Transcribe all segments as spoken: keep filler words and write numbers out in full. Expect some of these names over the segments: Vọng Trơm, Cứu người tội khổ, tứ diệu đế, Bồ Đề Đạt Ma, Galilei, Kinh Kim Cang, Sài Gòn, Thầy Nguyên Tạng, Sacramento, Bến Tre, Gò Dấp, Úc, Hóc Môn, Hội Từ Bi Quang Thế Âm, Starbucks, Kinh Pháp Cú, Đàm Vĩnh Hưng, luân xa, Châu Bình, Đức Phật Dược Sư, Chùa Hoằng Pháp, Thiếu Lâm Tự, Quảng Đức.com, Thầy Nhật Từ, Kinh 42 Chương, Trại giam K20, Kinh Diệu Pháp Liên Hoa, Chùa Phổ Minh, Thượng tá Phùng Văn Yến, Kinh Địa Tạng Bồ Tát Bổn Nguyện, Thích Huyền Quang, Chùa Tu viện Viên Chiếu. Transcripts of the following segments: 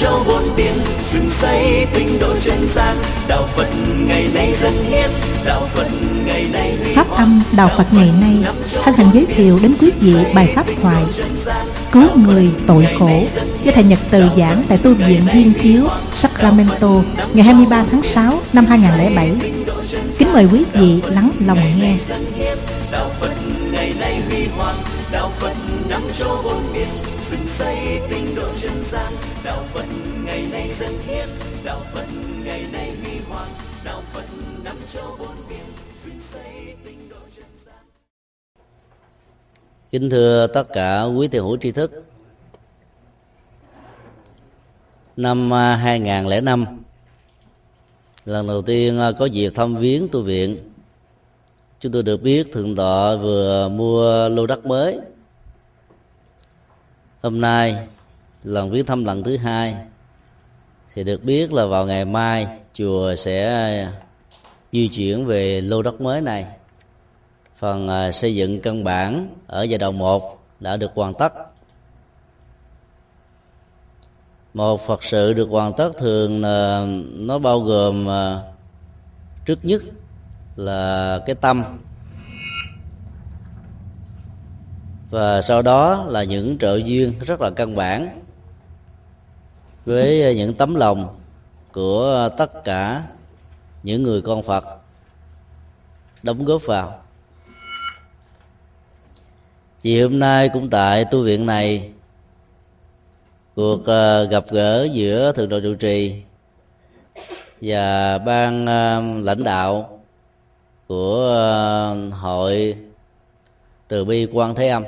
châu bốn biển dựng xây tinh độ chân gian. Đạo Phật ngày nay dân hiến, đạo Phật ngày nay huy pháp âm. Đạo Phật ngày nay hân hạnh giới thiệu đến quý vị bài pháp thoại Cứu người tội khổ do thầy Nhật Từ giảng tại tu viện Viên Chiếu, Sacramento ngày hai mươi ba tháng sáu năm hai nghìn không trăm lẻ bảy. Kính mời quý vị lắng lòng nghe. Đạo Phật ngày nay huy hoàng, đạo Phật năm châu bốn biển dựng xây tinh độ chân gian. Đạo Phật ngày nay dân hiến, đạo Phật ngày nay huy hoàng, đạo Phật năm châu bốn biển dựng xây tinh độ chân gian. Kính thưa tất cả quý thiền hữu tri thức, năm hai nghìn không trăm lẻ năm lần đầu tiên có dịp thăm viếng tu viện, chúng tôi được biết Thượng tọa vừa mua lô đất mới. Hôm nay lần viếng thăm lần thứ hai thì được biết là vào ngày mai chùa sẽ di chuyển về lô đất mới này. Phần xây dựng căn bản ở giai đoạn một đã được hoàn tất. Một Phật sự được hoàn tất thường là nó bao gồm trước nhất là cái tâm, và sau đó là những trợ duyên rất là căn bản với những tấm lòng của tất cả những người con Phật đóng góp vào. Vì hôm nay cũng tại tu viện này, cuộc gặp gỡ giữa Thượng tọa trụ trì và ban lãnh đạo của Hội Từ Bi Quang Thế Âm.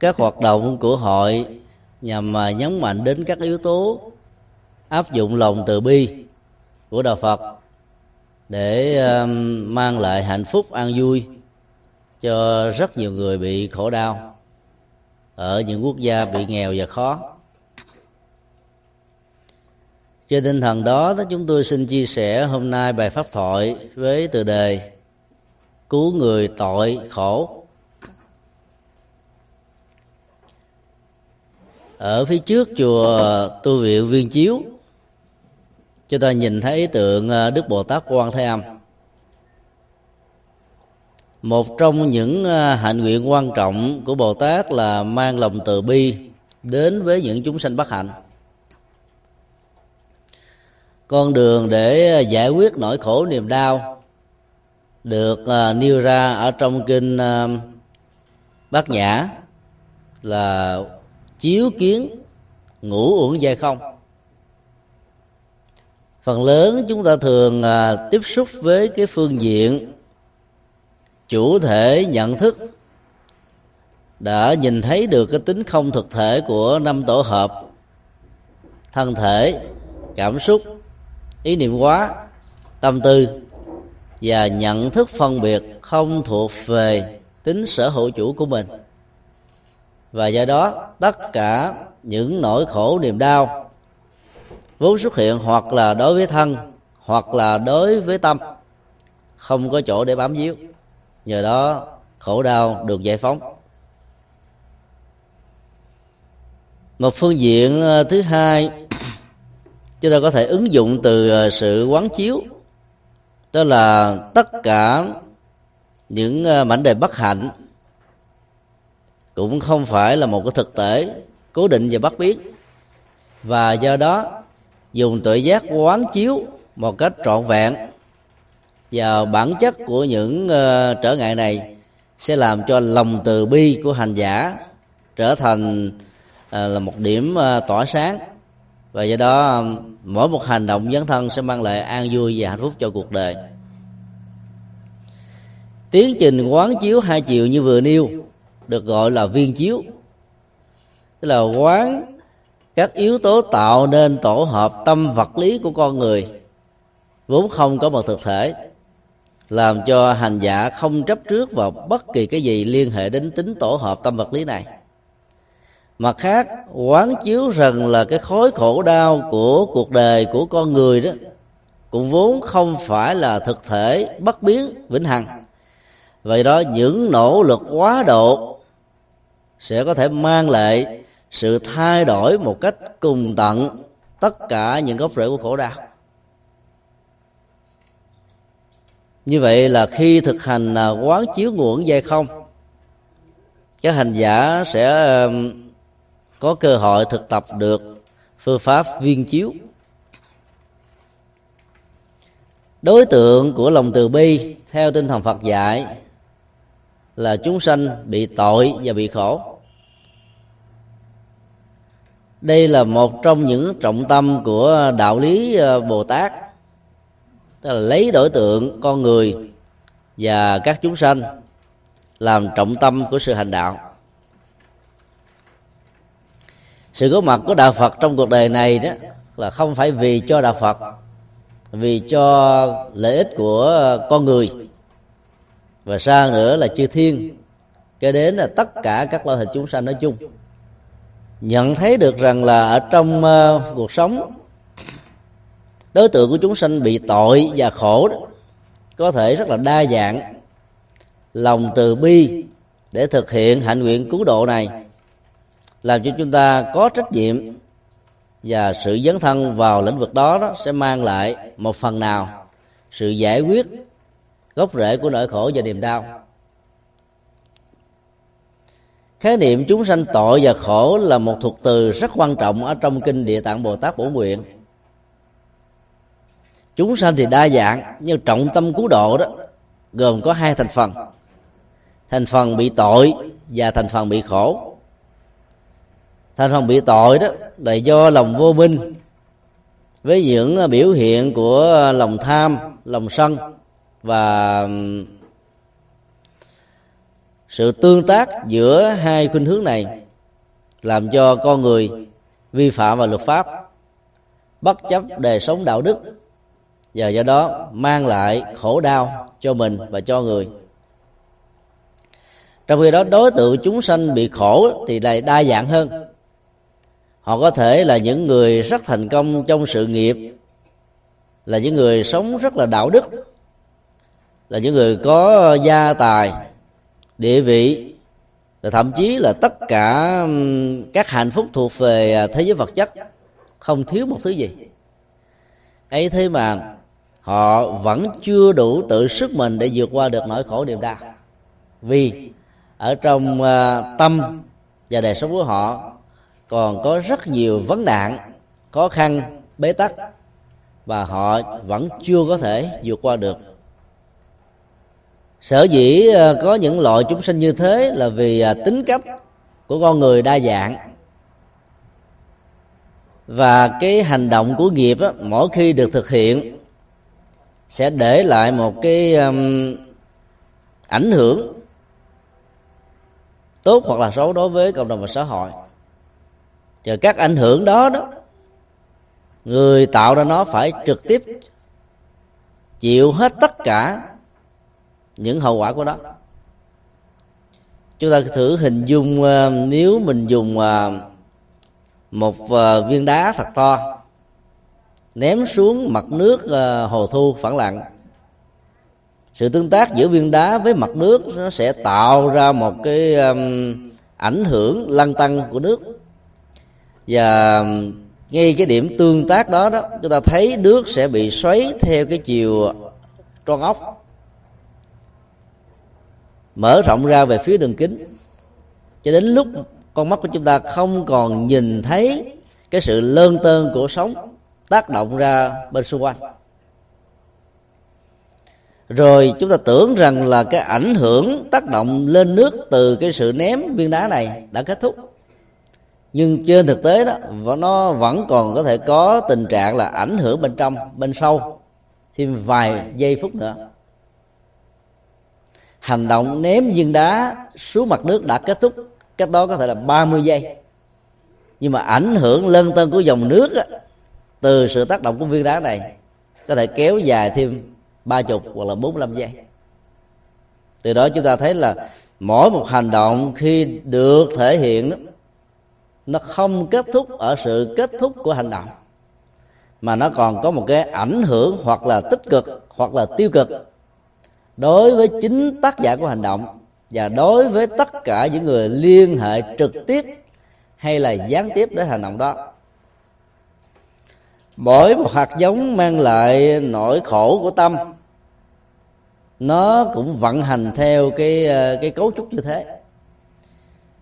Các hoạt động của hội nhằm nhấn mạnh đến các yếu tố áp dụng lòng từ bi của Đạo Phật để mang lại hạnh phúc an vui cho rất nhiều người bị khổ đau ở những quốc gia bị nghèo và khó. Trên tinh thần đó, chúng tôi xin chia sẻ hôm nay bài pháp thoại với tựa đề Cứu người tội khổ. Ở phía trước chùa tu viện Viên Chiếu, chúng ta nhìn thấy tượng Đức Bồ Tát Quan Thế Âm. Một trong những hạnh nguyện quan trọng của Bồ Tát là mang lòng từ bi đến với những chúng sanh bất hạnh. Con đường để giải quyết nỗi khổ niềm đau được nêu ra ở trong kinh Bát Nhã là chiếu kiến ngũ uẩn giai không. Phần lớn chúng ta thường tiếp xúc với cái phương diện chủ thể nhận thức đã nhìn thấy được cái tính không thực thể của năm tổ hợp thân thể, cảm xúc, ý niệm hóa, tâm tư và nhận thức phân biệt không thuộc về tính sở hữu chủ của mình. Và do đó tất cả những nỗi khổ niềm đau vốn xuất hiện hoặc là đối với thân hoặc là đối với tâm không có chỗ để bám víu. Nhờ đó khổ đau được giải phóng. Một phương diện thứ hai chúng ta có thể ứng dụng từ sự quán chiếu, đó là tất cả những mảnh đề bất hạnh cũng không phải là một cái thực thể cố định và bất biến, và do đó dùng tuệ giác quán chiếu một cách trọn vẹn vào bản chất của những uh, trở ngại này sẽ làm cho lòng từ bi của hành giả trở thành uh, là một điểm uh, tỏa sáng, và do đó um, mỗi một hành động dấn thân sẽ mang lại an vui và hạnh phúc cho cuộc đời. Tiến trình quán chiếu hai chiều như vừa nêu được gọi là viên chiếu, tức là quán các yếu tố tạo nên tổ hợp tâm vật lý của con người vốn không có một thực thể, làm cho hành giả không chấp trước vào bất kỳ cái gì liên hệ đến tính tổ hợp tâm vật lý này. Mặt khác, quán chiếu rằng là cái khối khổ đau của cuộc đời của con người đó cũng vốn không phải là thực thể bất biến vĩnh hằng. Vậy đó, những nỗ lực quá độ sẽ có thể mang lại sự thay đổi một cách cùng tận tất cả những gốc rễ của khổ đau. Như vậy là khi thực hành quán chiếu nguồn dây không, các hành giả sẽ có cơ hội thực tập được phương pháp viên chiếu. Đối tượng của lòng từ bi theo tinh thần Phật dạy là chúng sanh bị tội và bị khổ. Đây là một trong những trọng tâm của đạo lý Bồ Tát, tức là lấy đối tượng con người và các chúng sanh làm trọng tâm của sự hành đạo. Sự có mặt của đạo Phật trong cuộc đời này đó là không phải vì cho đạo Phật, vì cho lợi ích của con người, và xa nữa là chư thiên, cho đến là tất cả các loại hình chúng sanh nói chung. Nhận thấy được rằng là ở trong uh, cuộc sống, đối tượng của chúng sanh bị tội và khổ đó, có thể rất là đa dạng. Lòng từ bi để thực hiện hạnh nguyện cứu độ này làm cho chúng ta có trách nhiệm, và sự dấn thân vào lĩnh vực đó, đó sẽ mang lại một phần nào sự giải quyết gốc rễ của nỗi khổ và niềm đau. Khái niệm chúng sanh tội và khổ là một thuật từ rất quan trọng ở trong Kinh Địa Tạng Bồ Tát Bổn Nguyện. Chúng sanh thì đa dạng, nhưng trọng tâm cứu độ đó gồm có hai thành phần: thành phần bị tội và thành phần bị khổ. Thành phần bị tội đó là do lòng vô minh, với những biểu hiện của lòng tham, lòng sân và sự tương tác giữa hai khuynh hướng này, làm cho con người vi phạm vào luật pháp, bất chấp đời sống đạo đức, và do đó mang lại khổ đau cho mình và cho người. Trong khi đó, đối tượng chúng sanh bị khổ thì lại đa dạng hơn. Họ có thể là những người rất thành công trong sự nghiệp, là những người sống rất là đạo đức, là những người có gia tài, địa vị, và thậm chí là tất cả các hạnh phúc thuộc về thế giới vật chất, không thiếu một thứ gì. Ấy thế mà họ vẫn chưa đủ tự sức mình để vượt qua được nỗi khổ niềm đau, vì ở trong tâm và đời sống của họ còn có rất nhiều vấn nạn, khó khăn, bế tắc, và họ vẫn chưa có thể vượt qua được. Sở dĩ có những loại chúng sinh như thế là vì tính cách của con người đa dạng, và cái hành động của nghiệp á, mỗi khi được thực hiện sẽ để lại một cái um, ảnh hưởng tốt hoặc là xấu đối với cộng đồng và xã hội. Và các ảnh hưởng đó, đó người tạo ra nó phải trực tiếp chịu hết tất cả những hậu quả của đó. Chúng ta thử hình dung nếu mình dùng một viên đá thật to ném xuống mặt nước hồ thu phẳng lặng. Sự tương tác giữa viên đá với mặt nước nó sẽ tạo ra một cái ảnh hưởng lăn tăn của nước. Và ngay cái điểm tương tác đó, đó chúng ta thấy nước sẽ bị xoáy theo cái chiều tròn ốc, mở rộng ra về phía đường kính, cho đến lúc con mắt của chúng ta không còn nhìn thấy cái sự lơn tơn của sóng tác động ra bên xung quanh. Rồi chúng ta tưởng rằng là cái ảnh hưởng tác động lên nước từ cái sự ném viên đá này đã kết thúc, nhưng trên thực tế đó nó vẫn còn có thể có tình trạng là ảnh hưởng bên trong, bên sau thêm vài giây phút nữa. Hành động ném viên đá xuống mặt nước đã kết thúc, cách đó có thể là ba mươi giây. Nhưng mà ảnh hưởng lân tân của dòng nước á, từ sự tác động của viên đá này có thể kéo dài thêm ba mươi hoặc là bốn mươi lăm giây. Từ đó chúng ta thấy là mỗi một hành động khi được thể hiện đó, nó không kết thúc ở sự kết thúc của hành động, mà nó còn có một cái ảnh hưởng hoặc là tích cực hoặc là tiêu cực đối với chính tác giả của hành động, và đối với tất cả những người liên hệ trực tiếp hay là gián tiếp đến hành động đó. Mỗi một hạt giống mang lại nỗi khổ của tâm, nó cũng vận hành theo cái, cái cấu trúc như thế.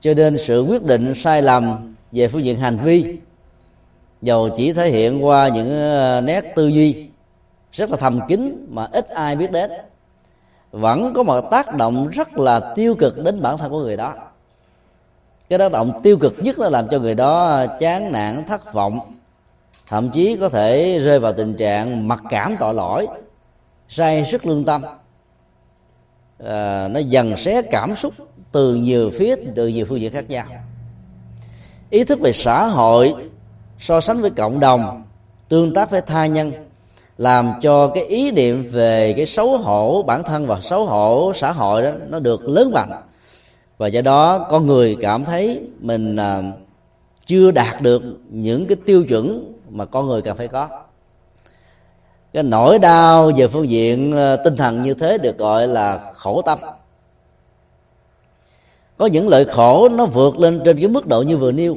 Cho nên sự quyết định sai lầm về phương diện hành vi, dầu chỉ thể hiện qua những nét tư duy rất là thầm kín mà ít ai biết đến, vẫn có một tác động rất là tiêu cực đến bản thân của người đó. Cái tác động tiêu cực nhất là làm cho người đó chán nản, thất vọng, thậm chí có thể rơi vào tình trạng mặc cảm tội lỗi, say sức lương tâm. À, nó dần xé cảm xúc từ nhiều phía, từ nhiều phương diện khác nhau. Ý thức về xã hội, so sánh với cộng đồng, tương tác với tha nhân, làm cho cái ý niệm về cái xấu hổ bản thân và xấu hổ xã hội đó nó được lớn mạnh. Và do đó con người cảm thấy mình à, chưa đạt được những cái tiêu chuẩn mà con người cần phải có. Cái nỗi đau về phương diện tinh thần như thế được gọi là khổ tâm. Có những loại khổ nó vượt lên trên cái mức độ như vừa nêu.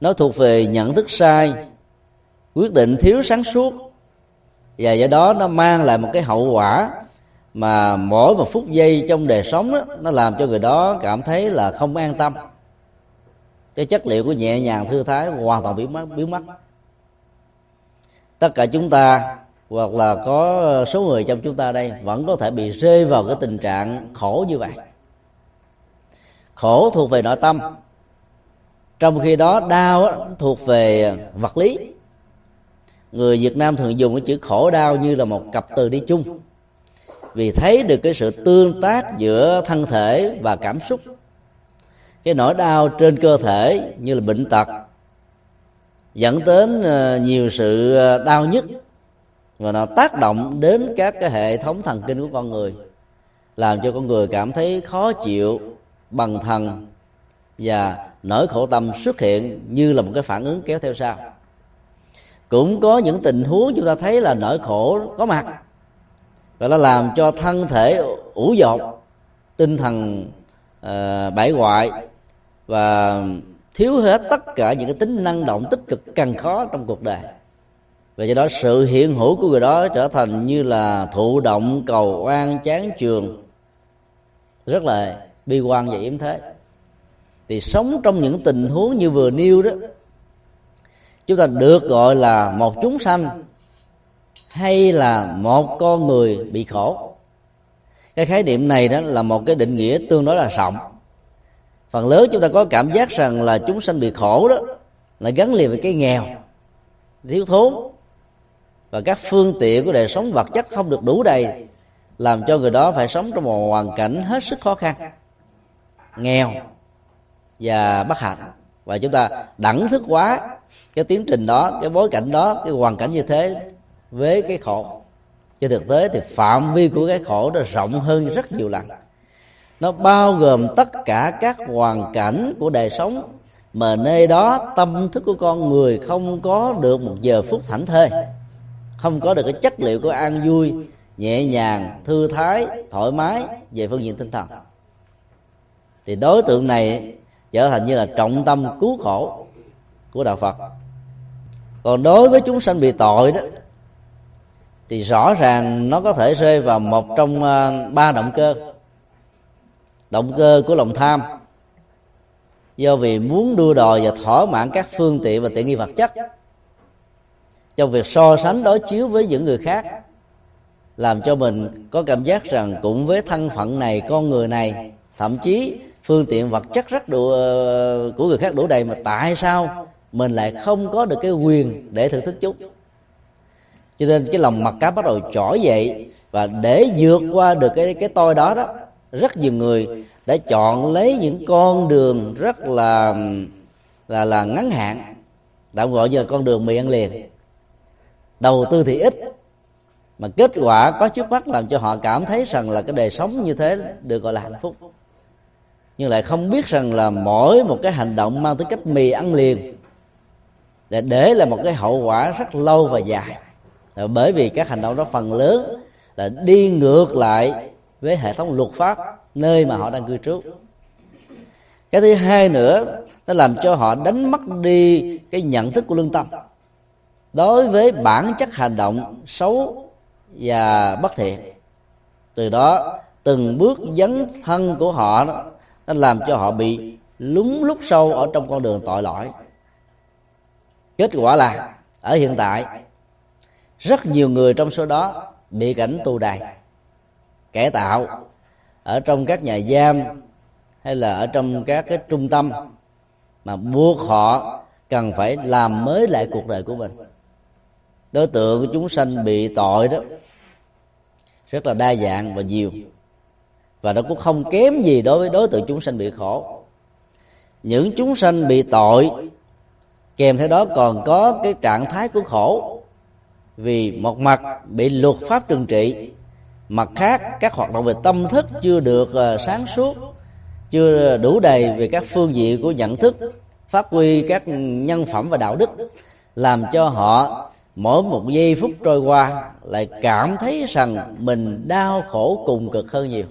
Nó thuộc về nhận thức sai, quyết định thiếu sáng suốt, và do đó nó mang lại một cái hậu quả mà mỗi một phút giây trong đời sống đó, nó làm cho người đó cảm thấy là không an tâm. Cái chất liệu của nhẹ nhàng thư thái hoàn toàn biến mất, biến mất. Tất cả chúng ta, hoặc là có số người trong chúng ta đây, vẫn có thể bị rơi vào cái tình trạng khổ như vậy. Khổ thuộc về nội tâm, trong khi đó đau thuộc về vật lý. Người Việt Nam thường dùng cái chữ khổ đau như là một cặp từ đi chung, vì thấy được cái sự tương tác giữa thân thể và cảm xúc. Cái nỗi đau trên cơ thể như là bệnh tật dẫn đến nhiều sự đau nhức, và nó tác động đến các cái hệ thống thần kinh của con người, làm cho con người cảm thấy khó chịu, bần thần, và nỗi khổ tâm xuất hiện như là một cái phản ứng kéo theo sau. Cũng có những tình huống chúng ta thấy là nỗi khổ có mặt, và nó làm cho thân thể ủ dột, tinh thần uh, bại hoại, và thiếu hết tất cả những cái tính năng động tích cực cần có trong cuộc đời. Và do đó sự hiện hữu của người đó trở thành như là thụ động, cầu oan, chán chường, rất là bi quan và yếm thế. Thì sống trong những tình huống như vừa nêu đó, chúng ta được gọi là một chúng sanh hay là một con người bị khổ. Cái khái niệm này đó là một cái định nghĩa tương đối là rộng. Phần lớn chúng ta có cảm giác rằng là chúng sanh bị khổ đó là gắn liền với cái nghèo, thiếu thốn, và các phương tiện của đời sống vật chất không được đủ đầy, làm cho người đó phải sống trong một hoàn cảnh hết sức khó khăn, nghèo và bất hạnh. Và chúng ta đẳng thức quá cái tiến trình đó, cái bối cảnh đó, cái hoàn cảnh như thế với cái khổ. Trên thực tế thì phạm vi của cái khổ nó rộng hơn rất nhiều lần. Nó bao gồm tất cả các hoàn cảnh của đời sống, mà nơi đó tâm thức của con người không có được một giờ phút thảnh thơi, không có được cái chất liệu của an vui, nhẹ nhàng, thư thái, thoải mái về phương diện tinh thần. Thì đối tượng này trở thành như là trọng tâm cứu khổ của đạo Phật. Còn đối với chúng sanh bị tội đó, thì rõ ràng nó có thể rơi vào một trong ba động cơ. Động cơ của lòng tham, do vì muốn đua đòi và thỏa mãn các phương tiện và tiện nghi vật chất, trong việc so sánh đối chiếu với những người khác, làm cho mình có cảm giác rằng cũng với thân phận này, con người này, thậm chí phương tiện vật chất rất đủ, của người khác đủ đầy, mà tại sao mình lại không có được cái quyền để thưởng thức chúng. Cho nên cái lòng mặc cảm bắt đầu trỗi dậy, và để vượt qua được cái, cái tôi đó đó, rất nhiều người đã chọn lấy những con đường rất là là, là ngắn hạn, tạm gọi như là con đường mì ăn liền. Đầu tư thì ít, mà kết quả có trước mắt làm cho họ cảm thấy rằng là cái đời sống như thế được gọi là hạnh phúc. Nhưng lại không biết rằng là mỗi một cái hành động mang tính cách mì ăn liền để để lại một cái hậu quả rất lâu và dài. Và bởi vì các hành động đó phần lớn là đi ngược lại với hệ thống luật pháp nơi mà họ đang cư trú. Cái thứ hai nữa, nó làm cho họ đánh mất đi cái nhận thức của lương tâm đối với bản chất hành động xấu và bất thiện. Từ đó từng bước dấn thân của họ đó, nó làm cho họ bị lún lút sâu ở trong con đường tội lỗi. Kết quả là ở hiện tại rất nhiều người trong số đó bị cảnh tù đày, cải tạo ở trong các nhà giam hay là ở trong các cái trung tâm mà buộc họ cần phải làm mới lại cuộc đời của mình. Đối tượng của chúng sanh bị tội đó rất là đa dạng và nhiều, và nó cũng không kém gì đối với đối tượng chúng sanh bị khổ. Những chúng sanh bị tội kèm theo đó còn có cái trạng thái của khổ, vì một mặt bị luật pháp trừng trị, mặt khác các hoạt động về tâm thức chưa được sáng suốt, chưa đủ đầy về các phương diện của nhận thức, phát huy các nhân phẩm và đạo đức, làm cho họ mỗi một giây phút trôi qua lại cảm thấy rằng mình đau khổ cùng cực hơn nhiều.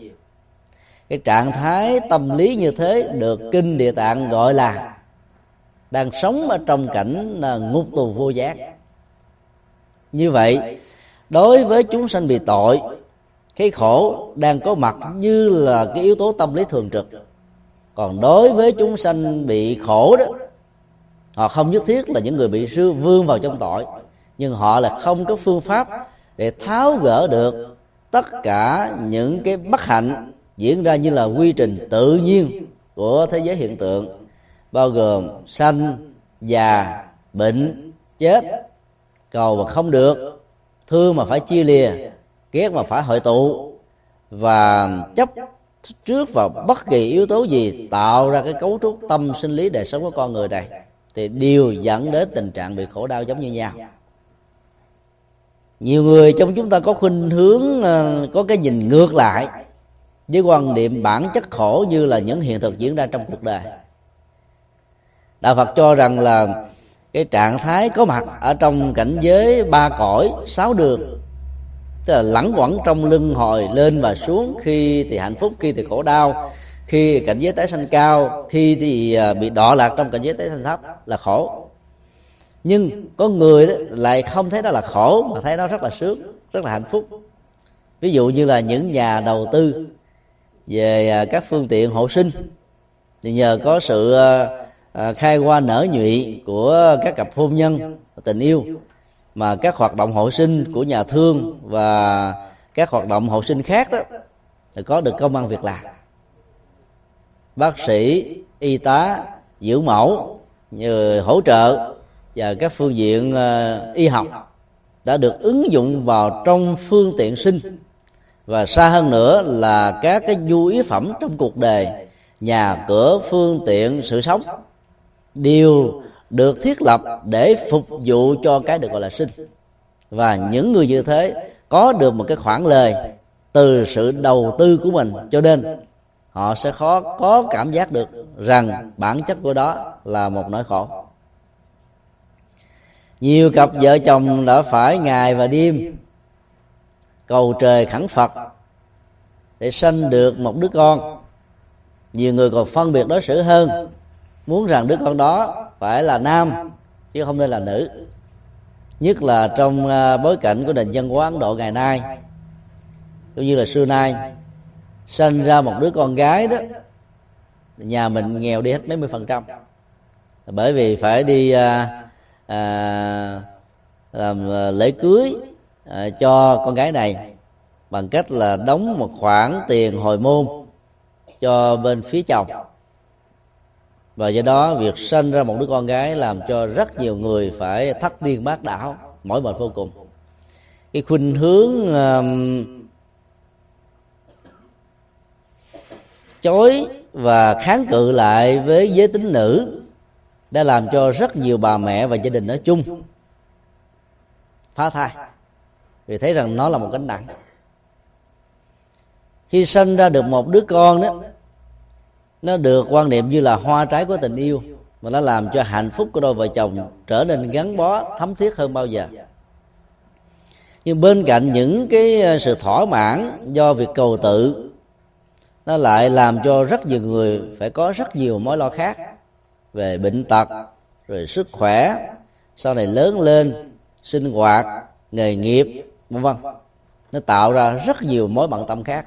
Cái trạng thái tâm lý như thế được Kinh Địa Tạng gọi là đang sống ở trong cảnh ngục tù vô giác. Như vậy, đối với chúng sanh bị tội, cái khổ đang có mặt như là cái yếu tố tâm lý thường trực. Còn đối với chúng sanh bị khổ đó, họ không nhất thiết là những người bị sư vương vào trong tội, nhưng họ là không có phương pháp để tháo gỡ được tất cả những cái bất hạnh diễn ra như là quy trình tự nhiên của thế giới hiện tượng, bao gồm sanh, già, bệnh, chết, cầu mà không được, thương mà phải chia lìa, ghét mà phải hội tụ, và chấp trước vào bất kỳ yếu tố gì tạo ra cái cấu trúc tâm sinh lý đời sống của con người này thì đều dẫn đến tình trạng bị khổ đau giống như nhau. Nhiều người trong chúng ta có khuynh hướng, có cái nhìn ngược lại với quan điểm bản chất khổ như là những hiện thực diễn ra trong cuộc đời. Đạo Phật cho rằng là cái trạng thái có mặt ở trong cảnh giới ba cõi sáu đường, tức là lẳng quẩn trong luân hồi lên và xuống, khi thì hạnh phúc, khi thì khổ đau, khi cảnh giới tái sanh cao, khi thì bị đọa lạc trong cảnh giới tái sanh thấp là khổ. Nhưng có người lại không thấy đó là khổ mà thấy nó rất là sướng, rất là hạnh phúc. Ví dụ như là những nhà đầu tư về các phương tiện hộ sinh thì nhờ có sự khai hoa nở nhụy của các cặp hôn nhân tình yêu mà các hoạt động hộ sinh của nhà thương và các hoạt động hộ sinh khác đó thì có được công ăn việc làm. Bác sĩ, y tá, dưỡng mẫu, như hỗ trợ và các phương diện y học đã được ứng dụng vào trong phương tiện sinh, và xa hơn nữa là các cái nhu yếu phẩm trong cuộc đời, nhà cửa, phương tiện sự sống đều được thiết lập để phục vụ cho cái được gọi là sinh. Và những người như thế có được một cái khoản lời từ sự đầu tư của mình, cho nên họ sẽ khó có cảm giác được rằng bản chất của đó là một nỗi khổ. Nhiều cặp vợ chồng đã phải ngày và đêm cầu trời khẩn Phật để sanh được một đứa con. Nhiều người còn phân biệt đối xử hơn, muốn rằng đứa con đó phải là nam chứ không nên là nữ. Nhất là trong bối cảnh của nền văn hóa Ấn Độ ngày nay cũng như là xưa nay, sanh ra một đứa con gái đó nhà mình nghèo đi hết mấy mươi phần trăm, bởi vì phải đi À, làm lễ cưới à, cho con gái này bằng cách là đóng một khoản tiền hồi môn cho bên phía chồng. Và do đó việc sinh ra một đứa con gái làm cho rất nhiều người phải thất điên bát đảo, mỏi mệt vô cùng. Cái khuynh hướng à, chối và kháng cự lại với giới tính nữ đã làm cho rất nhiều bà mẹ và gia đình nói chung phá thai, vì thấy rằng nó là một gánh nặng. Khi sinh ra được một đứa con đó, nó được quan niệm như là hoa trái của tình yêu, mà nó làm cho hạnh phúc của đôi vợ chồng trở nên gắn bó thấm thiết hơn bao giờ. Nhưng bên cạnh những cái sự thỏa mãn do việc cầu tự, nó lại làm cho rất nhiều người phải có rất nhiều mối lo khác, về bệnh tật, rồi sức khỏe, sau này lớn lên, sinh hoạt, nghề nghiệp, vân vân. Nó tạo ra rất nhiều mối bận tâm khác.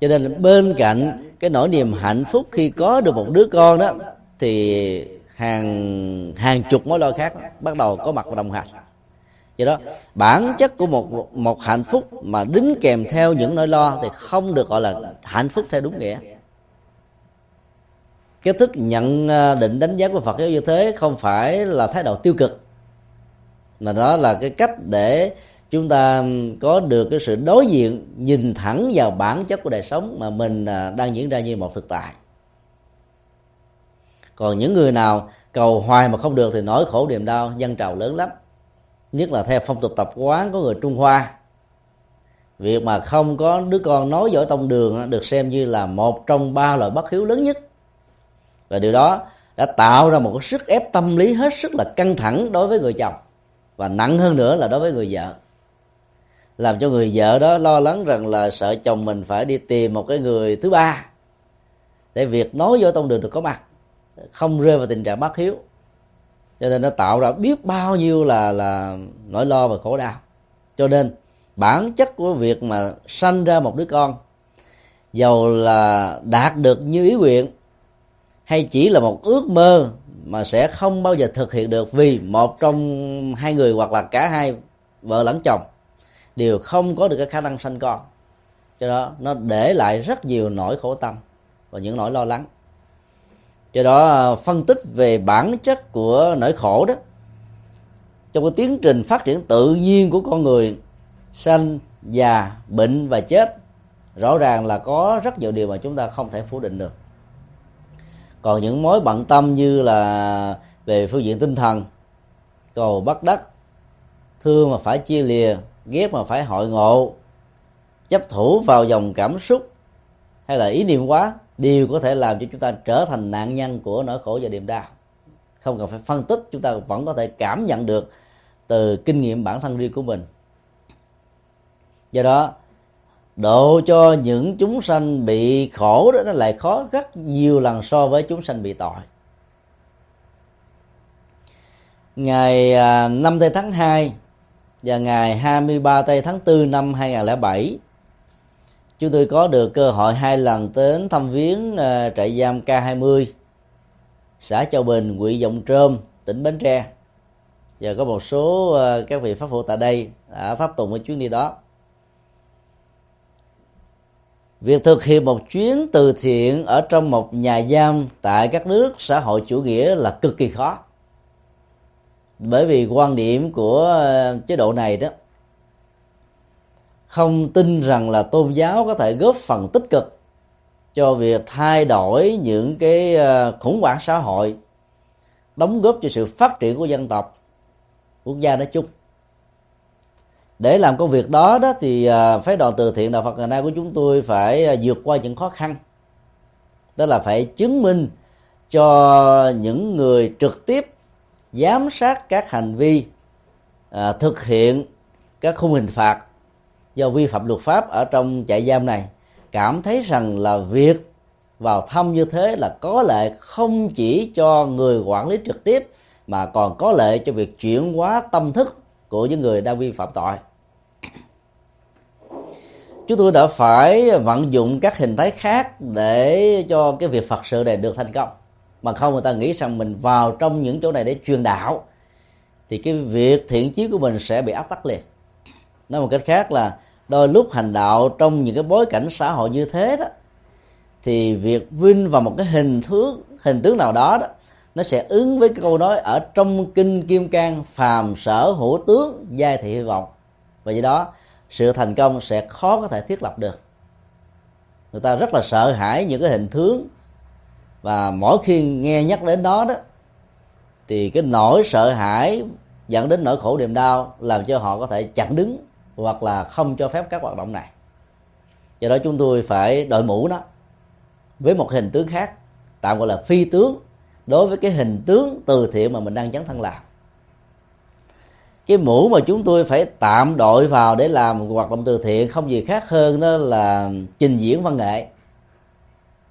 Cho nên bên cạnh cái nỗi niềm hạnh phúc khi có được một đứa con đó, thì hàng hàng chục mối lo khác bắt đầu có mặt và đồng hành. Do đó bản chất của một một hạnh phúc mà đính kèm theo những nỗi lo thì không được gọi là hạnh phúc theo đúng nghĩa. Cái thức nhận định đánh giá của Phật giáo như thế không phải là thái độ tiêu cực, mà đó là cái cách để chúng ta có được cái sự đối diện, nhìn thẳng vào bản chất của đời sống mà mình đang diễn ra như một thực tại. Còn những người nào cầu hoài mà không được thì nỗi khổ niềm đau dâng trào lớn lắm. Nhất là theo phong tục tập quán của người Trung Hoa, việc mà không có đứa con nối dõi tông đường được xem như là một trong ba loại bất hiếu lớn nhất. Và điều đó đã tạo ra một cái sức ép tâm lý hết sức là căng thẳng đối với người chồng, và nặng hơn nữa là đối với người vợ, làm cho người vợ đó lo lắng rằng là sợ chồng mình phải đi tìm một cái người thứ ba để việc nối dõi tông đường được có mặt, không rơi vào tình trạng bất hiếu. Cho nên nó tạo ra biết bao nhiêu là là nỗi lo và khổ đau. Cho nên bản chất của việc mà sanh ra một đứa con, dầu là đạt được như ý nguyện hay chỉ là một ước mơ, mà sẽ không bao giờ thực hiện được, vì một trong hai người hoặc là cả hai, vợ lẫn chồng, đều không có được cái khả năng sanh con. Cho đó nó để lại rất nhiều nỗi khổ tâm và những nỗi lo lắng. Do đó phân tích về bản chất của nỗi khổ đó, trong cái tiến trình phát triển tự nhiên của con người, sanh, già, bệnh và chết, rõ ràng là có rất nhiều điều mà chúng ta không thể phủ định được. Còn những mối bận tâm như là về phương diện tinh thần, cầu bất đắc, thương mà phải chia lìa, ghét mà phải hội ngộ, chấp thủ vào dòng cảm xúc hay là ý niệm quá, điều có thể làm cho chúng ta trở thành nạn nhân của nỗi khổ và niềm đau. Không cần phải phân tích, chúng ta vẫn có thể cảm nhận được từ kinh nghiệm bản thân riêng của mình. Do đó độ cho những chúng sanh bị khổ đó nó lại khó rất nhiều lần so với chúng sanh bị tội. Ngày năm tây tháng hai và ngày hai mươi ba tây tháng tư năm hai không không bảy, chúng tôi có được cơ hội hai lần đến thăm viếng trại giam K hai mươi, xã Châu Bình, huyện Vọng Trơm, tỉnh Bến Tre. Và có một số các vị Pháp phụ tại đây đã pháp tùng ở chuyến đi đó. Việc thực hiện một chuyến từ thiện ở trong một nhà giam tại các nước xã hội chủ nghĩa là cực kỳ khó, bởi vì quan điểm của chế độ này đó không tin rằng là tôn giáo có thể góp phần tích cực cho việc thay đổi những cái khủng hoảng xã hội, đóng góp cho sự phát triển của dân tộc, quốc gia nói chung. Để làm công việc đó đó thì phái đoàn từ thiện Đạo Phật ngày nay của chúng tôi phải vượt qua những khó khăn. Đó là phải chứng minh cho những người trực tiếp giám sát các hành vi à, thực hiện các khung hình phạt do vi phạm luật pháp ở trong trại giam này, cảm thấy rằng là việc vào thăm như thế là có lợi không chỉ cho người quản lý trực tiếp, mà còn có lợi cho việc chuyển hóa tâm thức của những người đang vi phạm tội. Chúng tôi đã phải vận dụng các hình thái khác để cho cái việc Phật sự này được thành công. Mà không người ta nghĩ rằng mình vào trong những chỗ này để truyền đạo thì cái việc thiện chí của mình sẽ bị áp tắc liền. Nói một cách khác là đôi lúc hành đạo trong những cái bối cảnh xã hội như thế đó, thì việc vinh vào một cái hình thước, hình tướng nào đó đó, nó sẽ ứng với cái câu nói ở trong Kinh Kim Cang: phàm sở hữu tướng, giai thị hy vọng. Và do đó sự thành công sẽ khó có thể thiết lập được. Người ta rất là sợ hãi những cái hình tướng, và mỗi khi nghe nhắc đến đó đó thì cái nỗi sợ hãi dẫn đến nỗi khổ niềm đau, làm cho họ có thể chặn đứng hoặc là không cho phép các hoạt động này. Do đó chúng tôi phải đội mũ nó với một hình tướng khác, tạm gọi là phi tướng, đối với cái hình tướng từ thiện mà mình đang dấn thân làm. Cái mũ mà chúng tôi phải tạm đội vào để làm hoạt động từ thiện không gì khác hơn đó là trình diễn văn nghệ.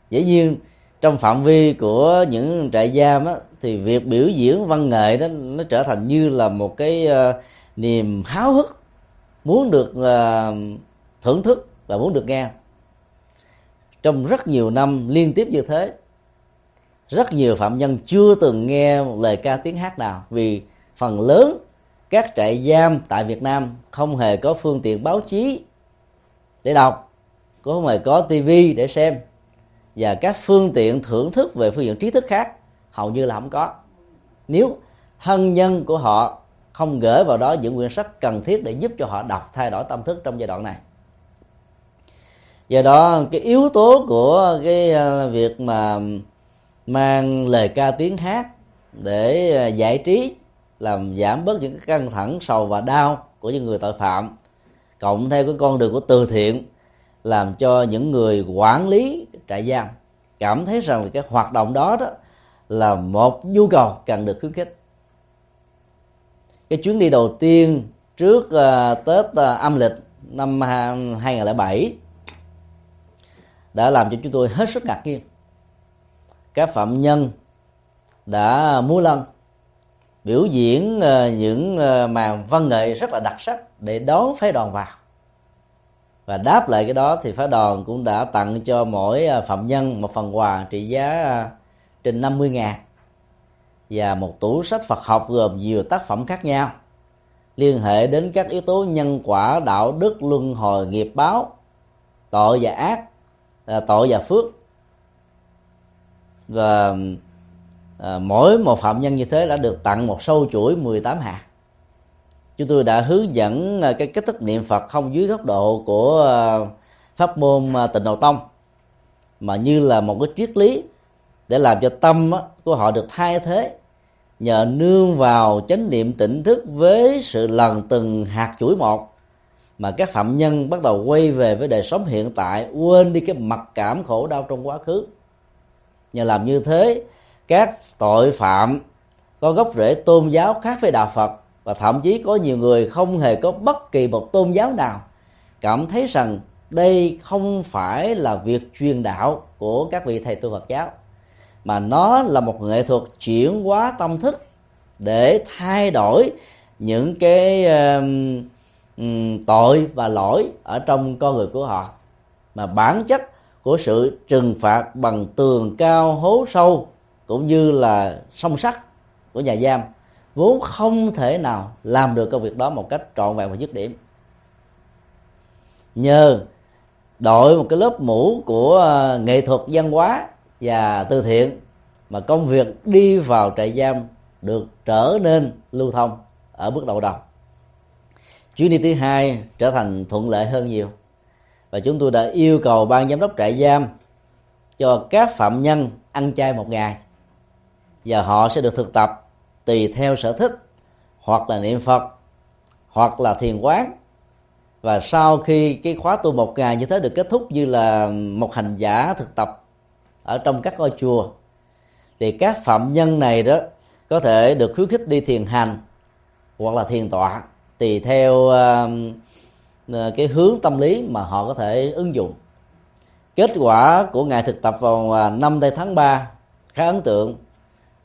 Dĩ nhiên trong phạm vi của những trại giam á, thì việc biểu diễn văn nghệ đó nó trở thành như là một cái uh, niềm háo hức muốn được uh, thưởng thức và muốn được nghe. Trong rất nhiều năm liên tiếp như thế, rất nhiều phạm nhân chưa từng nghe một lời ca tiếng hát nào, vì phần lớn các trại giam tại Việt Nam không hề có phương tiện báo chí để đọc, không hề có tivi để xem, và các phương tiện thưởng thức về phương diện trí thức khác hầu như là không có. Nếu thân nhân của họ không gửi vào đó những quyển sách cần thiết để giúp cho họ đọc, thay đổi tâm thức trong giai đoạn này. Do đó cái yếu tố của cái việc mà mang lời ca tiếng hát để giải trí, làm giảm bớt những cái căng thẳng, sầu và đau của những người tội phạm, cộng theo cái con đường của từ thiện, làm cho những người quản lý trại giam cảm thấy rằng cái hoạt động đó, đó là một nhu cầu cần được khuyến khích. Cái chuyến đi đầu tiên trước uh, Tết uh, âm lịch năm hai không không bảy đã làm cho chúng tôi hết sức ngạc nhiên. Các phạm nhân đã múa lân, biểu diễn uh, những uh, màn văn nghệ rất là đặc sắc để đón phái đoàn vào. Và đáp lại cái đó thì phái đoàn cũng đã tặng cho mỗi phạm nhân một phần quà trị giá trên năm mươi ngàn và một tủ sách Phật học gồm nhiều tác phẩm khác nhau liên hệ đến các yếu tố nhân quả, đạo đức, luân hồi, nghiệp báo, tội và ác, tội và phước. Và mỗi một phạm nhân như thế đã được tặng một sâu chuỗi mười tám hạt. Chúng tôi đã hướng dẫn cái cách thức niệm Phật không dưới góc độ của pháp môn Tịnh Độ Tông, mà như là một cái triết lý để làm cho tâm của họ được thay thế, nhờ nương vào chánh niệm tỉnh thức với sự lần từng hạt chuỗi một, mà các phạm nhân bắt đầu quay về với đời sống hiện tại, quên đi cái mặc cảm khổ đau trong quá khứ. Nhờ làm như thế, các tội phạm có gốc rễ tôn giáo khác với đạo Phật, và thậm chí có nhiều người không hề có bất kỳ một tôn giáo nào, cảm thấy rằng đây không phải là việc truyền đạo của các vị thầy tu Phật giáo, mà nó là một nghệ thuật chuyển hóa tâm thức để thay đổi những cái um, tội và lỗi ở trong con người của họ. Mà bản chất của sự trừng phạt bằng tường cao hố sâu cũng như là song sắt của nhà giam vốn không thể nào làm được công việc đó một cách trọn vẹn và dứt điểm. Nhờ đội một cái lớp mũ của nghệ thuật, văn hóa và từ thiện mà công việc đi vào trại giam được trở nên lưu thông ở bước đầu đầu. Chuyến đi thứ hai trở thành thuận lợi hơn nhiều, và chúng tôi đã yêu cầu ban giám đốc trại giam cho các phạm nhân ăn chay một ngày, và họ sẽ được thực tập tùy theo sở thích, hoặc là niệm Phật, hoặc là thiền quán. Và sau khi cái khóa tu một ngày như thế được kết thúc như là một hành giả thực tập ở trong các ngôi chùa, thì các phạm nhân này đó có thể được khuyến khích đi thiền hành hoặc là thiền tọa tùy theo uh, cái hướng tâm lý mà họ có thể ứng dụng. Kết quả của ngày thực tập vào năm tháng ba khá ấn tượng,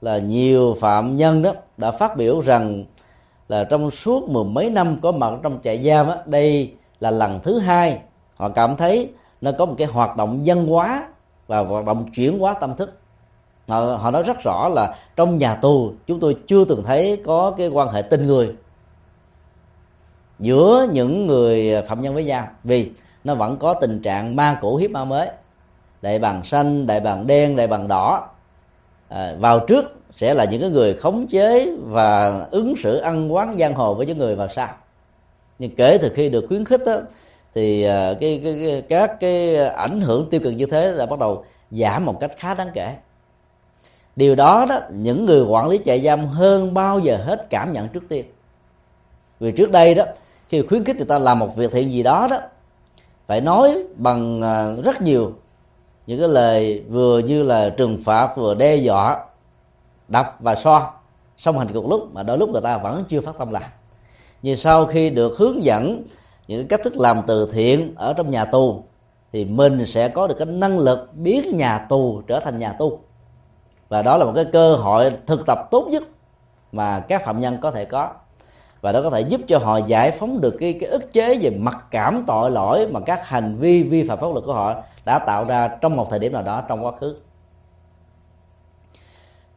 là nhiều phạm nhân đó đã phát biểu rằng là trong suốt mười mấy năm có mặt trong trại giam đó, đây là lần thứ hai họ cảm thấy nó có một cái hoạt động văn hóa và hoạt động chuyển hóa tâm thức. Họ, họ nói rất rõ là trong nhà tù chúng tôi chưa từng thấy có cái quan hệ tình người giữa những người phạm nhân với nhau, vì nó vẫn có tình trạng ma cũ hiếp ma mới, đại bàng xanh, đại bàng đen, đại bàng đỏ. À, vào trước sẽ là những cái người khống chế và ứng xử ăn quán giang hồ với những người vào sau. Nhưng kể từ khi được khuyến khích đó, thì uh, cái, cái, cái, các cái ảnh hưởng tiêu cực như thế đã bắt đầu giảm một cách khá đáng kể. Điều đó, đó những người quản lý trại giam hơn bao giờ hết cảm nhận trước tiên. Vì trước đây đó, khi khuyến khích người ta làm một việc thiện gì đó, đó phải nói bằng uh, rất nhiều những cái lời vừa như là trừng phạt, vừa đe dọa, đập và so, song hành cùng lúc, mà đôi lúc người ta vẫn chưa phát tâm lại. Nhưng sau khi được hướng dẫn những cách thức làm từ thiện ở trong nhà tù, thì mình sẽ có được cái năng lực biến nhà tù trở thành nhà tu. Và đó là một cái cơ hội thực tập tốt nhất mà các phạm nhân có thể có. Và đó có thể giúp cho họ giải phóng được cái, cái ức chế về mặc cảm tội lỗi mà các hành vi vi phạm pháp luật của họ đã tạo ra trong một thời điểm nào đó trong quá khứ.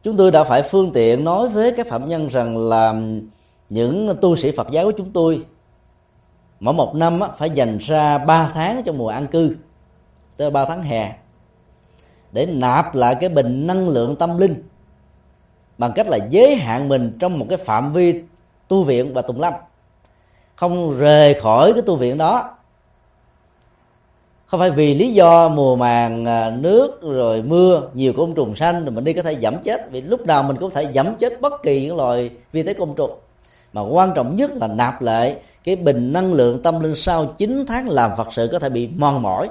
Chúng tôi đã phải phương tiện nói với các phạm nhân rằng là những tu sĩ Phật giáo của chúng tôi mỗi một năm phải dành ra ba tháng trong mùa an cư, tới ba tháng hè, để nạp lại cái bình năng lượng tâm linh bằng cách là giới hạn mình trong một cái phạm vi tu viện và tùng lâm, không rời khỏi cái tu viện đó. Không phải vì lý do mùa màng nước rồi mưa nhiều côn trùng xanh rồi mình đi có thể giảm chết, vì lúc nào mình cũng có thể giảm chết bất kỳ những loài vi tế côn trùng. Mà quan trọng nhất là nạp lại cái bình năng lượng tâm linh sau chín tháng làm Phật sự có thể bị mòn mỏi.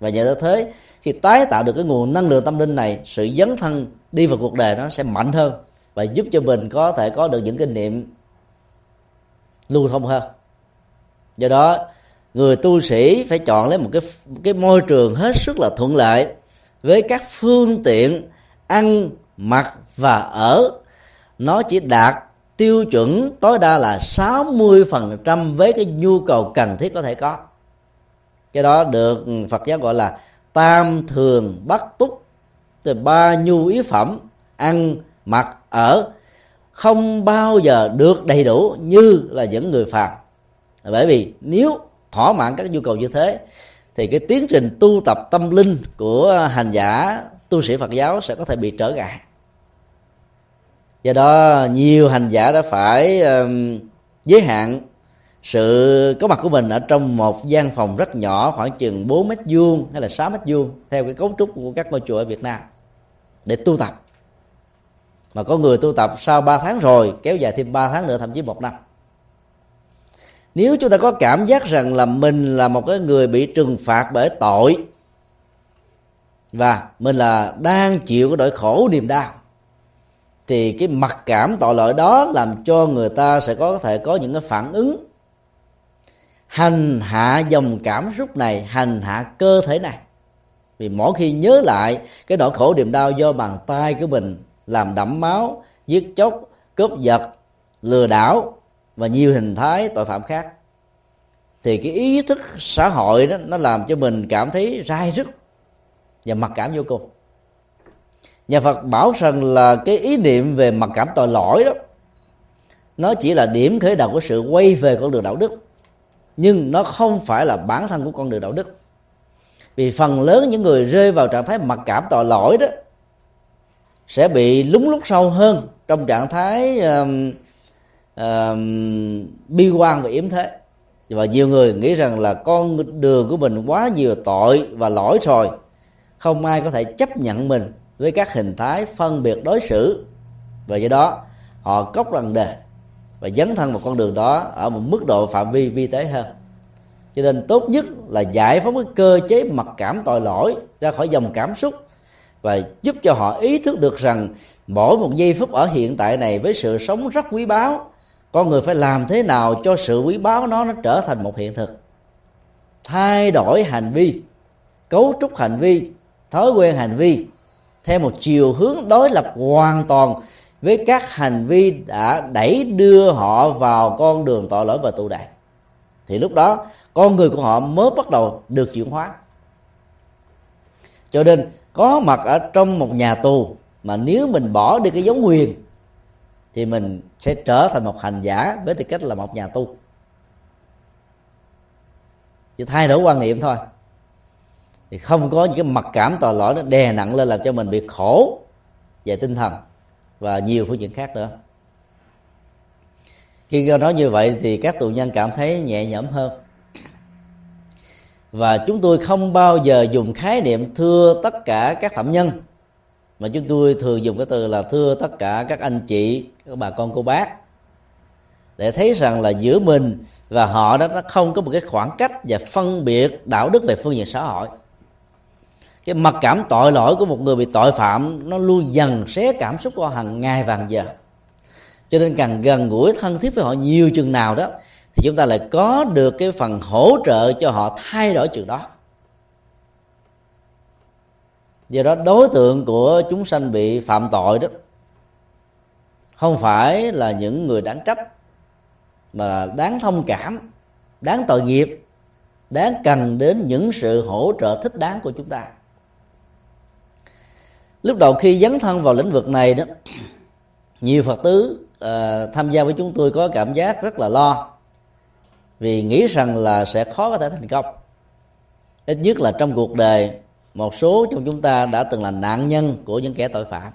Và nhờ thế, khi tái tạo được cái nguồn năng lượng tâm linh này, sự dấn thân đi vào cuộc đời nó sẽ mạnh hơn và giúp cho mình có thể có được những kinh nghiệm lưu thông hơn. Do đó, người tu sĩ phải chọn lấy một cái, cái môi trường hết sức là thuận lợi với các phương tiện ăn, mặc và ở. Nó chỉ đạt tiêu chuẩn tối đa là sáu mươi phần trăm với cái nhu cầu cần thiết có thể có. Cái đó được Phật giáo gọi là tam thường bắc túc, từ ba nhu yếu phẩm ăn, mặc, ở không bao giờ được đầy đủ như là những người phàm. Bởi vì nếu thỏa mãn các nhu cầu như thế thì cái tiến trình tu tập tâm linh của hành giả tu sĩ Phật giáo sẽ có thể bị trở ngại. Do đó nhiều hành giả đã phải um, giới hạn sự có mặt của mình ở trong một gian phòng rất nhỏ, khoảng chừng bốn mét vuông hay là sáu mét vuông theo cái cấu trúc của các ngôi chùa ở Việt Nam để tu tập. Mà có người tu tập sau ba tháng rồi kéo dài thêm ba tháng nữa, thậm chí một năm. Nếu chúng ta có cảm giác rằng là mình là một cái người bị trừng phạt bởi tội và mình là đang chịu cái nỗi khổ niềm đau, thì cái mặc cảm tội lỗi đó làm cho người ta sẽ có thể có những cái phản ứng hành hạ dòng cảm xúc này, hành hạ cơ thể này. Vì mỗi khi nhớ lại cái nỗi khổ niềm đau do bàn tay của mình làm đẫm máu, giết chóc, cướp giật, lừa đảo và nhiều hình thái tội phạm khác, thì cái ý thức xã hội đó nó làm cho mình cảm thấy rai rứt và mặc cảm vô cùng. Nhà Phật bảo rằng là cái ý niệm về mặc cảm tội lỗi đó, nó chỉ là điểm khởi đầu của sự quay về con đường đạo đức, nhưng nó không phải là bản thân của con đường đạo đức. Vì phần lớn những người rơi vào trạng thái mặc cảm tội lỗi đó sẽ bị lúng lúc sâu hơn trong trạng thái uh, uh, bi quan và yếm thế. Và nhiều người nghĩ rằng là con đường của mình quá nhiều tội và lỗi rồi, không ai có thể chấp nhận mình với các hình thái phân biệt đối xử, và do đó họ cốc răng đề và dấn thân vào con đường đó ở một mức độ phạm vi vi tế hơn. Cho nên tốt nhất là giải phóng cái cơ chế mặc cảm tội lỗi ra khỏi dòng cảm xúc và giúp cho họ ý thức được rằng mỗi một giây phút ở hiện tại này với sự sống rất quý báu, con người phải làm thế nào cho sự quý báu nó nó trở thành một hiện thực. Thay đổi hành vi, cấu trúc hành vi, thói quen hành vi theo một chiều hướng đối lập hoàn toàn với các hành vi đã đẩy đưa họ vào con đường tội lỗi và tù đày, thì lúc đó con người của họ mới bắt đầu được chuyển hóa. Cho nên có mặt ở trong một nhà tù mà nếu mình bỏ đi cái dấu quyền thì mình sẽ trở thành một hành giả với tư cách là một nhà tu. Chỉ thay đổi quan niệm thôi thì không có những cái mặc cảm tội lỗi nó đè nặng lên làm cho mình bị khổ về tinh thần và nhiều phương diện khác nữa. Khi nói như vậy thì các tù nhân cảm thấy nhẹ nhõm hơn. Và chúng tôi không bao giờ dùng khái niệm thưa tất cả các phạm nhân, mà chúng tôi thường dùng cái từ là thưa tất cả các anh chị, các bà con cô bác, để thấy rằng là giữa mình và họ đó nó không có một cái khoảng cách và phân biệt đạo đức về phương diện xã hội. Cái mặc cảm tội lỗi của một người bị tội phạm nó luôn dần xé cảm xúc qua hàng ngày và hàng giờ. Cho nên càng gần gũi thân thiết với họ nhiều chừng nào đó thì chúng ta lại có được cái phần hỗ trợ cho họ thay đổi chừng đó. Do đó đối tượng của chúng sanh bị phạm tội đó không phải là những người đáng trách, mà là đáng thông cảm, đáng tội nghiệp, đáng cần đến những sự hỗ trợ thích đáng của chúng ta. Lúc đầu khi dấn thân vào lĩnh vực này đó, nhiều Phật tử uh, tham gia với chúng tôi có cảm giác rất là lo, vì nghĩ rằng là sẽ khó có thể thành công. Ít nhất là trong cuộc đời, một số trong chúng ta đã từng là nạn nhân của những kẻ tội phạm.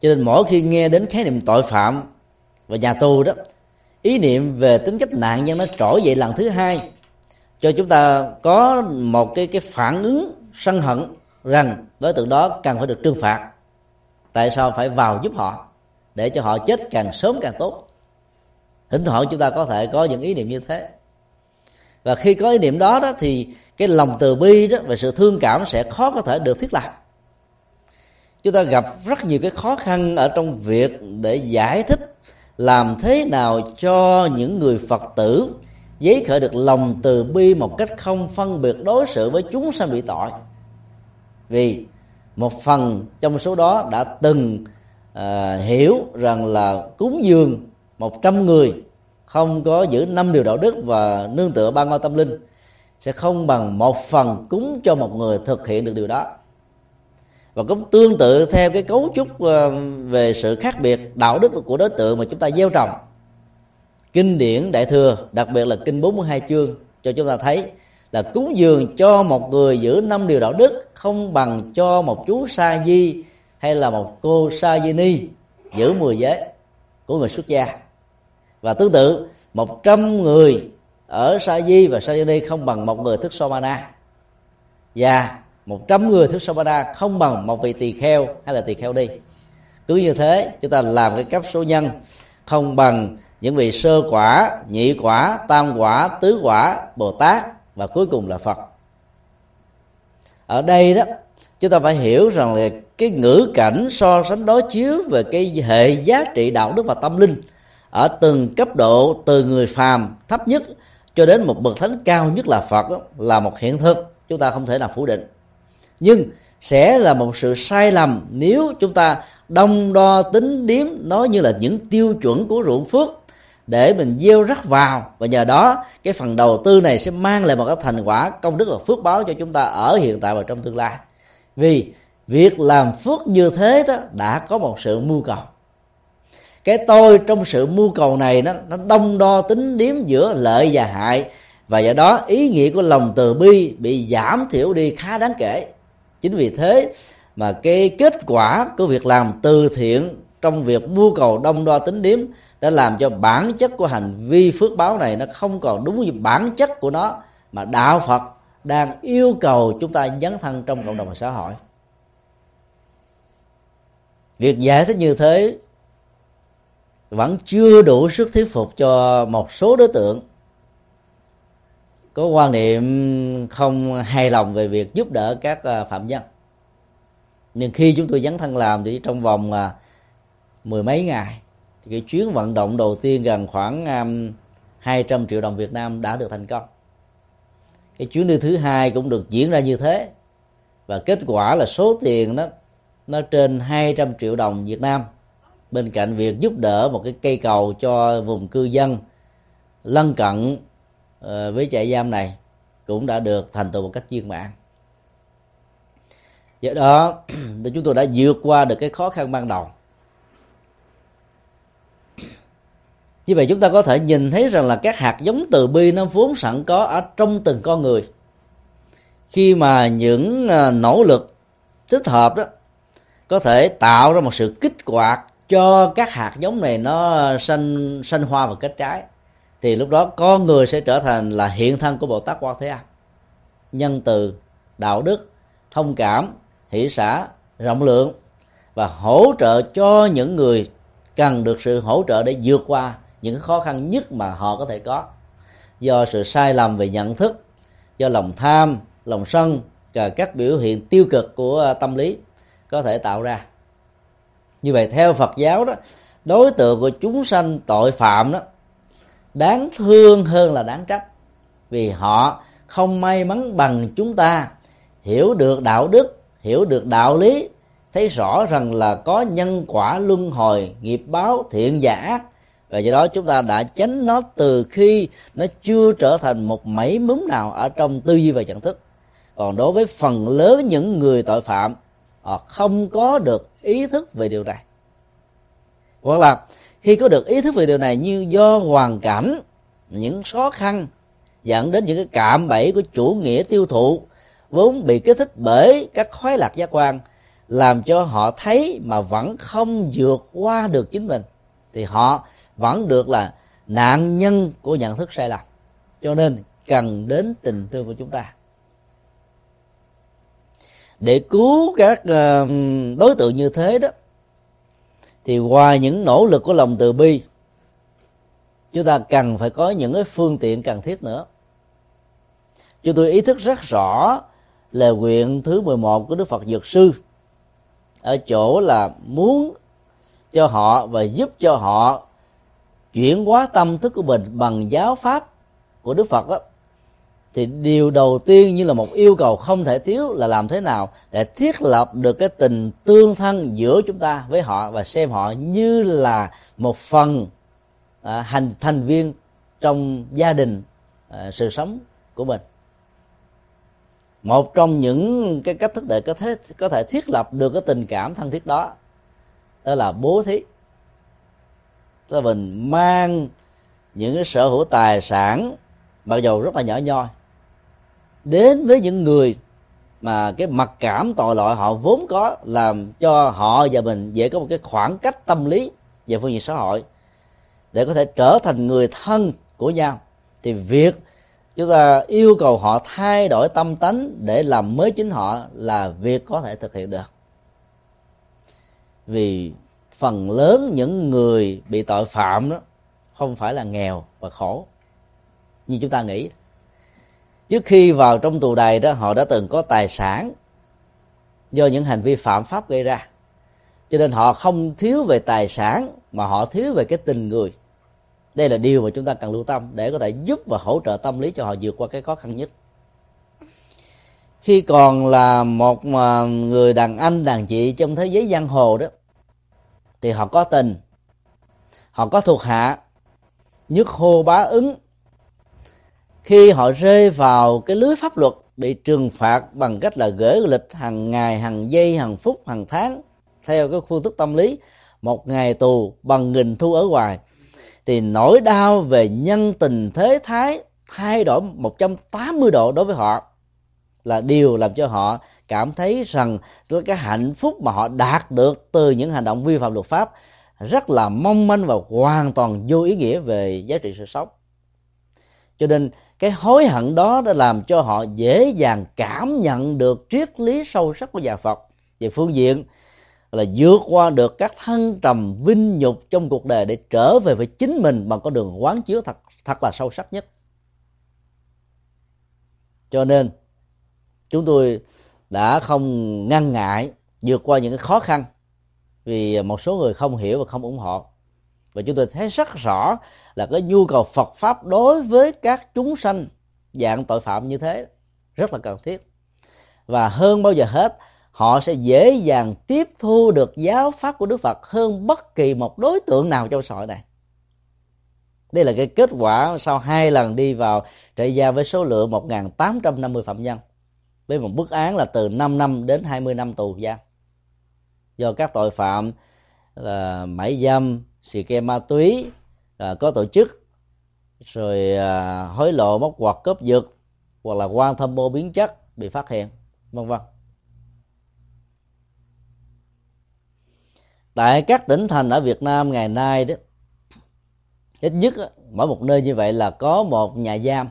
Cho nên mỗi khi nghe đến khái niệm tội phạm và nhà tù đó, ý niệm về tính cách nạn nhân nó trỗi dậy lần thứ hai, cho chúng ta có một cái, cái phản ứng sân hận rằng đối tượng đó cần phải được trừng phạt. Tại sao phải vào giúp họ, để cho họ chết càng sớm càng tốt? Thỉnh thoảng chúng ta có thể có những ý niệm như thế. Và khi có ý niệm đó, đó thì cái lòng từ bi đó và sự thương cảm sẽ khó có thể được thiết lập. Chúng ta gặp rất nhiều cái khó khăn ở trong việc để giải thích làm thế nào cho những người Phật tử giấy khởi được lòng từ bi một cách không phân biệt đối xử với chúng sanh bị tội. Vì một phần trong số đó đã từng à, hiểu rằng là cúng dường một trăm người không có giữ năm điều đạo đức và nương tựa ba ngôi tâm linh sẽ không bằng một phần cúng cho một người thực hiện được điều đó. Và cũng tương tự theo cái cấu trúc về sự khác biệt đạo đức của đối tượng mà chúng ta gieo trồng, kinh điển Đại Thừa, đặc biệt là kinh bốn mươi hai chương cho chúng ta thấy là cúng dường cho một người giữ năm điều đạo đức không bằng cho một chú sa di hay là một cô sa di ni giữ mười giới của người xuất gia. Và tương tự, một trăm người ở sa di và sa di ni không bằng một người thức Somana, và một trăm người thức Somana không bằng một vị tỳ kheo hay là tỳ kheo đi. Cứ như thế chúng ta làm cái cấp số nhân không bằng những vị sơ quả, nhị quả, tam quả, tứ quả, Bồ Tát và cuối cùng là Phật. Ở đây đó chúng ta phải hiểu rằng là cái ngữ cảnh so sánh đối chiếu về cái hệ giá trị đạo đức và tâm linh ở từng cấp độ, từ người phàm thấp nhất cho đến một bậc thánh cao nhất là Phật đó, là một hiện thực chúng ta không thể nào phủ định. Nhưng sẽ là một sự sai lầm nếu chúng ta đong đo tính điếm nó như là những tiêu chuẩn của ruộng phước để mình gieo rắc vào, và nhờ đó cái phần đầu tư này sẽ mang lại một cái thành quả công đức và phước báo cho chúng ta ở hiện tại và trong tương lai. Vì việc làm phước như thế đó đã có một sự mưu cầu. Cái tôi trong sự mưu cầu này nó, nó đong đo tính điếm giữa lợi và hại, và do đó ý nghĩa của lòng từ bi bị giảm thiểu đi khá đáng kể. Chính vì thế mà cái kết quả của việc làm từ thiện trong việc mưu cầu đong đo tính điếm đã làm cho bản chất của hành vi phước báo này nó không còn đúng như bản chất của nó mà đạo Phật đang yêu cầu chúng ta dấn thân trong cộng đồng và xã hội. Việc giải thích như thế vẫn chưa đủ sức thuyết phục cho một số đối tượng có quan niệm không hài lòng về việc giúp đỡ các phạm nhân. Nhưng khi chúng tôi dấn thân làm thì trong vòng mười mấy ngày thì cái chuyến vận động đầu tiên gần khoảng hai trăm triệu đồng Việt Nam đã được thành công. Cái chuyến đi thứ hai cũng được diễn ra như thế, và kết quả là số tiền nó, nó trên hai trăm triệu đồng Việt Nam, bên cạnh việc giúp đỡ một cái cây cầu cho vùng cư dân lân cận với trại giam này cũng đã được thành tựu một cách viên mãn. Do đó chúng tôi đã vượt qua được cái khó khăn ban đầu. Như vậy chúng ta có thể nhìn thấy rằng là các hạt giống từ bi nó vốn sẵn có ở trong từng con người. Khi mà những nỗ lực thích hợp đó có thể tạo ra một sự kích hoạt cho các hạt giống này nó sanh sanh hoa và kết trái, thì lúc đó con người sẽ trở thành là hiện thân của Bồ Tát Quang Thế Âm. Nhân từ, đạo đức, thông cảm, hỷ xả, rộng lượng và hỗ trợ cho những người cần được sự hỗ trợ để vượt qua những khó khăn nhất mà họ có thể có, do sự sai lầm về nhận thức, do lòng tham, lòng sân và các biểu hiện tiêu cực của tâm lý có thể tạo ra. Như vậy theo Phật giáo đó, đối tượng của chúng sanh tội phạm đó đáng thương hơn là đáng trách, vì họ không may mắn bằng chúng ta hiểu được đạo đức, hiểu được đạo lý, thấy rõ rằng là có nhân quả luân hồi, nghiệp báo thiện và ác, và do đó chúng ta đã tránh nó từ khi nó chưa trở thành một mảy múng nào ở trong tư duy và nhận thức. Còn đối với phần lớn những người tội phạm, họ không có được ý thức về điều này, hoặc là khi có được ý thức về điều này như do hoàn cảnh, những khó khăn dẫn đến những cái cạm bẫy của chủ nghĩa tiêu thụ, vốn bị kích thích bởi các khoái lạc giác quan, làm cho họ thấy mà vẫn không vượt qua được chính mình, thì họ vẫn được là nạn nhân của nhận thức sai lầm. Cho nên cần đến tình thương của chúng ta. Để cứu các đối tượng như thế đó, thì ngoài những nỗ lực của lòng từ bi, chúng ta cần phải có những cái phương tiện cần thiết nữa. Chúng tôi ý thức rất rõ lời nguyện thứ mười một của Đức Phật Dược Sư, ở chỗ là muốn cho họ và giúp cho họ chuyển hóa tâm thức của mình bằng giáo pháp của Đức Phật đó, thì điều đầu tiên như là một yêu cầu không thể thiếu là làm thế nào để thiết lập được cái tình tương thân giữa chúng ta với họ, và xem họ như là một phần à, hành thành viên trong gia đình à, sự sống của mình. Một trong những cái cách thức để có thể, có thể thiết lập được cái tình cảm thân thiết đó, đó là bố thí. Tức là mình mang những cái sở hữu tài sản mặc dù rất là nhỏ nhoi đến với những người mà cái mặc cảm tội lỗi họ vốn có, làm cho họ và mình dễ có một cái khoảng cách tâm lý về phương diện xã hội để có thể trở thành người thân của nhau. Thì việc chúng ta yêu cầu họ thay đổi tâm tánh để làm mới chính họ là việc có thể thực hiện được. Vì phần lớn những người bị tội phạm đó không phải là nghèo và khổ như chúng ta nghĩ. Trước khi vào trong tù đài đó, họ đã từng có tài sản do những hành vi phạm pháp gây ra, cho nên họ không thiếu về tài sản mà họ thiếu về cái tình người. Đây là điều mà chúng ta cần lưu tâm để có thể giúp và hỗ trợ tâm lý cho họ vượt qua cái khó khăn nhất. Khi còn là một người đàn anh, đàn chị trong thế giới giang hồ đó, thì họ có tình, họ có thuộc hạ, nhất hô bá ứng. Khi họ rơi vào cái lưới pháp luật, bị trừng phạt bằng cách là gửi lịch hàng ngày, hàng giây, hàng phút, hàng tháng theo cái phương thức tâm lý, một ngày tù bằng nghìn thu ở ngoài, thì nỗi đau về nhân tình thế thái thay đổi một trăm tám mươi độ đối với họ, là điều làm cho họ cảm thấy rằng cái hạnh phúc mà họ đạt được từ những hành động vi phạm luật pháp rất là mong manh và hoàn toàn vô ý nghĩa về giá trị sự sống. Cho nên cái hối hận đó đã làm cho họ dễ dàng cảm nhận được triết lý sâu sắc của nhà Phật về phương diện là vượt qua được các thăng trầm vinh nhục trong cuộc đời để trở về với chính mình bằng con đường quán chiếu thật thật là sâu sắc nhất. Cho nên chúng tôi đã không ngăn ngại vượt qua những cái khó khăn vì một số người không hiểu và không ủng hộ. Và chúng tôi thấy rất rõ là cái nhu cầu Phật Pháp đối với các chúng sanh dạng tội phạm như thế rất là cần thiết. Và hơn bao giờ hết, họ sẽ dễ dàng tiếp thu được giáo pháp của Đức Phật hơn bất kỳ một đối tượng nào trong xã hội này. Đây là cái kết quả sau hai lần đi vào trại giam với số lượng một nghìn tám trăm năm mươi phạm nhân, với một mức án là từ năm năm đến hai mươi năm tù giam, do các tội phạm là mại dâm, xì ke ma túy, à, có tổ chức, rồi à, hối lộ, móc ngoặc, cướp giật, hoặc là quan tham mô biến chất bị phát hiện, vân vân. Tại các tỉnh thành ở Việt Nam ngày nay đó, ít nhất mỗi một nơi như vậy là có một nhà giam,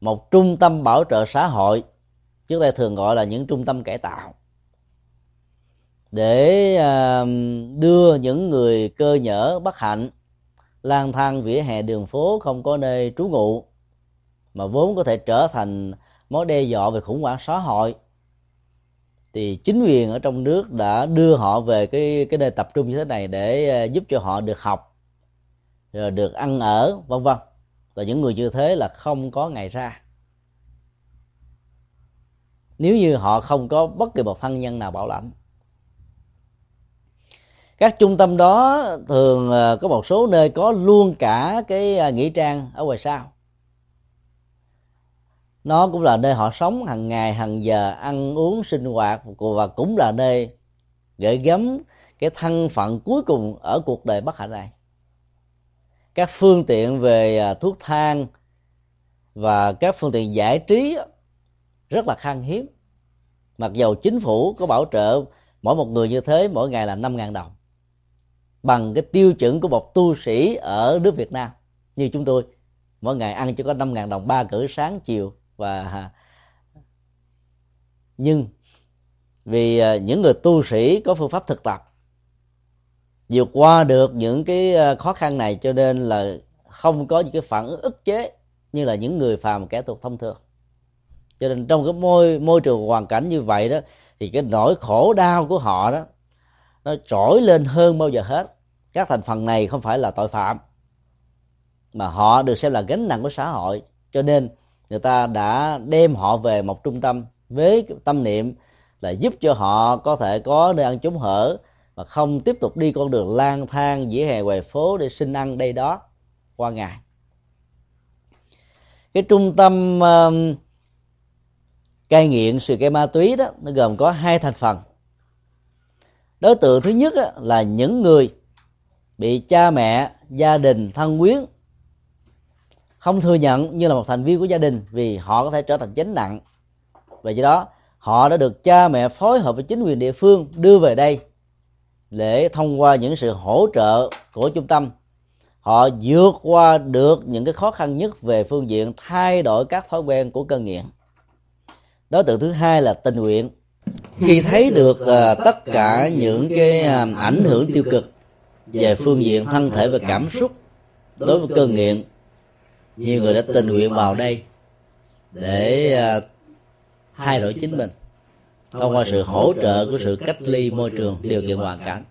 một trung tâm bảo trợ xã hội, trước đây thường gọi là những trung tâm cải tạo, để đưa những người cơ nhỡ bất hạnh lang thang vỉa hè đường phố không có nơi trú ngụ, mà vốn có thể trở thành mối đe dọa về khủng hoảng xã hội, thì chính quyền ở trong nước đã đưa họ về cái cái nơi tập trung như thế này để giúp cho họ được học, rồi được ăn ở, vân vân. Và những người như thế là không có ngày ra. nếu như họ không có bất kỳ một thân nhân nào bảo lãnh. Các trung tâm đó thường có một số nơi có luôn cả cái nghĩa trang ở ngoài sau. Nó cũng là nơi họ sống hàng ngày, hàng giờ, ăn uống, sinh hoạt, và cũng là nơi gửi gắm cái thân phận cuối cùng ở cuộc đời bất hạnh này. Các phương tiện về thuốc thang và các phương tiện giải trí rất là khan hiếm. Mặc dù chính phủ có bảo trợ mỗi một người như thế mỗi ngày là năm nghìn đồng, bằng cái tiêu chuẩn của một tu sĩ ở nước Việt Nam như chúng tôi, mỗi ngày ăn chỉ có năm nghìn đồng, ba cử sáng chiều. Và nhưng vì những người tu sĩ có phương pháp thực tập vượt qua được những cái khó khăn này, cho nên là không có những cái phản ứng ức chế như là những người phàm kẻ tục thông thường. Cho nên trong cái môi môi trường hoàn cảnh như vậy đó, thì cái nỗi khổ đau của họ đó nó trỗi lên hơn bao giờ hết. Các thành phần này không phải là tội phạm, mà họ được xem là gánh nặng của xã hội, cho nên người ta đã đem họ về một trung tâm với tâm niệm là giúp cho họ có thể có nơi ăn trốn ở, mà không tiếp tục đi con đường lang thang vỉa hè ngoài phố để xin ăn đây đó qua ngày. Cái trung tâm uh, cai nghiện sự cai ma túy đó, nó gồm có hai thành phần. Đối tượng thứ nhất đó, là những người bị cha mẹ, gia đình, thân quyến không thừa nhận như là một thành viên của gia đình, vì họ có thể trở thành gánh nặng. Và do đó họ đã được cha mẹ phối hợp với chính quyền địa phương đưa về đây, để thông qua những sự hỗ trợ của trung tâm, họ vượt qua được những cái khó khăn nhất về phương diện thay đổi các thói quen của cơn nghiện. Đối tượng thứ hai là tình nguyện. Khi thấy được uh, tất cả những cái uh, ảnh hưởng tiêu cực về phương diện thân thể và cảm xúc đối với cơn nghiện, nhiều người đã tình nguyện vào đây để uh, thay đổi chính mình, thông qua sự hỗ trợ của sự cách ly môi trường, điều kiện hoàn cảnh,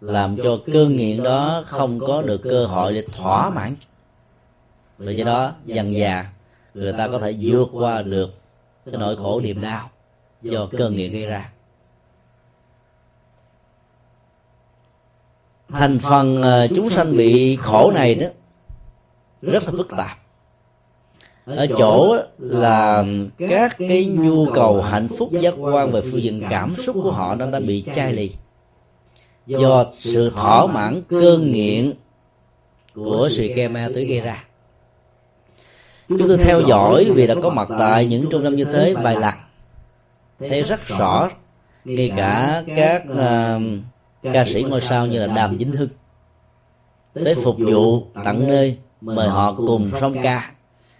làm cho cơn nghiện đó không có được cơ hội để thỏa mãn. Vì vậy đó, dần dà người ta có thể vượt qua được cái nỗi khổ niềm đau do cơn nghiện gây ra. Thành phần chúng sanh bị khổ này đó rất là phức tạp, ở chỗ là các cái nhu cầu hạnh phúc giác quan về phương diện cảm xúc của họ nó đã bị chai lì do sự thỏa mãn cơn nghiện của sự cai ma túy gây ra. Chúng tôi theo dõi, vì đã có mặt tại những trung tâm như thế vài lần, thấy rất rõ, ngay cả các uh, ca sĩ ngôi sao như là Đàm Vĩnh Hưng tới phục vụ tận nơi, mời họ cùng song ca,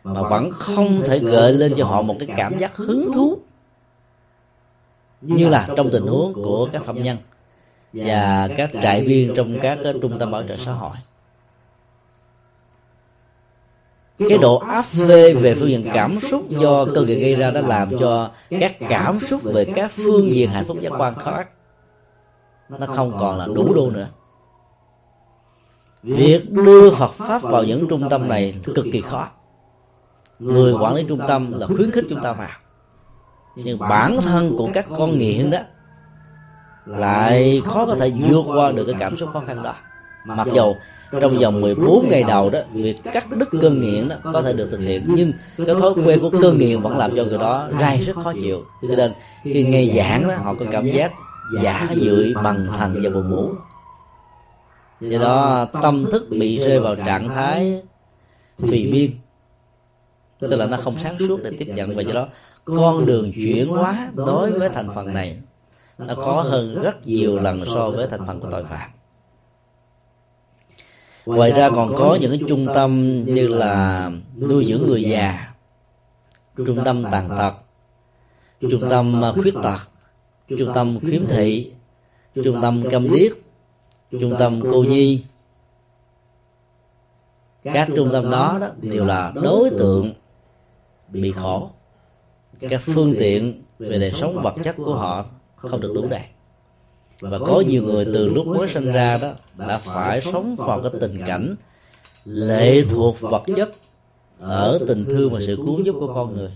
mà vẫn không thể gợi lên cho họ một cái cảm giác hứng thú như là trong tình huống của các phạm nhân và các trại viên trong các trung tâm bảo trợ xã hội. Cái độ áp phê về phương diện cảm xúc do cơ nghiệp gây ra đã làm cho các cảm xúc về các phương diện hạnh phúc giác quan khác nó không còn là đủ đô nữa. Việc đưa Phật pháp vào những trung tâm này cực kỳ khó. Người quản lý trung tâm là khuyến khích chúng ta vào, nhưng bản thân của các con nghiện đó lại khó có thể vượt qua được cái cảm xúc khó khăn đó. Mặc dù trong vòng mười bốn ngày đầu đó, việc cắt đứt cơn nghiện đó có thể được thực hiện, nhưng cái thói quen của cơn nghiện vẫn làm cho người đó rai rất khó chịu. Cho nên khi nghe giảng đó, họ có cảm giác giả dưỡi, bằng thần và buồn ngủ. Do đó tâm thức bị rơi vào trạng thái tùy biên, tức là nó không sáng suốt để tiếp nhận. Và do đó con đường chuyển hóa đối với thành phần này nó khó hơn rất nhiều lần so với thành phần của tội phạm. Ngoài ra còn có những cái trung tâm như là nuôi dưỡng người già, trung tâm tàn tật, trung tâm khuyết tật, trung tâm khiếm thị, trung tâm câm điếc, trung tâm cô nhi. Các trung tâm đó, đó đều là đối tượng bị khổ. Các phương tiện về đời sống vật chất của họ không được đủ đầy, và có nhiều người từ lúc mới sinh ra đó đã phải sống vào cái tình cảnh lệ thuộc vật chất ở tình thương và sự cứu giúp của con người.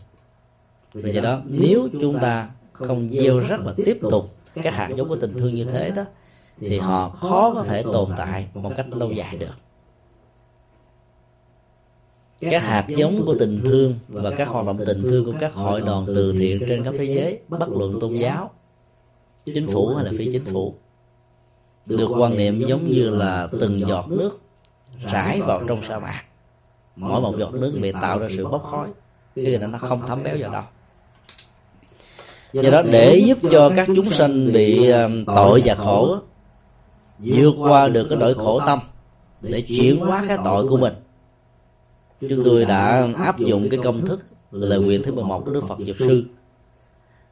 Vì vậy đó, nếu chúng ta không gieo rắc và tiếp tục các hạt giống của tình thương như thế đó, thì họ khó có thể tồn tại một cách lâu dài được. Các hạt giống của tình thương và các hoạt động tình thương của các hội đoàn từ thiện trên khắp thế giới, bất luận tôn giáo, chính phủ hay là phi chính phủ, được quan niệm giống như là từng giọt nước rải vào trong sa mạc. Mỗi một giọt nước bị tạo ra sự bốc khói, cái gì đó nó không thấm béo vào đâu. Do đó, để giúp cho các chúng sanh bị tội và khổ vượt qua được cái nỗi khổ tâm, để chuyển hóa cái tội của mình, chúng tôi đã áp dụng cái công thức lời nguyện thứ mười một của Đức Phật Dược Sư,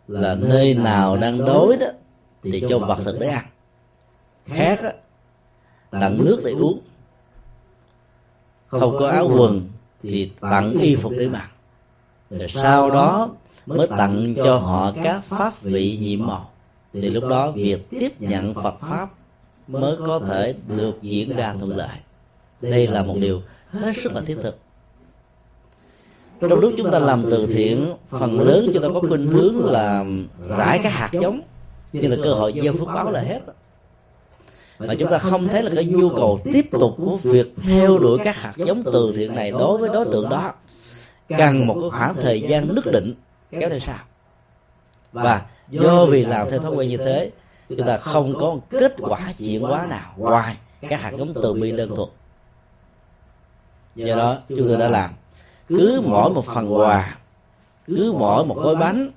là nơi nào đang đói đó thì cho vật thực để ăn, khát đó tặng nước để uống, không có áo quần thì tặng y phục để mặc, rồi sau đó mới tặng cho họ các pháp vị nhiệm màu. Thì lúc đó việc tiếp nhận Phật Pháp mới có thể được diễn ra thuận lợi. Đây là một điều hết sức là thiết thực. Trong lúc chúng ta làm từ thiện, phần lớn chúng ta có khuynh hướng là rải các hạt giống, nhưng là cơ hội gieo phước báo là hết. Mà chúng ta không thấy là cái nhu cầu tiếp tục của việc theo đuổi các hạt giống từ thiện này đối với đối tượng đó cần một cái khoảng thời gian nhất định kéo theo sau. Và do vì làm theo thói quen như thế, chúng ta không có kết quả chuyển hóa nào ngoài các hạt giống từ bi đơn thuần. Do đó chúng tôi đã làm, cứ mỗi một phần quà, cứ mỗi một gói bánh,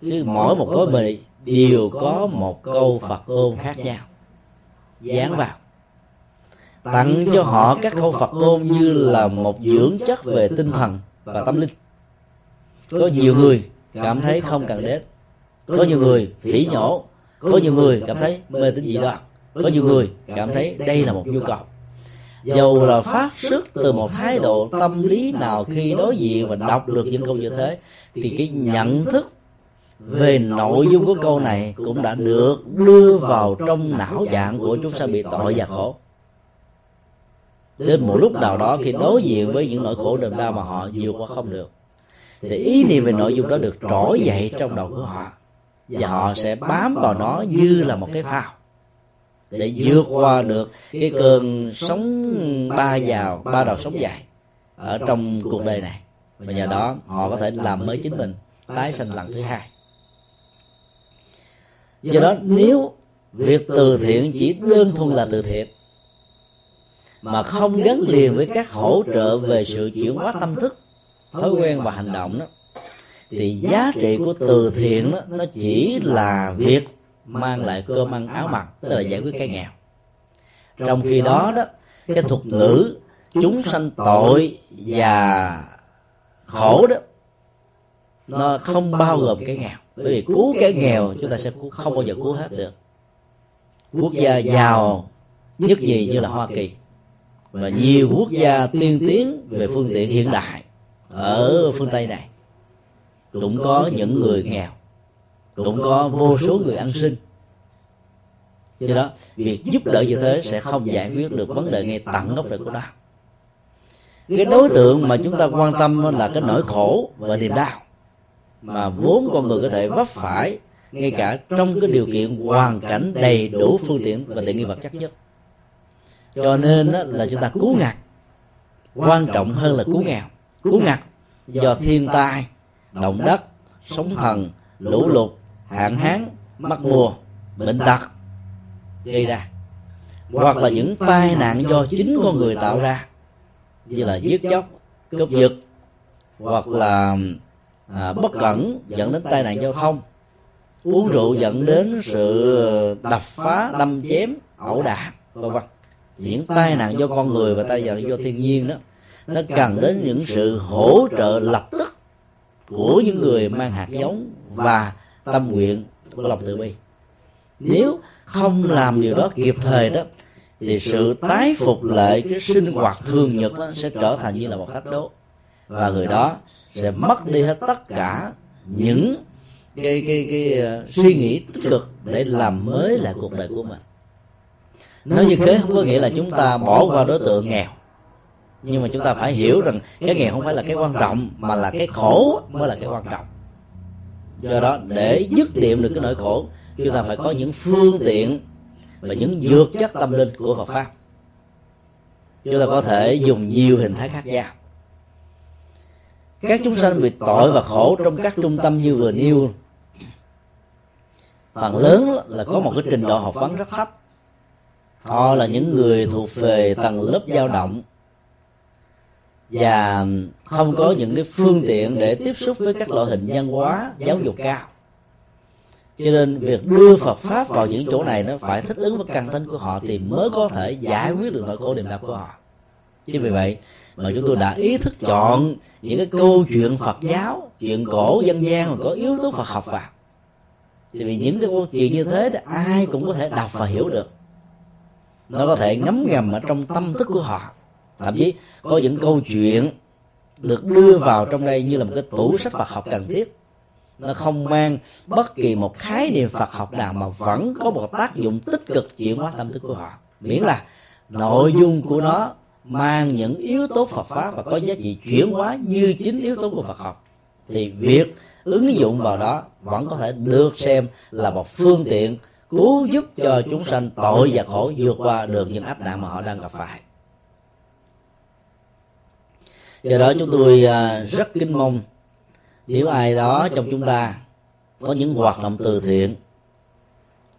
cứ mỗi một gói mì đều có một câu Phật ôn khác nhau dán vào, tặng cho họ các câu Phật ôn như là một dưỡng chất về tinh thần và tâm linh. Có nhiều người cảm thấy không cần đến, có nhiều người phỉ nhổ, có nhiều người cảm thấy mê tín dị đoan, có nhiều người cảm thấy đây là một nhu cầu. Dầu là phát xuất từ một thái độ tâm lý nào, khi đối diện và đọc được những câu như thế, thì cái nhận thức về nội dung của câu này cũng đã được đưa vào trong não dạng của chúng ta bị tội và khổ. Đến một lúc nào đó, khi đối diện với những nỗi khổ đờm đau mà họ vượt qua không được, thì ý niệm về nội dung đó được trỗi dậy trong đầu của họ, và họ sẽ bám vào nó như là một cái phao để vượt qua được cái cơn sóng ba giàu, ba đầu sóng dài ở trong cuộc đời này. Và nhờ đó họ có thể làm mới chính mình, tái sinh lần thứ hai. Do đó, nếu việc từ thiện chỉ đơn thuần là từ thiện mà không gắn liền với các hỗ trợ về sự chuyển hóa tâm thức, thói quen và hành động đó, thì giá trị của từ thiện đó, nó chỉ là việc mang lại cơm ăn áo mặc, tức là giải quyết cái nghèo. Trong khi đó đó, cái thuật ngữ chúng sanh tội và khổ đó, nó không bao gồm cái nghèo. Bởi vì cứu cái nghèo chúng ta sẽ không bao giờ cứu hết được. Quốc gia giàu nhất gì như là Hoa Kỳ và nhiều quốc gia tiên tiến về phương tiện hiện đại ở phương Tây này cũng có những người nghèo, cũng có vô số người ăn xin. Do đó, việc giúp đỡ như thế sẽ không giải quyết được vấn đề ngay tận gốc rễ của nó. Cái đối tượng mà chúng ta quan tâm là cái nỗi khổ và niềm đau mà vốn con người có thể vấp phải, ngay cả trong cái điều kiện hoàn cảnh đầy đủ phương tiện và tiện nghi vật chất nhất. Cho nên là chúng ta cứu ngặt quan trọng hơn là cứu nghèo. Cứu ngặt do thiên tai, động đất, sóng thần, lũ lụt, hạn hán, mất mùa, bệnh tật gây ra, hoặc là những tai nạn do chính con người tạo ra như là giết chóc, cướp giật, hoặc là à, bất cẩn dẫn đến tai nạn giao thông, uống rượu dẫn đến sự đập phá, đâm chém, ẩu đả, vân vân. Những tai nạn do con người và tai nạn do thiên nhiên đó, nó cần đến những sự hỗ trợ lập tức của những người mang hạt giống và tâm nguyện của lòng từ bi. Nếu không làm điều đó kịp thời đó, thì sự tái phục lại cái sinh hoạt thường nhật đó sẽ trở thành như là một thách đố, và người đó sẽ mất đi hết tất cả những cái, cái, cái uh, suy nghĩ tích cực để làm mới lại cuộc đời của mình. Nói như thế không có nghĩa là chúng ta bỏ qua đối tượng nghèo, nhưng mà chúng ta phải hiểu rằng cái nghèo không phải là cái quan trọng, mà là cái khổ mới là cái quan trọng. Do đó để dứt điểm được cái nỗi khổ, chúng ta phải có những phương tiện và những dược chất tâm linh của Phật pháp. Chúng ta có thể dùng nhiều hình thái khác nhau. Các chúng sanh bị tội và khổ trong các trung tâm như vừa nêu, phần lớn là có một cái trình độ học vấn rất thấp. Họ là những người thuộc về tầng lớp dao động và không có những cái phương tiện để tiếp xúc với các loại hình văn hóa, giáo dục cao. Cho nên việc đưa Phật pháp vào những chỗ này nó phải thích ứng với căn tính của họ thì mới có thể giải quyết được nỗi khổ niềm đau của họ. Chính vì vậy mà chúng tôi đã ý thức chọn những cái câu chuyện Phật giáo, chuyện cổ dân gian mà có yếu tố Phật học vào. Thì vì những cái câu chuyện như thế thì ai cũng có thể đọc và hiểu được. Nó có thể ngấm ngầm ở trong tâm thức của họ. Thậm chí có những câu chuyện được đưa vào trong đây như là một cái tủ sách Phật học cần thiết. Nó không mang bất kỳ một khái niệm Phật học nào mà vẫn có một tác dụng tích cực chuyển hóa tâm thức của họ, miễn là nội dung của nó mang những yếu tố Phật pháp và có giá trị chuyển hóa như chính yếu tố của Phật học. Thì việc ứng dụng vào đó vẫn có thể được xem là một phương tiện cứu giúp cho chúng sanh tội và khổ vượt qua được những áp nạn mà họ đang gặp phải. Do đó chúng tôi rất kính mong nếu ai đó trong chúng ta có những hoạt động từ thiện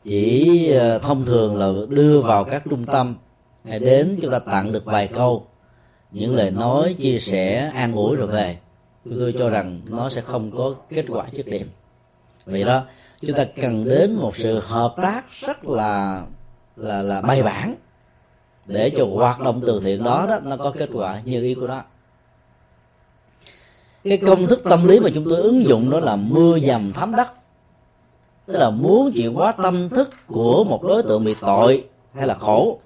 chỉ thông thường là đưa vào các trung tâm, hãy đến chúng ta tặng được vài câu, những lời nói chia sẻ an ủi rồi về, chúng tôi cho rằng nó sẽ không có kết quả dứt điểm. Vì đó chúng ta cần đến một sự hợp tác rất là là là bài bản để cho hoạt động từ thiện đó, đó nó có kết quả như ý của nó. Cái công thức tâm lý mà chúng tôi ứng dụng đó là mưa dầm thấm đất, tức là muốn chuyển hóa tâm thức của một đối tượng bị tội hay là khổ,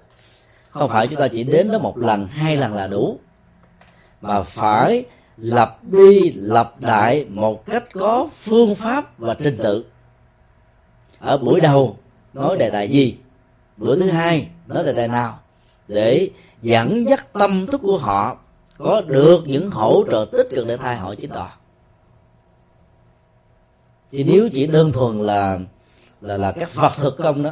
không phải chúng ta chỉ đến đó một lần hai lần là đủ, mà phải lặp đi lặp lại một cách có phương pháp và trình tự. Ở buổi đầu nói đề tài gì, buổi thứ hai nói đề tài nào, để dẫn dắt tâm thức của họ có được những hỗ trợ tích cực để thay hỏi chính tòa. Thì nếu chỉ đơn thuần là là là các vật thực công đó,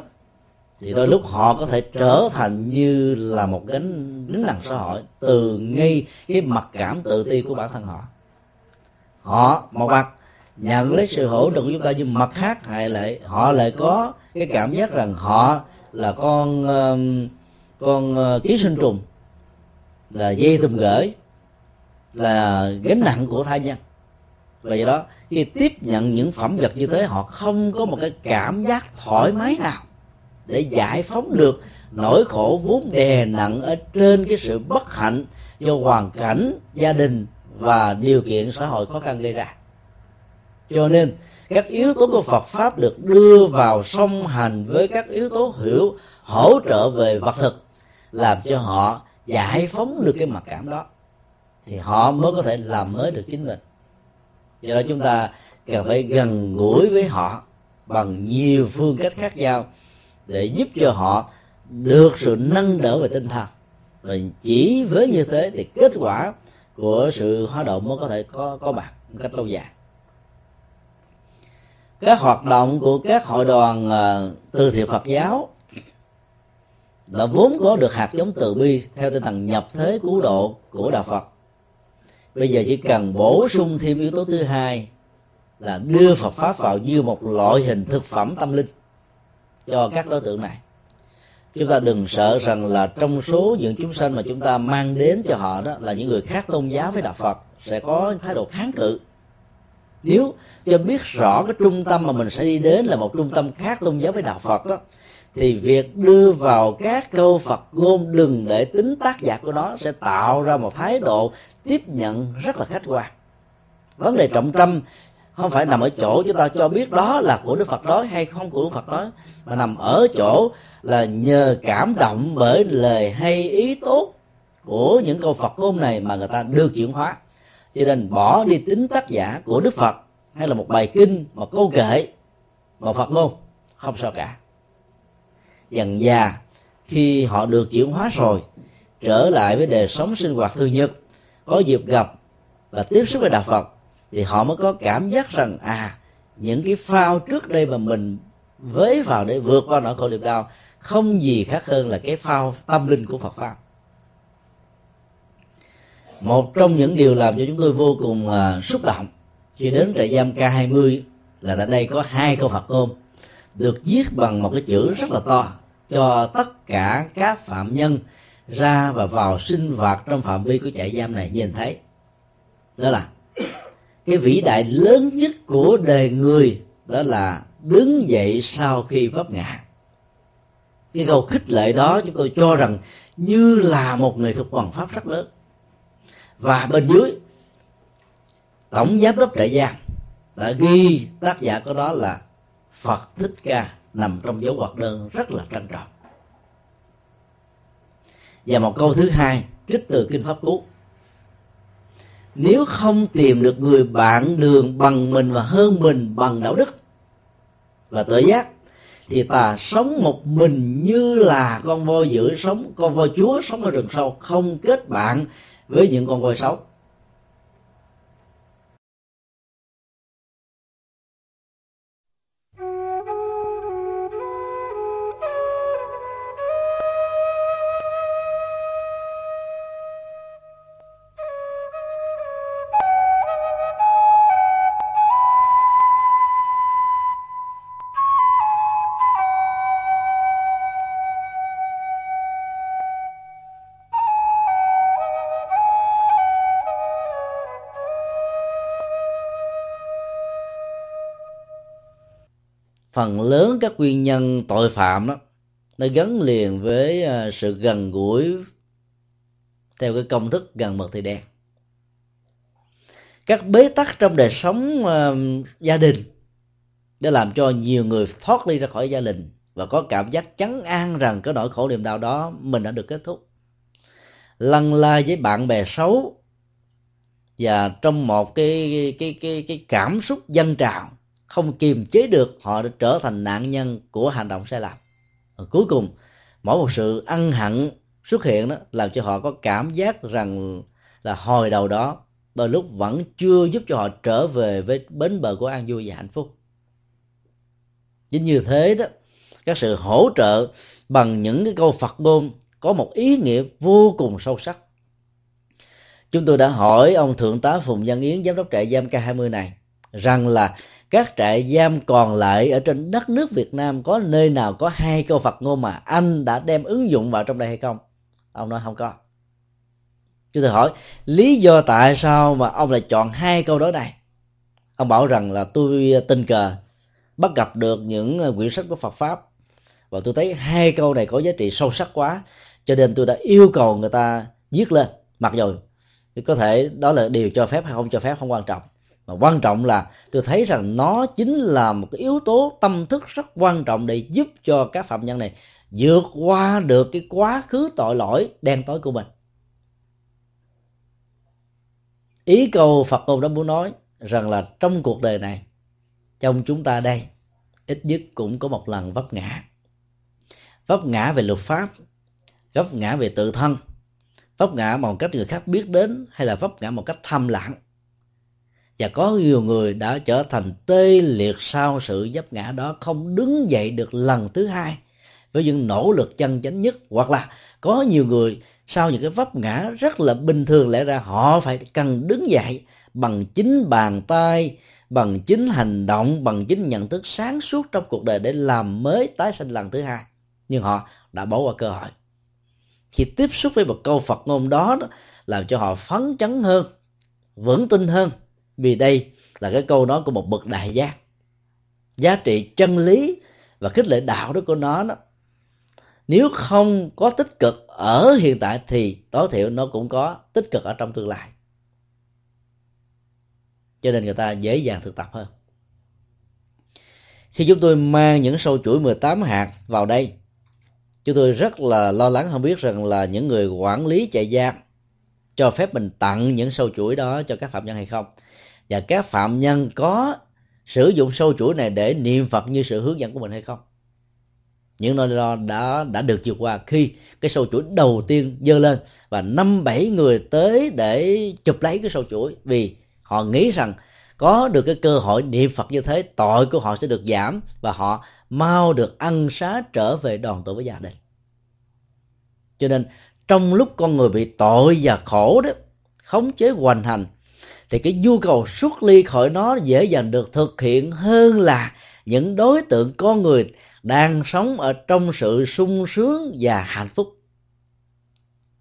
thì đôi lúc họ có thể trở thành như là một gánh gánh nặng xã hội từ ngay cái mặc cảm tự ti của bản thân họ. Họ một mặt nhận lấy sự hỗ trợ của chúng ta, nhưng mặt khác hay lại họ lại có cái cảm giác rằng họ là con con ký sinh trùng, là dây tùm gửi, là gánh nặng của tha nhân. Vậy đó, khi tiếp nhận những phẩm vật như thế, họ không có một cái cảm giác thoải mái nào để giải phóng được nỗi khổ vốn đè nặng ở trên cái sự bất hạnh do hoàn cảnh, gia đình và điều kiện xã hội khó khăn gây ra. Cho nên các yếu tố của Phật pháp được đưa vào song hành với các yếu tố hiểu hỗ trợ về vật thực, làm cho họ giải phóng được cái mặc cảm đó, thì họ mới có thể làm mới được chính mình. Do đó chúng ta cần phải gần gũi với họ bằng nhiều phương cách khác nhau để giúp cho họ được sự nâng đỡ về tinh thần. Và chỉ với như thế thì kết quả của sự hóa động mới có thể có, có mặt một cách lâu dài. Các hoạt động của các hội đoàn uh, từ thiện Phật giáo đã vốn có được hạt giống từ bi theo tinh thần nhập thế cứu độ của đạo Phật. Bây giờ chỉ cần bổ sung thêm yếu tố thứ hai là đưa Phật pháp vào như một loại hình thực phẩm tâm linh cho các đối tượng này. Chúng ta đừng sợ rằng là trong số những chúng sanh mà chúng ta mang đến cho họ đó là những người khác tôn giáo với đạo Phật sẽ có thái độ kháng cự. Nếu cho biết rõ cái trung tâm mà mình sẽ đi đến là một trung tâm khác tôn giáo với đạo Phật đó, thì việc đưa vào các câu Phật ngôn đừng để tính tác giả của nó sẽ tạo ra một thái độ tiếp nhận rất là khách quan. Vấn đề trọng tâm không phải nằm ở chỗ chúng ta cho biết đó là của Đức Phật nói hay không của Đức Phật nói, mà nằm ở chỗ là nhờ cảm động bởi lời hay ý tốt của những câu Phật ngôn này mà người ta được chuyển hóa. Cho nên bỏ đi tính tác giả của Đức Phật hay là một bài kinh, một câu kệ, một Phật ngôn, không sao cả. Dần dà khi họ được chuyển hóa rồi, trở lại với đời sống sinh hoạt thường nhật, có dịp gặp và tiếp xúc với đạo Phật, thì họ mới có cảm giác rằng à những cái phao trước đây mà mình với vào để vượt qua nỗi khổ niềm đau không gì khác hơn là cái phao tâm linh của Phật pháp. Một trong những điều làm cho chúng tôi vô cùng uh, xúc động khi đến trại giam K hai mươi là tại đây có hai câu Phật ngôn được viết bằng một cái chữ rất là to cho tất cả các phạm nhân ra và vào sinh hoạt trong phạm vi của trại giam này nhìn thấy. Đó là cái vĩ đại lớn nhất của đời người, đó là đứng dậy sau khi vấp ngã. Cái câu khích lệ đó chúng tôi cho rằng như là một nghệ thuật hoàn pháp rất lớn. Và bên dưới, tổng giám đốc trại giam đã ghi tác giả của đó là Phật Thích Ca, nằm trong dấu hoạt đơn rất là trân trọng. Và một câu thứ hai trích từ Kinh Pháp Cú: nếu không tìm được người bạn đường bằng mình và hơn mình bằng đạo đức và tự giác, thì ta sống một mình như là con voi dữ sống, con voi chúa sống ở rừng sâu, không kết bạn với những con voi xấu. Phần lớn các nguyên nhân tội phạm đó nó gắn liền với sự gần gũi theo cái công thức gần mực thì đen. Các bế tắc trong đời sống uh, gia đình đã làm cho nhiều người thoát ly ra khỏi gia đình và có cảm giác chấn an rằng cái nỗi khổ niềm đau đó mình đã được kết thúc. Lăn la với bạn bè xấu và trong một cái cái cái cái cảm xúc dâng trào không kiềm chế được, họ đã trở thành nạn nhân của hành động sai lầm. Và cuối cùng, mỗi một sự ân hận xuất hiện đó làm cho họ có cảm giác rằng là hồi đầu đó đôi lúc vẫn chưa giúp cho họ trở về với bến bờ của an vui và hạnh phúc. Chính như thế đó, các sự hỗ trợ bằng những cái câu Phật ngôn có một ý nghĩa vô cùng sâu sắc. Chúng tôi đã hỏi ông Thượng tá Phùng Văn Yến, giám đốc trại giam K hai mươi này, rằng là các trại giam còn lại ở trên đất nước Việt Nam có nơi nào có hai câu Phật ngôn mà anh đã đem ứng dụng vào trong đây hay không? Ông nói không có. Chúng tôi hỏi lý do tại sao mà ông lại chọn hai câu đó này. Ông bảo rằng là tôi tình cờ bắt gặp được những quyển sách của Phật pháp và tôi thấy hai câu này có giá trị sâu sắc quá, cho nên tôi đã yêu cầu người ta viết lên. Mặc dù có thể đó là điều cho phép hay không cho phép không quan trọng, mà quan trọng là tôi thấy rằng nó chính là một cái yếu tố tâm thức rất quan trọng để giúp cho các phạm nhân này vượt qua được cái quá khứ tội lỗi đen tối của mình. Ý câu Phật ngôn đó muốn nói rằng là trong cuộc đời này, trong chúng ta đây, ít nhất cũng có một lần vấp ngã. Vấp ngã về luật pháp, vấp ngã về tự thân, vấp ngã bằng cách người khác biết đến hay là vấp ngã một cách thầm lặng. Và có nhiều người đã trở thành tê liệt sau sự vấp ngã đó, không đứng dậy được lần thứ hai với những nỗ lực chân chánh nhất. Hoặc là có nhiều người sau những cái vấp ngã rất là bình thường, lẽ ra họ phải cần đứng dậy bằng chính bàn tay, bằng chính hành động, bằng chính nhận thức sáng suốt trong cuộc đời để làm mới tái sinh lần thứ hai. Nhưng họ đã bỏ qua cơ hội. Khi tiếp xúc với một câu Phật ngôn đó, đó làm cho họ phấn chấn hơn, vững tin hơn. Vì đây là cái câu nói của một bậc đại giác. Giá trị chân lý và khích lệ đạo đức của nó, đó, nếu không có tích cực ở hiện tại thì tối thiểu nó cũng có tích cực ở trong tương lai. Cho nên người ta dễ dàng thực tập hơn. Khi chúng tôi mang những sâu chuỗi mười tám hạt vào đây, chúng tôi rất là lo lắng không biết rằng là những người quản lý trại giam cho phép mình tặng những sâu chuỗi đó cho các phạm nhân hay không. Và các phạm nhân có sử dụng sâu chuỗi này để niệm Phật như sự hướng dẫn của mình hay không? Những nỗi lo đã, đã được vượt qua khi cái sâu chuỗi đầu tiên dơ lên và năm bảy người tới để chụp lấy cái sâu chuỗi, vì họ nghĩ rằng có được cái cơ hội niệm Phật như thế, tội của họ sẽ được giảm và họ mau được ăn xá trở về đoàn tụ với gia đình. Cho nên trong lúc con người bị tội và khổ đó khống chế hoành hành, thì cái nhu cầu xuất ly khỏi nó dễ dàng được thực hiện hơn là những đối tượng con người đang sống ở trong sự sung sướng và hạnh phúc.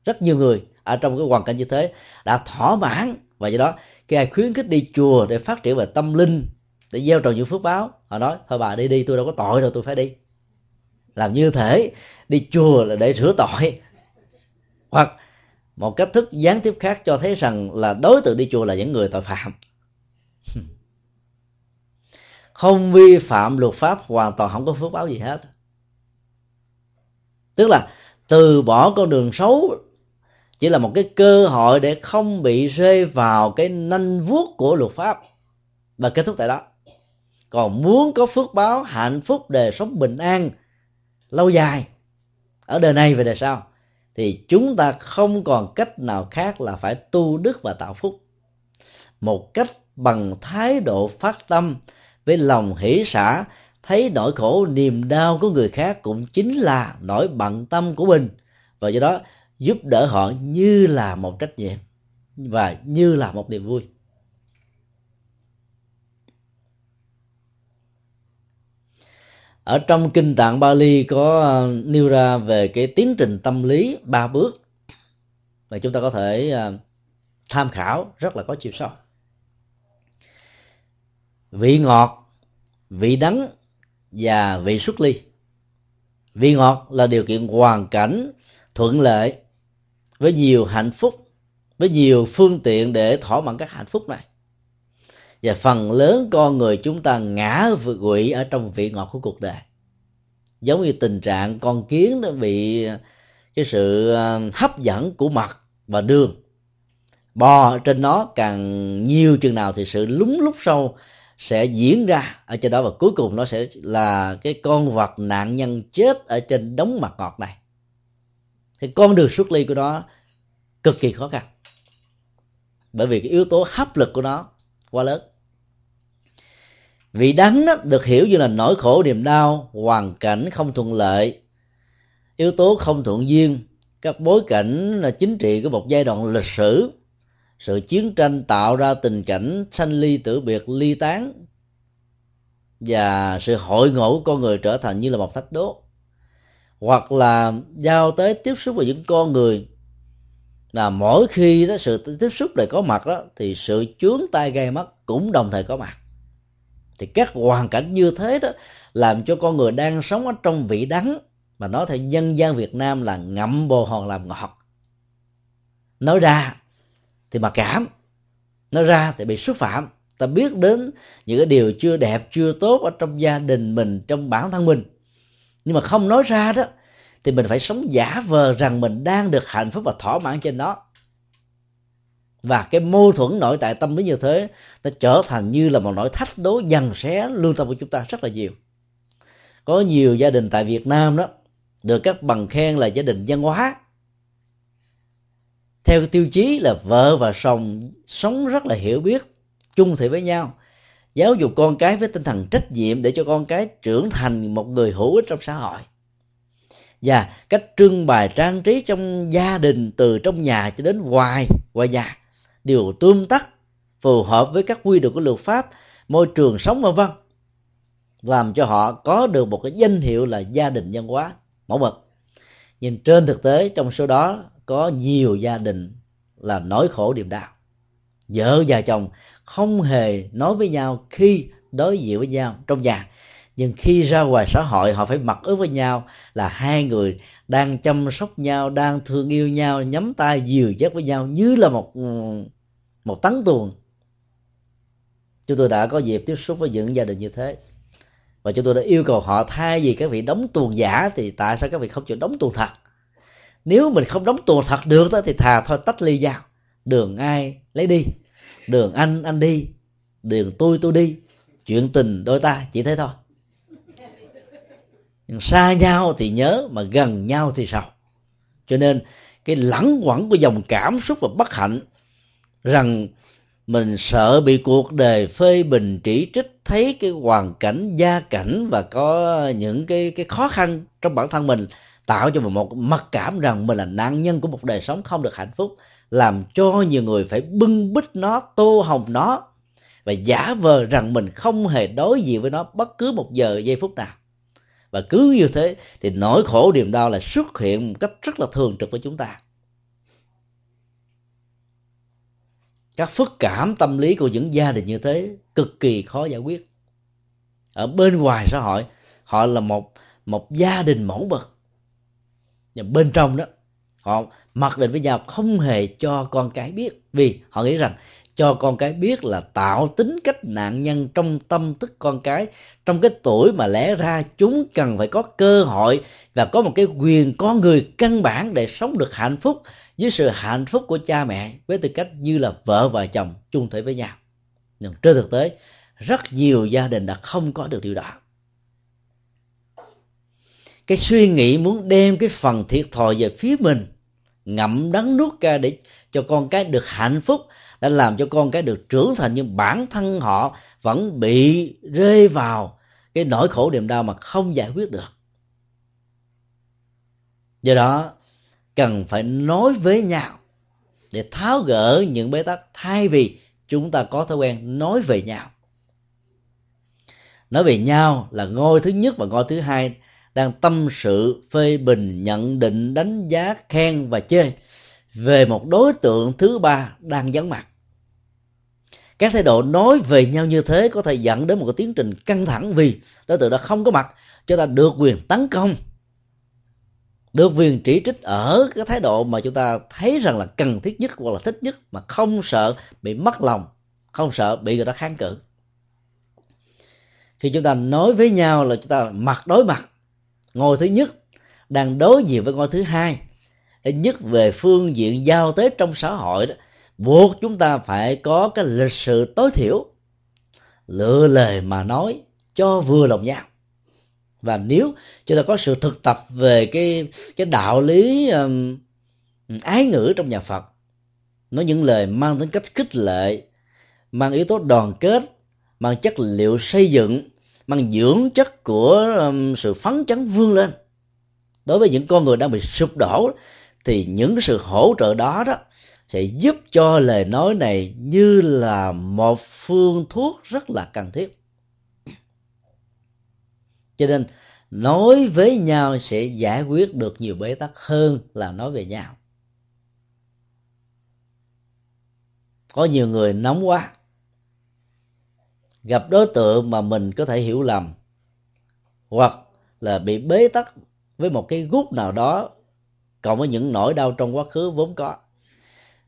Rất nhiều người ở trong cái hoàn cảnh như thế đã thỏa mãn, và do đó khi ai khuyến khích đi chùa để phát triển về tâm linh, để gieo trồng những phước báo, họ nói thôi bà đi đi, tôi đâu có tội đâu, tôi phải đi. Làm như thế đi chùa là để rửa tội. Hoặc một cách thức gián tiếp khác cho thấy rằng là đối tượng đi chùa là những người tội phạm. Không vi phạm luật pháp hoàn toàn không có phước báo gì hết. Tức là từ bỏ con đường xấu chỉ là một cái cơ hội để không bị rơi vào cái nanh vuốt của luật pháp, và kết thúc tại đó. Còn muốn có phước báo, hạnh phúc, đời sống bình an lâu dài ở đời này và đời sau, thì chúng ta không còn cách nào khác là phải tu đức và tạo phúc một cách bằng thái độ phát tâm, với lòng hỷ xả. Thấy nỗi khổ niềm đau của người khác cũng chính là nỗi bận tâm của mình, và do đó giúp đỡ họ như là một trách nhiệm và như là một niềm vui. Ở trong Kinh Tạng Bali có nêu ra về cái tiến trình tâm lý ba bước mà chúng ta có thể tham khảo, rất là có chiều sâu. Vị ngọt, vị đắng và vị xuất ly. Vị ngọt là điều kiện hoàn cảnh thuận lợi, với nhiều hạnh phúc, với nhiều phương tiện để thỏa mãn các hạnh phúc này. Và phần lớn con người chúng ta ngã quỵ ở trong vị ngọt của cuộc đời, giống như tình trạng con kiến nó bị cái sự hấp dẫn của mật và đường, bò trên nó càng nhiều chừng nào thì sự lúng lúc sâu sẽ diễn ra ở trên đó, và cuối cùng nó sẽ là cái con vật nạn nhân chết ở trên đống mật ngọt này. Thì con đường xuất ly của nó cực kỳ khó khăn, bởi vì cái yếu tố hấp lực của nó quá lớn. Vị đắng đó được hiểu như là nỗi khổ niềm đau, hoàn cảnh không thuận lợi, yếu tố không thuận duyên, các bối cảnh là chính trị của một giai đoạn lịch sử, sự chiến tranh tạo ra tình cảnh sanh ly tử biệt, ly tán, và sự hội ngộ của con người trở thành như là một thách đố. Hoặc là giao tới tiếp xúc với những con người là mỗi khi đó sự tiếp xúc này có mặt đó, thì sự chướng tai gây mắt cũng đồng thời có mặt. Thì các hoàn cảnh như thế đó làm cho con người đang sống ở trong vị đắng, mà nói theo dân gian Việt Nam là ngậm bồ hòn làm ngọt. Nói ra thì mặc cảm, nói ra thì bị xúc phạm. Ta biết đến những cái điều chưa đẹp, chưa tốt ở trong gia đình mình, trong bản thân mình, nhưng mà không nói ra đó, thì mình phải sống giả vờ rằng mình đang được hạnh phúc và thỏa mãn trên nó. Và cái mâu thuẫn nội tại tâm lý như thế, nó trở thành như là một nỗi thách đố giằng xé lương tâm của chúng ta rất là nhiều. Có nhiều gia đình tại Việt Nam đó được các bằng khen là gia đình văn hóa, theo cái tiêu chí là vợ và chồng sống rất là hiểu biết, chung thủy với nhau, giáo dục con cái với tinh thần trách nhiệm để cho con cái trưởng thành một người hữu ích trong xã hội. Và cách trưng bày trang trí trong gia đình, từ trong nhà cho đến ngoài ngoài nhà, đều tươm tắt, phù hợp với các quy định của luật pháp, môi trường sống vân vân, làm cho họ có được một cái danh hiệu là gia đình văn hóa mẫu mực. Nhưng trên thực tế, trong số đó có nhiều gia đình là nỗi khổ điềm đau, vợ và chồng không hề nói với nhau khi đối diện với nhau trong nhà, nhưng khi ra ngoài xã hội họ phải mặc ước với nhau là hai người đang chăm sóc nhau, đang thương yêu nhau, nhắm tay dìu dắt với nhau như là một một tấn tuồng. Chúng tôi đã có dịp tiếp xúc với những gia đình như thế, và chúng tôi đã yêu cầu họ thay vì các vị đóng tuồng giả thì tại sao các vị không chịu đóng tuồng thật? Nếu mình không đóng tuồng thật được đó, thì thà thôi tách ly nhau, đường ai lấy đi, đường anh anh đi, đường tôi tôi đi, chuyện tình đôi ta chỉ thế thôi. Nhưng xa nhau thì nhớ, mà gần nhau thì sầu. Cho nên cái lẳng quẩn của dòng cảm xúc và bất hạnh, rằng Mình sợ bị cuộc đời phê bình chỉ trích, thấy cái hoàn cảnh, gia cảnh và có những cái, cái khó khăn trong bản thân mình, tạo cho mình một mặc cảm rằng mình là nạn nhân của một đời sống không được hạnh phúc, làm cho nhiều người phải bưng bít nó, tô hồng nó và giả vờ rằng mình không hề đối diện với nó bất cứ một giờ giây phút nào. Và cứ như thế thì nỗi khổ niềm đau lại xuất hiện một cách rất là thường trực với chúng ta. Các phức cảm tâm lý của những gia đình như thế cực kỳ khó giải quyết. Ở bên ngoài xã hội, họ là một một gia đình mẫu mực, và bên trong đó họ mặc định với nhau không hề cho con cái biết, vì họ nghĩ rằng cho con cái biết là tạo tính cách nạn nhân trong tâm thức con cái, trong cái tuổi mà lẽ ra chúng cần phải có cơ hội và có một cái quyền con người căn bản để sống được hạnh phúc với sự hạnh phúc của cha mẹ, với tư cách như là vợ và chồng chung thể với nhau. Nhưng trên thực tế, rất nhiều gia đình đã không có được điều đó. Cái suy nghĩ muốn đem cái phần thiệt thòi về phía mình, ngậm đắng nuốt ca để cho con cái được hạnh phúc, đã làm cho con cái được trưởng thành, nhưng bản thân họ vẫn bị rơi vào cái nỗi khổ niềm đau mà không giải quyết được. Do đó cần phải nói với nhau để tháo gỡ những bế tắc, thay vì chúng ta có thói quen nói về nhau. Nói về nhau là ngôi thứ nhất và ngôi thứ hai đang tâm sự, phê bình, nhận định, đánh giá, khen và chê về một đối tượng thứ ba đang vắng mặt. Các thái độ nói về nhau như thế có thể dẫn đến một cái tiến trình căng thẳng, vì đối tượng đã không có mặt, chúng ta được quyền tấn công, được quyền chỉ trích ở cái thái độ mà chúng ta thấy rằng là cần thiết nhất hoặc là thích nhất, mà không sợ bị mất lòng, không sợ bị người ta kháng cự. Khi chúng ta nói với nhau là chúng ta mặt đối mặt, ngôi thứ nhất đang đối diện với ngôi thứ hai, nhất về phương diện giao tế trong xã hội đó, buộc chúng ta phải có cái lịch sự tối thiểu, lựa lời mà nói cho vừa lòng nhau. Và nếu chúng ta có sự thực tập về cái cái đạo lý um, ái ngữ trong nhà Phật, nói những lời mang tính cách khích lệ, mang yếu tố đoàn kết, mang chất liệu xây dựng, mang dưỡng chất của um, sự phấn chấn vươn lên, đối với những con người đang bị sụp đổ, thì những sự hỗ trợ đó đó sẽ giúp cho lời nói này như là một phương thuốc rất là cần thiết. Cho nên nói với nhau sẽ giải quyết được nhiều bế tắc hơn là nói về nhau. Có nhiều người nóng quá, gặp đối tượng mà mình có thể hiểu lầm hoặc là bị bế tắc với một cái gút nào đó, cộng với những nỗi đau trong quá khứ vốn có,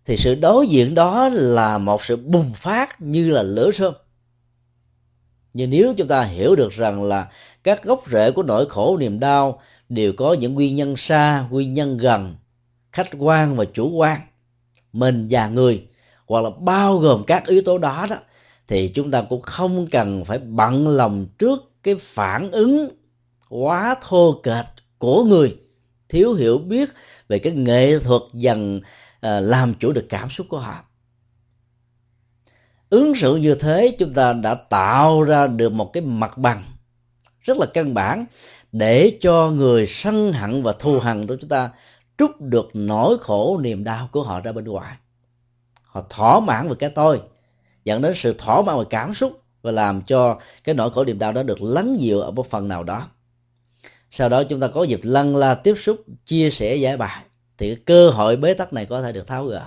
thì sự đối diện đó là một sự bùng phát như là lửa sớm. Nhưng nếu chúng ta hiểu được rằng là các gốc rễ của nỗi khổ niềm đau đều có những nguyên nhân xa, nguyên nhân gần, khách quan và chủ quan, mình và người, hoặc là bao gồm các yếu tố đó đó, thì chúng ta cũng không cần phải bận lòng trước cái phản ứng quá thô kệch của người thiếu hiểu biết về cái nghệ thuật dần làm chủ được cảm xúc của họ. Ứng xử như thế, chúng ta đã tạo ra được một cái mặt bằng rất là căn bản để cho người sân hận và thù hằn của chúng ta trút được nỗi khổ niềm đau của họ ra bên ngoài. Họ thỏa mãn về cái tôi, dẫn đến sự thỏa mãn về cảm xúc, và làm cho cái nỗi khổ niềm đau đó được lắng dịu ở một phần nào đó. Sau đó chúng ta có dịp lăn la tiếp xúc, chia sẻ giải bài, thì cơ hội bế tắc này có thể được tháo gỡ.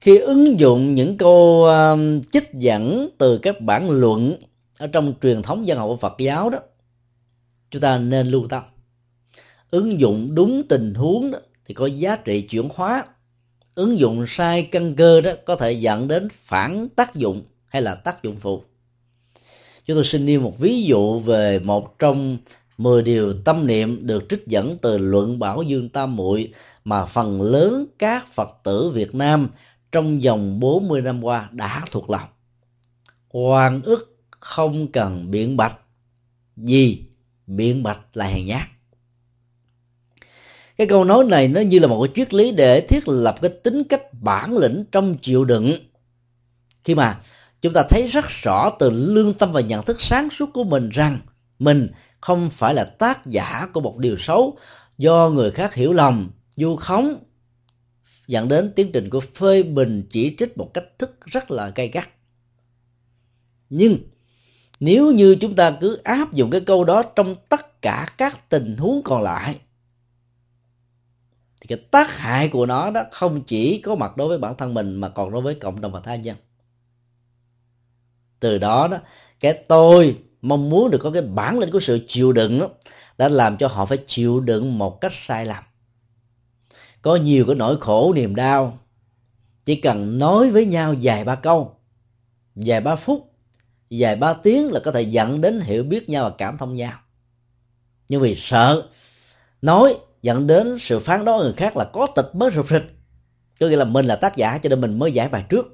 Khi ứng dụng những câu uh, trích dẫn từ các bản luận ở trong truyền thống văn học của Phật giáo đó, chúng ta nên lưu tâm. Ứng dụng đúng tình huống đó, thì có giá trị chuyển hóa. Ứng dụng sai căn cơ đó có thể dẫn đến phản tác dụng hay là tác dụng phụ. Chúng tôi xin nêu một ví dụ về một trong mười điều tâm niệm được trích dẫn từ luận Bảo Dương Tam Muội mà phần lớn các Phật tử Việt Nam trong vòng bốn mươi năm qua đã thuộc lòng. Oan ức không cần biện bạch, vì biện bạch là hèn nhát. Cái câu nói này nó như là một cái triết lý để thiết lập cái tính cách bản lĩnh trong chịu đựng. Khi mà chúng ta thấy rất rõ từ lương tâm và nhận thức sáng suốt của mình rằng mình không phải là tác giả của một điều xấu do người khác hiểu lầm, vu khống, dẫn đến tiến trình của phê bình chỉ trích một cách thức rất là gay gắt. Nhưng nếu như chúng ta cứ áp dụng cái câu đó trong tất cả các tình huống còn lại, thì cái tác hại của nó đó không chỉ có mặt đối với bản thân mình mà còn đối với cộng đồng và tha nhân. Từ đó, đó cái tôi mong muốn được có cái bản lĩnh của sự chịu đựng đó, đã làm cho họ phải chịu đựng một cách sai lầm. Có nhiều cái nỗi khổ niềm đau chỉ cần nói với nhau vài ba câu, vài ba phút, vài ba tiếng là có thể dẫn đến hiểu biết nhau và cảm thông nhau. Nhưng vì sợ nói dẫn đến sự phán đoán người khác là có tịch mới rụt rịch, có nghĩa là mình là tác giả cho nên mình mới giải bài trước,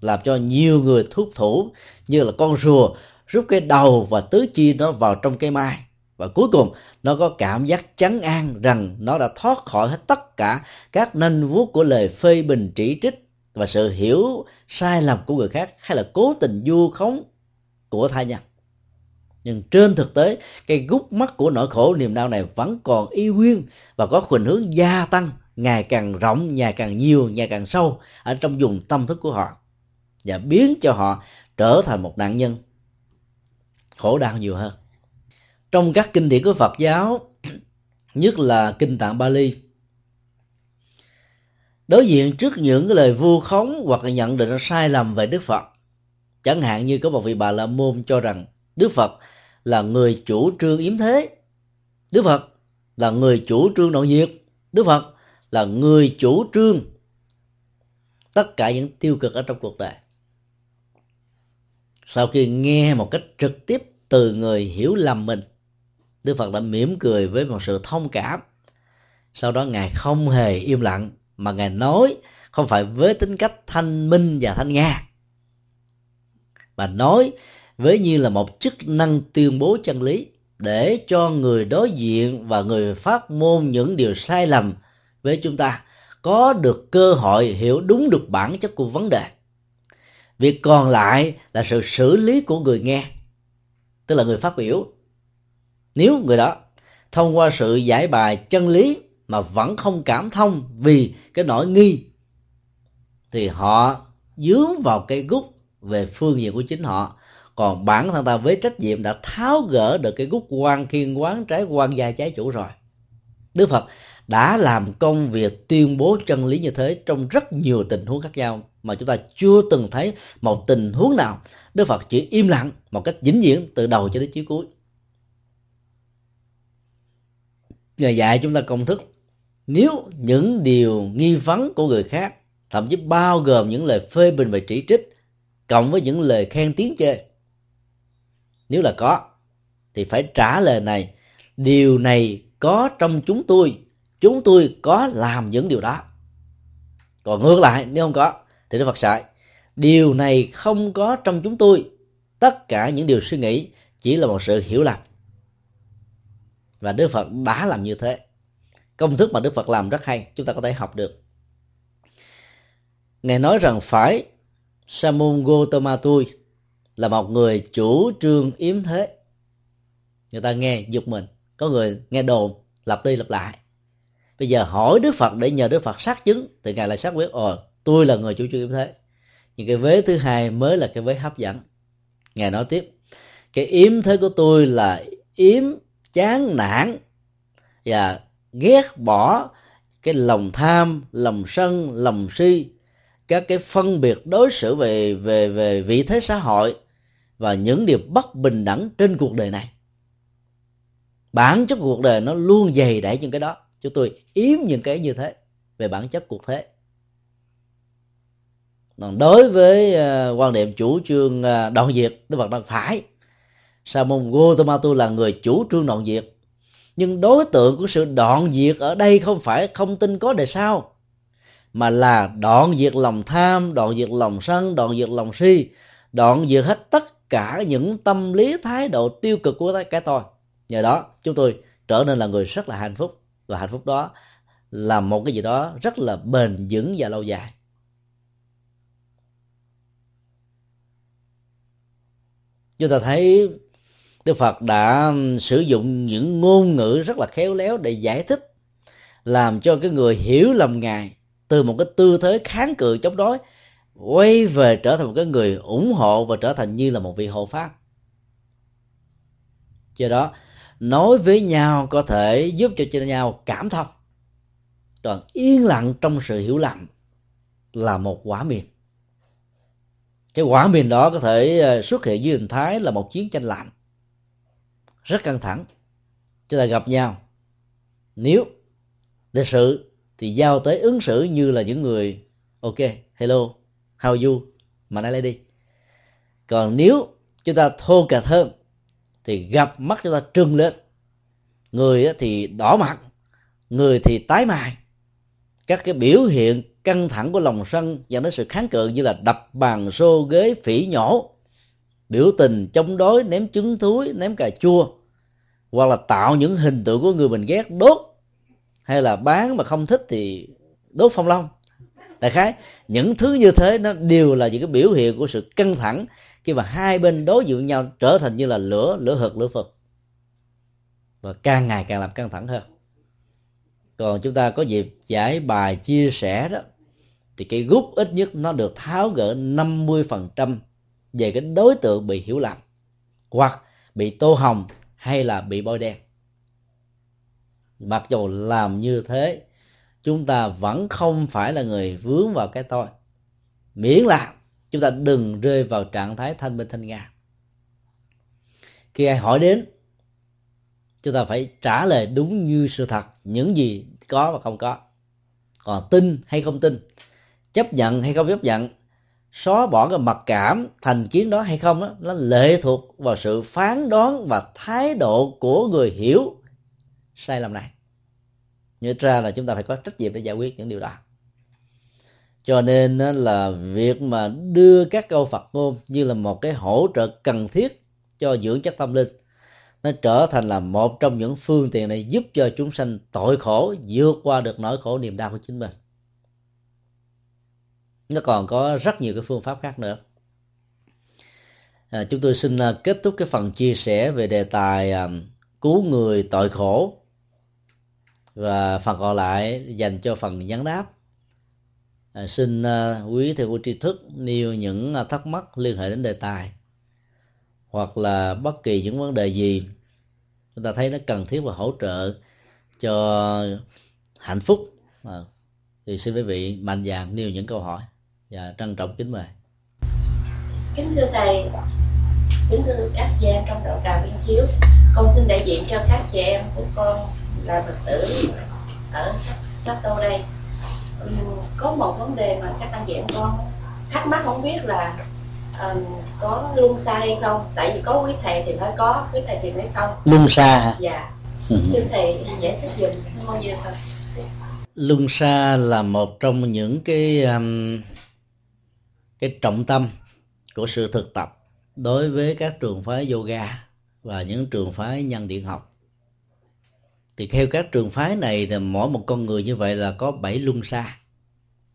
làm cho nhiều người thúc thủ như là con rùa rút cái đầu và tứ chi nó vào trong cây mai, và cuối cùng nó có cảm giác chấn an rằng nó đã thoát khỏi hết tất cả các nanh vuốt của lời phê bình chỉ trích và sự hiểu sai lầm của người khác hay là cố tình vu khống của tha nhân. Nhưng trên thực tế, cái gút mắt của nỗi khổ niềm đau này vẫn còn y nguyên và có khuynh hướng gia tăng ngày càng rộng, ngày càng nhiều, ngày càng sâu ở trong vùng tâm thức của họ, và biến cho họ trở thành một nạn nhân khổ đau nhiều hơn. Trong các kinh điển của Phật giáo, nhất là kinh Tạng Bali, đối diện trước những cái lời vu khống hoặc là nhận định sai lầm về Đức Phật, chẳng hạn như có một vị Bà La Môn cho rằng Đức Phật là người chủ trương yếm thế, Đức Phật là người chủ trương nội nhiệt, Đức Phật là người chủ trương tất cả những tiêu cực ở trong cuộc đời. Sau khi nghe một cách trực tiếp từ người hiểu lầm mình, Đức Phật đã mỉm cười với một sự thông cảm. Sau đó Ngài không hề im lặng, mà Ngài nói không phải với tính cách thanh minh và thanh nga, mà nói với như là một chức năng tuyên bố chân lý để cho người đối diện và người phát ngôn những điều sai lầm với chúng ta có được cơ hội hiểu đúng được bản chất của vấn đề. Việc còn lại là sự xử lý của người nghe, tức là người phát biểu. Nếu người đó thông qua sự giải bài chân lý mà vẫn không cảm thông vì cái nỗi nghi, thì họ dướng vào cái gút về phương diện của chính họ. Còn bản thân ta với trách nhiệm đã tháo gỡ được cái gút quan khiên quán trái quan gia trái chủ rồi. Đức Phật đã làm công việc tuyên bố chân lý như thế trong rất nhiều tình huống khác nhau, mà chúng ta chưa từng thấy một tình huống nào Đức Phật chỉ im lặng một cách vĩnh viễn từ đầu cho đến chiếu cuối. Ngài dạy chúng ta công thức: nếu những điều nghi vấn của người khác, thậm chí bao gồm những lời phê bình và chỉ trích cộng với những lời khen tiếng chê, nếu là có thì phải trả lời này: điều này có trong chúng tôi, chúng tôi có làm những điều đó. Còn ngược lại, nếu không có thì Đức Phật dạy: điều này không có trong chúng tôi, tất cả những điều suy nghĩ chỉ là một sự hiểu lầm. Và Đức Phật đã làm như thế. Công thức mà Đức Phật làm rất hay, chúng ta có thể học được. Ngài nói rằng phải Sa môn Gotama tôi là một người chủ trương yếm thế. Người ta nghe giục mình, có người nghe đồn lặp đi lặp lại. Bây giờ hỏi Đức Phật để nhờ Đức Phật xác chứng, thì Ngài lại xác quyết: ồ, tôi là người chủ trương yếm thế. Nhưng cái vế thứ hai mới là cái vế hấp dẫn. Ngài nói tiếp: cái yếm thế của tôi là yếm chán nản và ghét bỏ cái lòng tham, lòng sân, lòng si, các cái phân biệt đối xử về về về vị thế xã hội và những điều bất bình đẳng trên cuộc đời này. Bản chất cuộc đời nó luôn dày đẩy những cái đó, chúng tôi yếm những cái như thế về bản chất cuộc thế. Còn đối với uh, quan điểm chủ trương uh, đoạn diệt, Đức Phật đang phải Sa môn Gotama tu là người chủ trương đoạn diệt, nhưng đối tượng của sự đoạn diệt ở đây không phải không tin có đời sau, mà là đoạn diệt lòng tham, đoạn diệt lòng sân, đoạn diệt lòng si, đoạn diệt hết tất cả những tâm lý thái độ tiêu cực của cái tôi. Nhờ đó chúng tôi trở nên là người rất là hạnh phúc. và hạnh phúc đó là một cái gì đó rất là bền vững và lâu dài. Chúng ta thấy Đức Phật đã sử dụng những ngôn ngữ rất là khéo léo để giải thích, làm cho cái người hiểu lầm Ngài từ một cái tư thế kháng cự chống đối quay về trở thành một cái người ủng hộ và trở thành như là một vị hộ pháp. Do đó, nói với nhau có thể giúp cho nhau cảm thông, còn yên lặng trong sự hiểu lầm là một quả miền. Cái quả miền đó có thể xuất hiện dưới hình thái là một chiến tranh lạnh rất căng thẳng. Chúng ta gặp nhau, nếu lịch sự thì giao tế ứng xử như là những người ok, hello, how you, mà nãy lấy đi. Còn nếu chúng ta thô kệch hơn thì gặp mắt chúng ta trừng lên, người thì đỏ mặt, người thì tái mày. Các cái biểu hiện căng thẳng của lòng sân dẫn đến sự kháng cự như là đập bàn, xô ghế, phỉ nhổ, biểu tình chống đối, ném trứng thúi, ném cà chua, hoặc là tạo những hình tượng của người mình ghét, đốt, hay là bán mà không thích thì đốt phong long. Đại khái những thứ như thế nó đều là những cái biểu hiện của sự căng thẳng khi mà hai bên đối diện nhau trở thành như là lửa, lửa hực, lửa phực, và càng ngày càng làm căng thẳng hơn. Còn chúng ta có dịp giải bài chia sẻ đó, thì cái gút ít nhất nó được tháo gỡ năm mươi phần trăm về cái đối tượng bị hiểu lầm, hoặc bị tô hồng, hay là bị bôi đen. Mặc dù làm như thế, chúng ta vẫn không phải là người vướng vào cái tôi, miễn là chúng ta đừng rơi vào trạng thái thanh minh thanh nga. Khi ai hỏi đến, chúng ta phải trả lời đúng như sự thật, những gì có và không có. Còn tin hay không tin, chấp nhận hay không chấp nhận, xóa bỏ cái mặc cảm, thành kiến đó hay không đó, nó lệ thuộc vào sự phán đoán và thái độ của người hiểu sai lầm này. Nghĩa ra là chúng ta phải có trách nhiệm để giải quyết những điều đó. Cho nên là việc mà đưa các câu Phật ngôn như là một cái hỗ trợ cần thiết cho dưỡng chất tâm linh, nó trở thành là một trong những phương tiện này giúp cho chúng sanh tội khổ vượt qua được nỗi khổ niềm đau của chính mình. Nó còn có rất nhiều cái phương pháp khác nữa. À, chúng tôi xin kết thúc cái phần chia sẻ về đề tài à, cứu người tội khổ, và phần còn lại dành cho phần vấn đáp. À, xin à, quý thầy cô tri thức nêu những thắc mắc liên hệ đến đề tài, hoặc là bất kỳ những vấn đề gì chúng ta thấy nó cần thiết và hỗ trợ cho hạnh phúc, à, thì xin quý vị mạnh dạn nêu những câu hỏi và trân trọng kính mời. Kính thưa Thầy, kính thưa các chị em trong đạo tràng Viên Chiếu, con xin đại diện cho các chị em của con là Phật tử ở Sắp Tô đây. Có một vấn đề mà các anh chị em con thắc mắc không biết là um, có luân xa hay không? Tại vì có quý thầy thì nói có, quý thầy thì nói không. Luân xa hả? Dạ. Xin thầy giải thích dùm. Mong gì thôi. Luân xa là một trong những cái um, cái trọng tâm của sự thực tập đối với các trường phái yoga và những trường phái nhân điện học. Thì theo các trường phái này thì mỗi một con người như vậy là có bảy luân xa.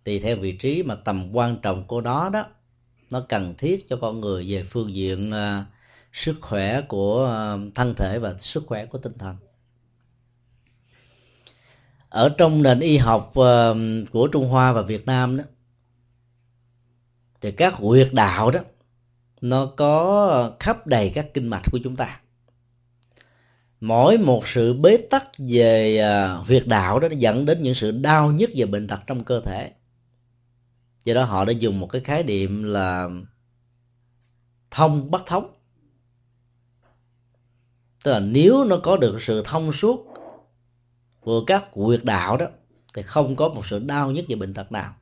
Thì theo vị trí mà tầm quan trọng của nó đó, nó cần thiết cho con người về phương diện uh, sức khỏe của uh, thân thể và sức khỏe của tinh thần. Ở trong nền y học của Trung Hoa và Việt Nam đó, thì các huyệt đạo đó nó có khắp đầy các kinh mạch của chúng ta. Mỗi một sự bế tắc về huyệt đạo đó nó dẫn đến những sự đau nhức và bệnh tật trong cơ thể. Do đó họ đã dùng một cái khái niệm là thông bất thống. Tức là nếu nó có được sự thông suốt của các huyệt đạo đó thì không có một sự đau nhức về bệnh tật nào,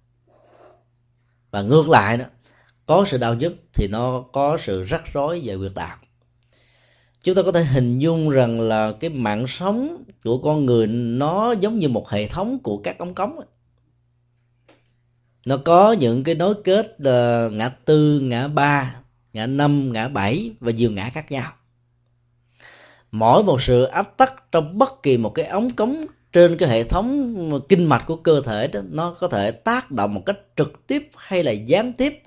và ngược lại đó, có sự đau nhức thì nó có sự rắc rối về huyệt đạo. Chúng ta có thể hình dung rằng là cái mạng sống của con người nó giống như một hệ thống của các ống cống ấy. Nó có những cái nối kết ngã tư, ngã ba, ngã năm, ngã bảy và nhiều ngã khác nhau. Mỗi một sự ách tắc trong bất kỳ một cái ống cống trên cái hệ thống kinh mạch của cơ thể đó, nó có thể tác động một cách trực tiếp hay là gián tiếp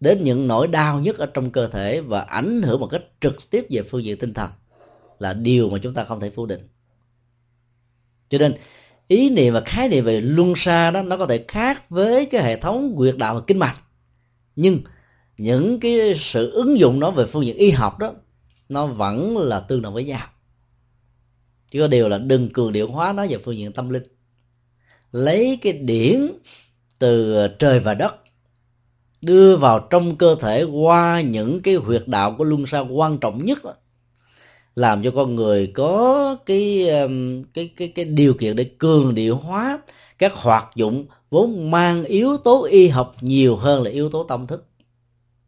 đến những nỗi đau nhất ở trong cơ thể và ảnh hưởng một cách trực tiếp về phương diện tinh thần, là điều mà chúng ta không thể phủ định. Cho nên ý niệm và khái niệm về luân xa đó, nó có thể khác với cái hệ thống huyệt đạo và kinh mạch, nhưng những cái sự ứng dụng nó về phương diện y học đó, nó vẫn là tương đồng với nhau. Chỉ có điều là đừng cường điệu hóa nó về phương diện tâm linh. Lấy cái điển từ trời và đất đưa vào trong cơ thể qua những cái huyệt đạo của luân xa quan trọng nhất, làm cho con người có cái cái cái cái điều kiện để cường điệu hóa các hoạt dụng vốn mang yếu tố y học nhiều hơn là yếu tố tâm thức.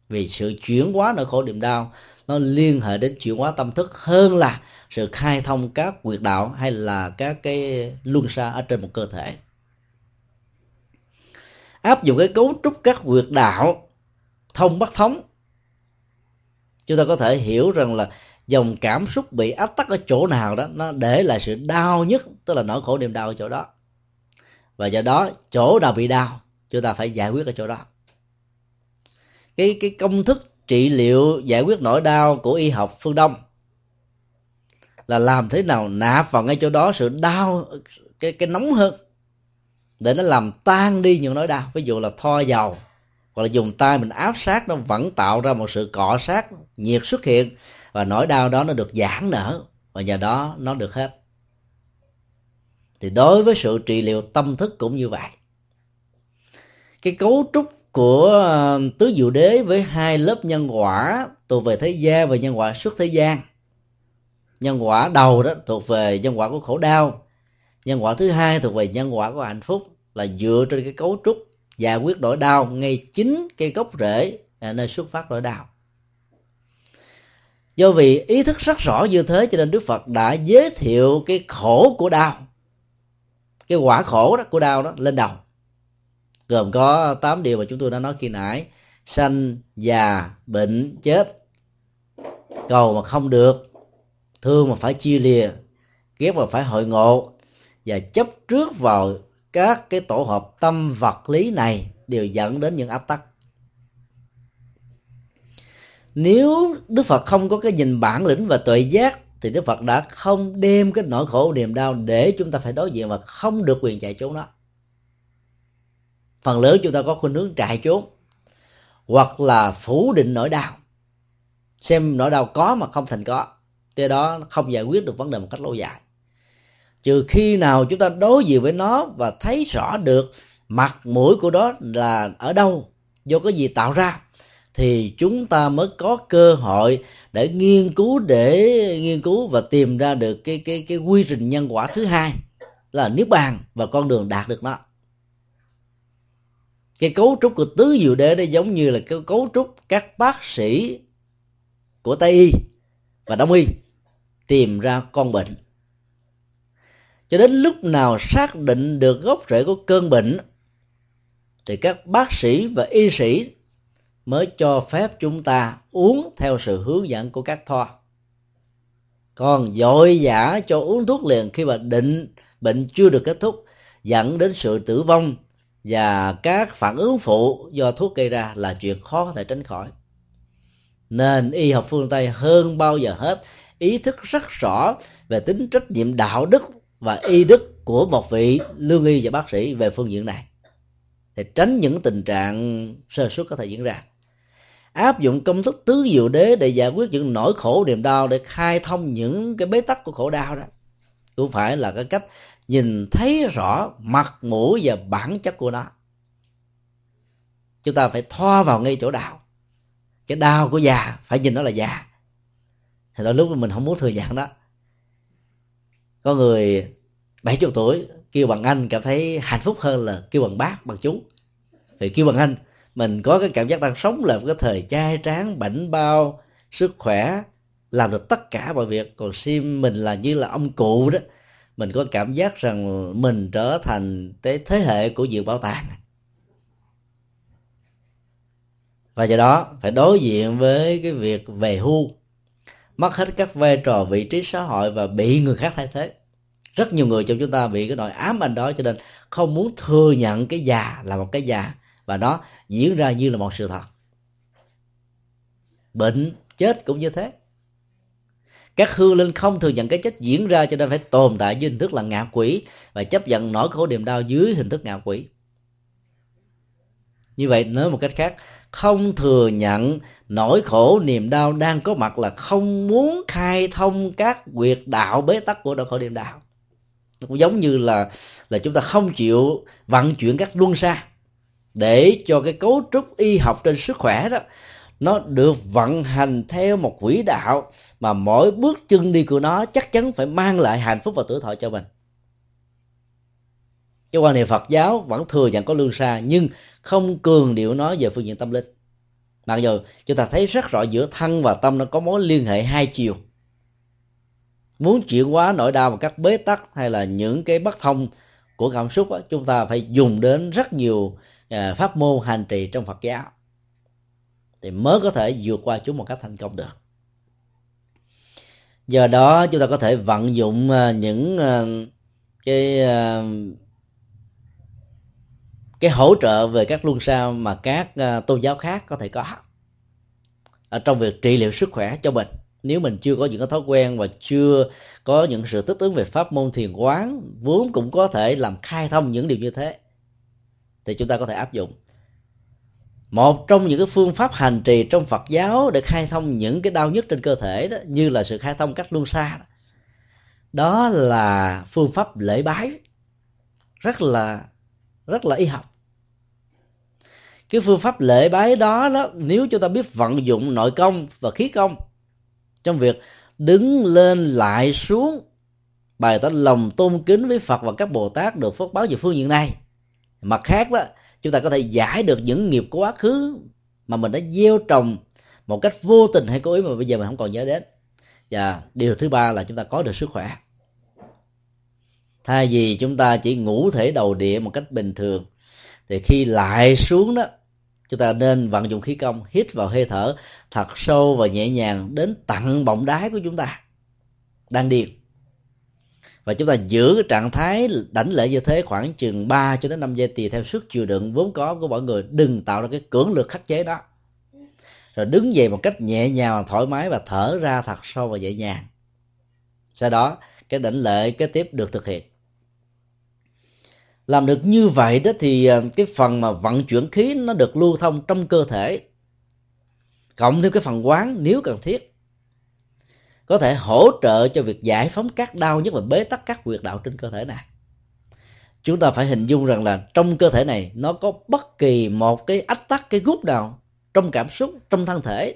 Vì sự chuyển hóa nỗi khổ niềm đau nó liên hệ đến chuyển hóa tâm thức hơn là sự khai thông các huyệt đạo hay là các cái luân xa ở trên một cơ thể. Áp dụng cái cấu trúc các huyệt đạo thông bất thống, chúng ta có thể hiểu rằng là dòng cảm xúc bị áp tắc ở chỗ nào đó, nó để lại sự đau nhất, tức là nỗi khổ niềm đau ở chỗ đó. Và do đó chỗ nào bị đau chúng ta phải giải quyết ở chỗ đó. Cái, cái công thức trị liệu giải quyết nỗi đau của y học phương Đông là làm thế nào nạp vào ngay chỗ đó sự đau, cái, cái nóng hơn, để nó làm tan đi những nỗi đau. Ví dụ là thoa dầu, hoặc là dùng tay mình áp sát, nó vẫn tạo ra một sự cọ sát, nhiệt xuất hiện, và nỗi đau đó nó được giãn nở, và nhờ đó nó được hết. Thì đối với sự trị liệu tâm thức cũng như vậy. Cái cấu trúc của tứ diệu đế với hai lớp nhân quả thuộc về thế gian và nhân quả xuất thế gian. Nhân quả đầu đó thuộc về nhân quả của khổ đau, nhân quả thứ hai thuộc về nhân quả của hạnh phúc, là dựa trên cái cấu trúc giải quyết nỗi đau ngay chính cái gốc rễ nơi xuất phát nỗi đau. Do vì ý thức rất rõ như thế cho nên Đức Phật đã giới thiệu cái khổ của đau, cái quả khổ đó, của đau đó lên đầu, gồm có tám điều mà chúng tôi đã nói khi nãy: sanh, già, bệnh, chết, cầu mà không được, thương mà phải chia lìa, ghét mà phải hội ngộ, và chấp trước vào các cái tổ hợp tâm vật lý này đều dẫn đến những áp tắc. Nếu Đức Phật không có cái nhìn bản lĩnh và tuệ giác thì Đức Phật đã không đem cái nỗi khổ niềm đau để chúng ta phải đối diện và không được quyền chạy trốn đó. Phần lớn chúng ta có khuynh hướng chạy trốn hoặc là phủ định nỗi đau, xem nỗi đau có mà không thành có, từ đó không giải quyết được vấn đề một cách lâu dài. Trừ khi nào chúng ta đối diện với nó và thấy rõ được mặt mũi của đó là ở đâu, do cái gì tạo ra, thì chúng ta mới có cơ hội để nghiên cứu để nghiên cứu và tìm ra được cái cái cái quy trình nhân quả thứ hai là niết bàn và con đường đạt được nó. Cái cấu trúc của tứ diệu đế đó giống như là cái cấu trúc các bác sĩ của Tây y và Đông y tìm ra con bệnh. Cho đến lúc nào xác định được gốc rễ của cơn bệnh thì các bác sĩ và y sĩ mới cho phép chúng ta uống theo sự hướng dẫn của các thoa. Còn vội vã cho uống thuốc liền khi mà định bệnh chưa được kết thúc, dẫn đến sự tử vong và các phản ứng phụ do thuốc gây ra là chuyện khó có thể tránh khỏi. Nên y học phương Tây hơn bao giờ hết ý thức rất rõ về tính trách nhiệm đạo đức và y đức của một vị lương y và bác sĩ về phương diện này, để tránh những tình trạng sơ suất có thể diễn ra. Áp dụng công thức tứ diệu đế để giải quyết những nỗi khổ niềm đau, để khai thông những cái bế tắc của khổ đau đó, cũng phải là cái cách nhìn thấy rõ mặt mũi và bản chất của nó. Chúng ta phải thoa vào ngay chỗ đau. Cái đau của già phải nhìn nó là già, thì đôi lúc mình không muốn thừa nhận đó. Có người bảy mươi tuổi kêu bằng anh cảm thấy hạnh phúc hơn là kêu bằng bác, bằng chú. Thì kêu bằng anh, mình có cái cảm giác đang sống là một cái thời trai tráng, bảnh bao, sức khỏe, làm được tất cả mọi việc. Còn xem mình là như là ông cụ đó, mình có cảm giác rằng mình trở thành cái thế hệ của Diệu Bảo Tàng. Và do đó phải đối diện với cái việc về hưu, mất hết các vai trò vị trí xã hội và bị người khác thay thế. Rất nhiều người trong chúng ta bị cái nỗi ám ảnh đó, cho nên không muốn thừa nhận cái già là một cái già, và nó diễn ra như là một sự thật. Bệnh, chết cũng như thế. Các hương linh không thừa nhận cái chết diễn ra, cho nên phải tồn tại dưới hình thức là ngạ quỷ, và chấp nhận nỗi khổ niềm đau dưới hình thức ngạ quỷ. Như vậy nói một cách khác, không thừa nhận nỗi khổ niềm đau đang có mặt là không muốn khai thông các quyệt đạo bế tắc của nỗi khổ niềm đau. Nó cũng giống như là là chúng ta không chịu vận chuyển các luân xa để cho cái cấu trúc y học trên sức khỏe đó nó được vận hành theo một quỹ đạo mà mỗi bước chân đi của nó chắc chắn phải mang lại hạnh phúc và tuổi thọ cho mình. Cái quan niệm Phật giáo vẫn thừa nhận có luân xa, nhưng không cường điệu nó về phương diện tâm linh. Mặc dù chúng ta thấy rất rõ giữa thân và tâm nó có mối liên hệ hai chiều. Muốn chuyển hóa nỗi đau và các bế tắc hay là những cái bất thông của cảm xúc đó, chúng ta phải dùng đến rất nhiều pháp môn hành trì trong Phật giáo thì mới có thể vượt qua chúng một cách thành công được. Do đó chúng ta có thể vận dụng những cái cái hỗ trợ về các luân sao mà các tôn giáo khác có thể có ở trong việc trị liệu sức khỏe cho mình. Nếu mình chưa có những cái thói quen và chưa có những sự thích ứng về pháp môn thiền quán vốn cũng có thể làm khai thông những điều như thế, thì chúng ta có thể áp dụng. Một trong những cái phương pháp hành trì trong Phật giáo để khai thông những cái đau nhức trên cơ thể đó, như là sự khai thông các luân xa đó, đó là phương pháp lễ bái, rất là rất là y học. Cái phương pháp lễ bái đó, đó nếu chúng ta biết vận dụng nội công và khí công trong việc đứng lên lại xuống, bày tỏ lòng tôn kính với Phật và các Bồ Tát được phước báo về phương diện này. Mặt khác đó, chúng ta có thể giải được những nghiệp của quá khứ mà mình đã gieo trồng một cách vô tình hay cố ý mà bây giờ mình không còn nhớ đến. Và điều thứ ba là chúng ta có được sức khỏe. Thay vì chúng ta chỉ ngủ thể đầu địa một cách bình thường, thì khi lại xuống đó, chúng ta nên vận dụng khí công, hít vào hơi thở thật sâu và nhẹ nhàng đến tận bọng đái của chúng ta đang điên. Và chúng ta giữ cái trạng thái đảnh lễ như thế khoảng chừng ba cho đến năm giây tùy theo sức chịu đựng vốn có của mọi người. Đừng tạo ra cái cưỡng lực khắc chế đó. Rồi đứng dậy một cách nhẹ nhàng, thoải mái và thở ra thật sâu và nhẹ nhàng. Sau đó cái đảnh lễ kế tiếp được thực hiện. Làm được như vậy đó thì cái phần mà vận chuyển khí nó được lưu thông trong cơ thể, cộng thêm cái phần quán nếu cần thiết, có thể hỗ trợ cho việc giải phóng các đau nhất là bế tắc các huyệt đạo trên cơ thể này. Chúng ta phải hình dung rằng là trong cơ thể này nó có bất kỳ một cái ách tắc, cái gút nào trong cảm xúc, trong thân thể,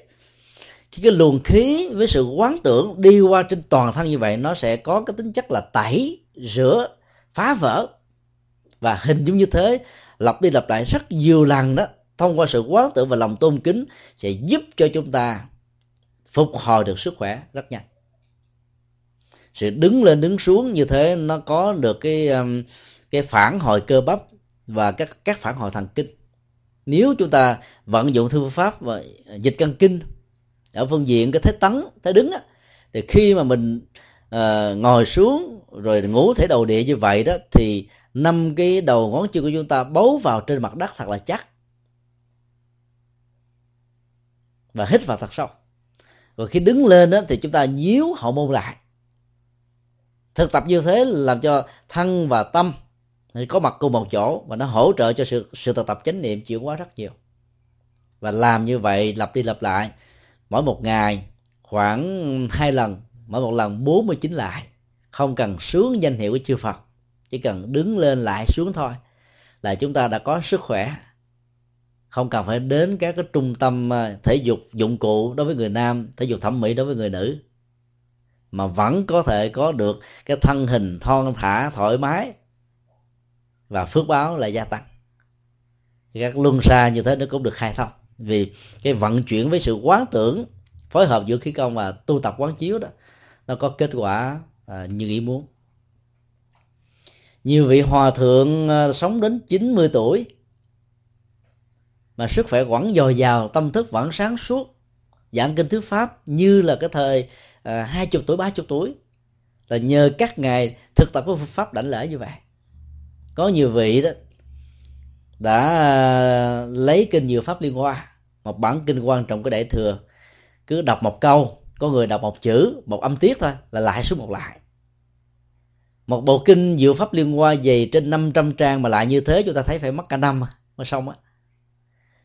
khi cái luồng khí với sự quán tưởng đi qua trên toàn thân như vậy, nó sẽ có cái tính chất là tẩy, rửa, phá vỡ. Và hình dung như thế lặp đi lặp lại rất nhiều lần đó, thông qua sự quán tưởng và lòng tôn kính sẽ giúp cho chúng ta phục hồi được sức khỏe rất nhanh. Sự đứng lên đứng xuống như thế nó có được cái cái phản hồi cơ bắp và các các phản hồi thần kinh. Nếu chúng ta vận dụng thư pháp và dịch căn kinh ở phương diện cái thế tấn, thế đứng á, thì khi mà mình uh, ngồi xuống rồi ngủ thể đầu địa như vậy đó, thì năm cái đầu ngón chân của chúng ta bấu vào trên mặt đất thật là chắc và hít vào thật sâu. Rồi khi đứng lên đó, thì chúng ta nhíu hậu môn lại. Thực tập như thế làm cho thân và tâm có mặt cùng một chỗ, và nó hỗ trợ cho sự sự thực tập chánh niệm chuyển hóa rất nhiều. Và làm như vậy lặp đi lặp lại mỗi một ngày khoảng hai lần, mỗi một lần bốn mươi chín lại. Không cần sướng danh hiệu của chư Phật, chỉ cần đứng lên lại xuống thôi là chúng ta đã có sức khỏe. Không cần phải đến các cái trung tâm thể dục dụng cụ đối với người nam, thể dục thẩm mỹ đối với người nữ, mà vẫn có thể có được cái thân hình thon thả, thoải mái, và phước báo lại gia tăng. Các luân xa như thế nó cũng được khai thông, vì cái vận chuyển với sự quán tưởng phối hợp giữa khí công và tu tập quán chiếu đó, nó có kết quả à, như ý muốn. Nhiều vị hòa thượng à, sống đến chín mươi tuổi mà sức khỏe vẫn dồi dào, tâm thức vẫn sáng suốt, giảng kinh thuyết pháp như là cái thời hai mươi tuổi, ba mươi tuổi. là nhờ các ngài thực tập cái phương pháp đảnh lễ như vậy. Có nhiều vị đó đã lấy kinh Diệu Pháp Liên Hoa, một bản kinh quan trọng của Đại Thừa, cứ đọc một câu, có người đọc một chữ, một âm tiết thôi là lại xuống một lại. Một bộ kinh Diệu Pháp Liên Hoa dày trên năm trăm trang mà lại như thế, chúng ta thấy phải mất cả năm mới xong á.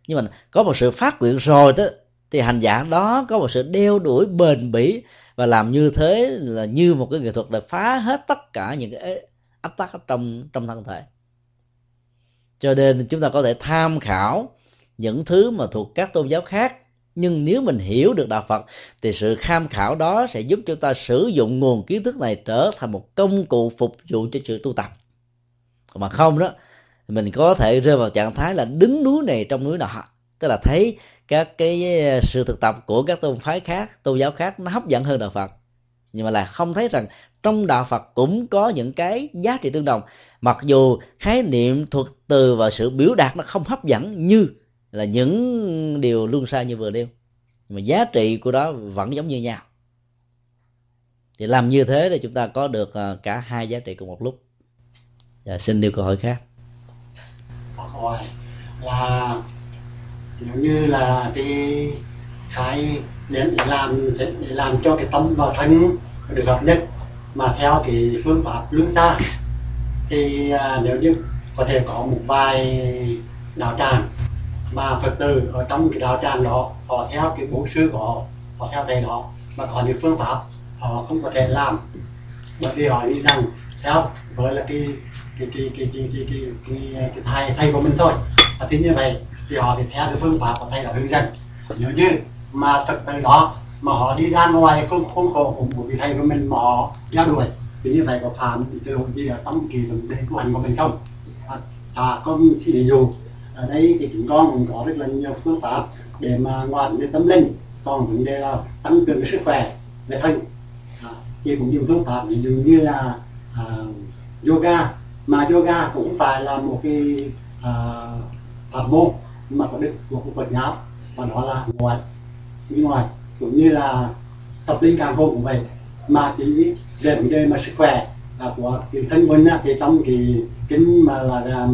Nhưng mà có một sự phát nguyện rồi đó, thì hành giả đó có một sự đeo đuổi bền bỉ và làm như thế là như một cái nghệ thuật để phá hết tất cả những cái ách tắc trong trong thân thể. Cho nên chúng ta có thể tham khảo những thứ mà thuộc các tôn giáo khác, nhưng nếu mình hiểu được đạo Phật thì sự tham khảo đó sẽ giúp chúng ta sử dụng nguồn kiến thức này trở thành một công cụ phục vụ cho sự tu tập. Mà không đó, mình có thể rơi vào trạng thái là đứng núi này trong núi nọ, tức là thấy các cái sự thực tập của các tôn phái khác, tôn giáo khác nó hấp dẫn hơn đạo Phật, nhưng mà là không thấy rằng trong đạo Phật cũng có những cái giá trị tương đồng, mặc dù khái niệm, thuật từ và sự biểu đạt nó không hấp dẫn như là những điều luân xa như vừa nêu, nhưng mà giá trị của đó vẫn giống như nhau. Thì làm như thế để chúng ta có được cả hai giá trị cùng một lúc. Và xin nêu câu hỏi khác. Rồi là giống như là đi khai đến để làm để làm cho cái tâm và thân được hợp nhất mà theo cái phương pháp luân xa, thì à, nếu như có thể có một vài đạo tràng mà Phật tử ở trong cái đạo tràng đó họ theo cái bố sư họ họ theo thầy đó mà có những phương pháp họ không có thể làm, bởi vì họ nghĩ rằng theo với là cái cái cái cái cái cái cái, cái, cái, cái thầy thầy của mình thôi, và tính như vậy thì họ thì theo cái phương pháp của thầy đó hướng dẫn. Nếu như mà Phật tử đó mà họ đi ra ngoài không không có ủng hộ vị thầy của mình mà họ theo đuổi, vì như vậy có phạm cái lỗi gì ở trong kỳ vấn đề của hành của mình không? À, con ví dụ ở đây thì chúng con cũng có rất là nhiều phương pháp để mà ngoại về tâm linh, còn vấn đề là tăng cường sức khỏe về thân, à, thì cũng nhiều phương pháp ví dụ như là à, yoga, mà yoga cũng phải là một cái à, pháp môn mà có được của Phật giáo, và đó là ngoại bên ngoài, cũng như là tập linh càng hồn cũng vậy, mà chỉ về vấn đề mà sức khỏe à, của cái thân mình á, thì trong cái kinh mà là, là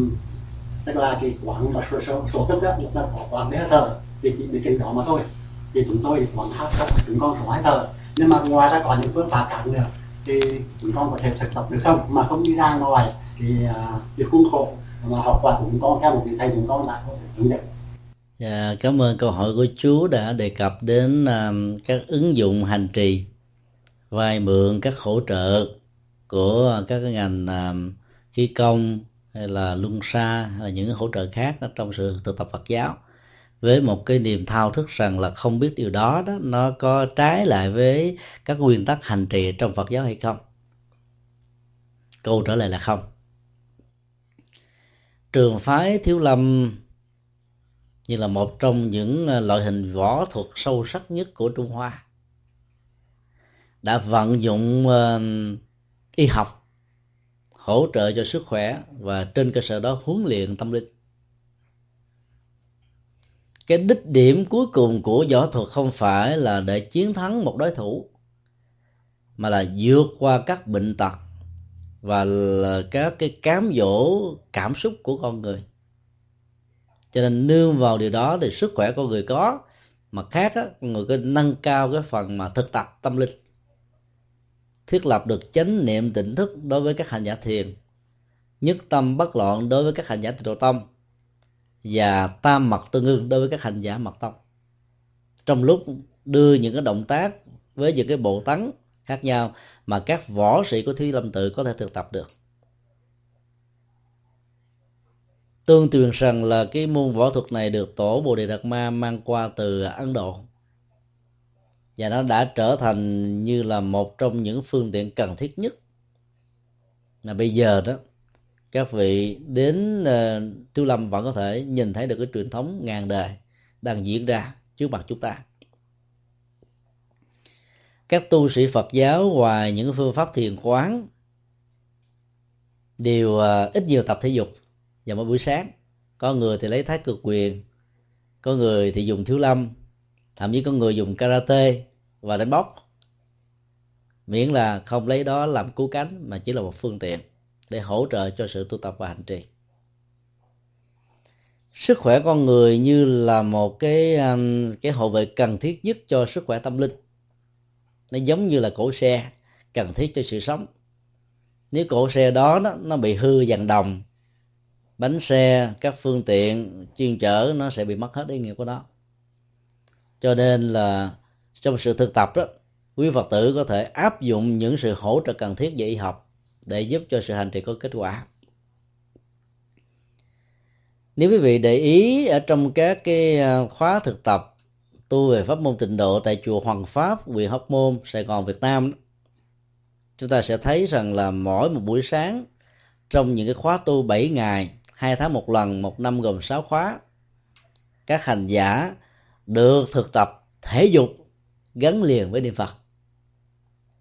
tức là cái quán và số số số tức đó là có quán để thờ, thì chỉ bị kinh đó mà thôi, thì chúng tôi quán khác đó chúng con phải thờ, nhưng mà ngoài ra có những phương pháp khác nữa thì chúng con có thể thực tập được không, mà không đi ra ngoài thì được khuôn khổ mà học và chúng con theo một vị thầy chúng con là có thể hướng dẫn. Dạ, cảm ơn câu hỏi của chú đã đề cập đến uh, các ứng dụng hành trì, vay mượn, các hỗ trợ của các cái ngành uh, khí công hay là luân xa hay là những hỗ trợ khác trong sự thực tập Phật giáo, với một cái niềm thao thức rằng là không biết điều đó đó nó có trái lại với các nguyên tắc hành trì trong Phật giáo hay không. Câu trả lời là không. Trường phái Thiếu Lâm như là một trong những loại hình võ thuật sâu sắc nhất của Trung Hoa đã vận dụng uh, y học hỗ trợ cho sức khỏe, và trên cơ sở đó huấn luyện tâm linh. Cái đích điểm cuối cùng của võ thuật không phải là để chiến thắng một đối thủ, mà là vượt qua các bệnh tật và các cái cám dỗ cảm xúc của con người. Cho nên nương vào điều đó thì sức khỏe con người có, mà khác á, con người có nâng cao cái phần mà thực tập tâm linh, thiết lập được chánh niệm tỉnh thức đối với các hành giả thiền, nhất tâm bất loạn đối với các hành giả tịnh độ tông, và tam mật tương ưng đối với các hành giả mật tông, trong lúc đưa những cái động tác với những cái bộ tấn khác nhau mà các võ sĩ của Thiếu Lâm Tự có thể thực tập được. Tương truyền rằng là cái môn võ thuật này được tổ Bồ Đề Đạt Ma mang qua từ Ấn Độ, và nó đã trở thành như là một trong những phương tiện cần thiết nhất. Là bây giờ đó, các vị đến uh, Thiếu Lâm vẫn có thể nhìn thấy được cái truyền thống ngàn đời đang diễn ra trước mặt chúng ta. Các tu sĩ Phật giáo ngoài những phương pháp thiền quán đều uh, ít nhiều tập thể dục vào mỗi buổi sáng. Có người thì lấy thái cực quyền, có người thì dùng Thiếu Lâm, thậm chí có người dùng karate và đánh bóng. miễn là không lấy đó làm cứu cánh mà chỉ là một phương tiện để hỗ trợ cho sự tu tập và hành trì. Sức khỏe con người như là một cái cái hộ vệ cần thiết nhất cho sức khỏe tâm linh. Nó giống như là cỗ xe cần thiết cho sự sống. Nếu cỗ xe đó nó, nó bị hư dằn đồng, bánh xe, các phương tiện chuyên chở nó sẽ bị mất hết ý nghĩa của nó. Cho nên là trong sự thực tập đó, quý Phật tử có thể áp dụng những sự hỗ trợ cần thiết về y học để giúp cho sự hành trì có kết quả. Nếu quý vị để ý ở trong các cái khóa thực tập tu về pháp môn tịnh độ tại chùa Hoằng Pháp, huyện Hóc Môn, Sài Gòn, Việt Nam, chúng ta sẽ thấy rằng là mỗi một buổi sáng trong những cái khóa tu bảy ngày, hai tháng một lần, một năm gồm sáu khóa, các hành giả được thực tập thể dục gắn liền với niệm Phật.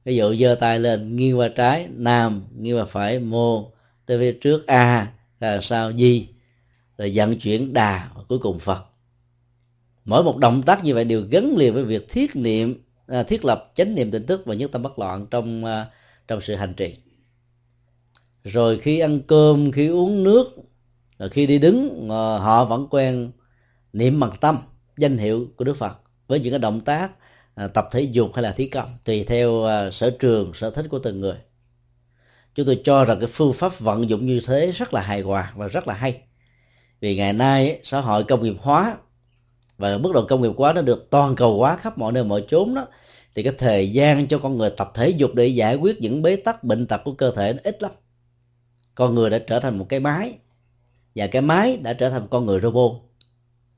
Ví dụ giơ tay lên, nghiêng qua trái nam, nghiêng qua phải mô, tới phía trước a, là sau di, rồi vận chuyển đà, cuối cùng Phật. Mỗi một động tác như vậy đều gắn liền với việc thiết niệm, thiết lập chánh niệm tỉnh thức và nhất tâm bất loạn trong trong sự hành trì. Rồi khi ăn cơm, khi uống nước, rồi khi đi đứng, họ vẫn quen niệm bằng tâm danh hiệu của Đức Phật với những cái động tác tập thể dục hay là thí công tùy theo sở trường, sở thích của từng người. Chúng tôi cho rằng cái phương pháp vận dụng như thế rất là hài hòa và rất là hay. Vì ngày nay xã hội công nghiệp hóa và mức độ công nghiệp hóa nó được toàn cầu hóa khắp mọi nơi mọi chốn đó, thì cái thời gian cho con người tập thể dục để giải quyết những bế tắc, bệnh tật của cơ thể nó ít lắm. Con người đã trở thành một cái máy, và cái máy đã trở thành một con người robot,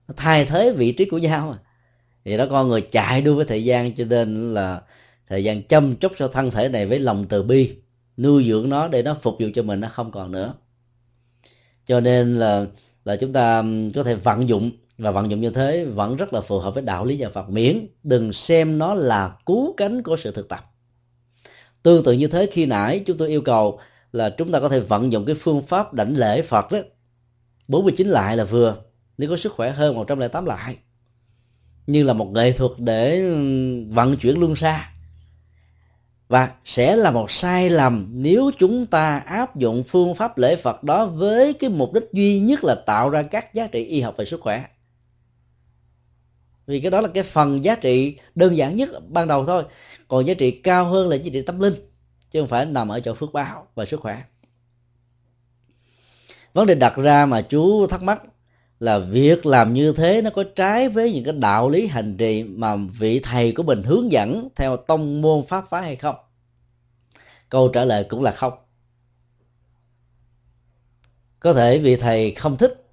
nó thay thế vị trí của nhau. Thì đó, con người chạy đua với thời gian, cho nên là thời gian chăm chút cho thân thể này với lòng từ bi, nuôi dưỡng nó để nó phục vụ cho mình nó không còn nữa. Cho nên là là chúng ta có thể vận dụng, và vận dụng như thế vẫn rất là phù hợp với đạo lý nhà Phật, miễn đừng xem nó là cứu cánh của sự thực tập. Tương tự như thế, khi nãy chúng tôi yêu cầu là chúng ta có thể vận dụng cái phương pháp đảnh lễ Phật đó, bốn mươi chín lại là vừa, nếu có sức khỏe hơn một trăm lẻ tám lại, như là một nghệ thuật để vận chuyển luân xa. Và sẽ là một sai lầm nếu chúng ta áp dụng phương pháp lễ Phật đó với cái mục đích duy nhất là tạo ra các giá trị y học về sức khỏe. Vì cái đó là cái phần giá trị đơn giản nhất ban đầu thôi. Còn giá trị cao hơn là giá trị tâm linh, chứ không phải nằm ở chỗ phước báo và sức khỏe. Vấn đề đặt ra mà chú thắc mắc là việc làm như thế nó có trái với những cái đạo lý hành trì mà vị thầy của mình hướng dẫn theo tông môn pháp phái hay không? Câu trả lời cũng là không. Có thể vị thầy không thích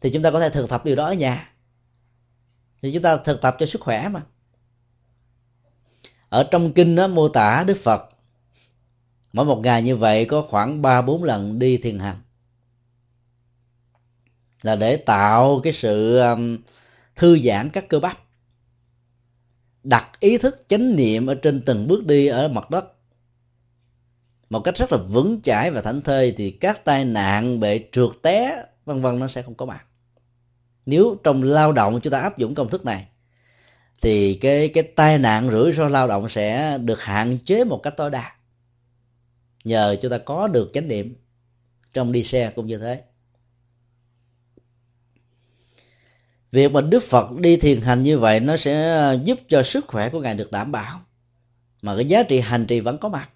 thì chúng ta có thể thực tập điều đó ở nhà, thì chúng ta thực tập cho sức khỏe mà. Ở trong kinh đó, mô tả Đức Phật mỗi một ngày như vậy có khoảng ba bốn lần đi thiền hành, là để tạo cái sự thư giãn các cơ bắp, đặt ý thức chánh niệm ở trên từng bước đi ở mặt đất một cách rất là vững chãi và thảnh thơi, thì các tai nạn bệ trượt té vân vân nó sẽ không có mặt. Nếu trong lao động chúng ta áp dụng công thức này thì cái cái tai nạn rủi ro lao động sẽ được hạn chế một cách tối đa, nhờ chúng ta có được chánh niệm. Trong đi xe cũng như thế. Việc mà Đức Phật đi thiền hành như vậy nó sẽ giúp cho sức khỏe của Ngài được đảm bảo, mà cái giá trị hành trì vẫn có mặt.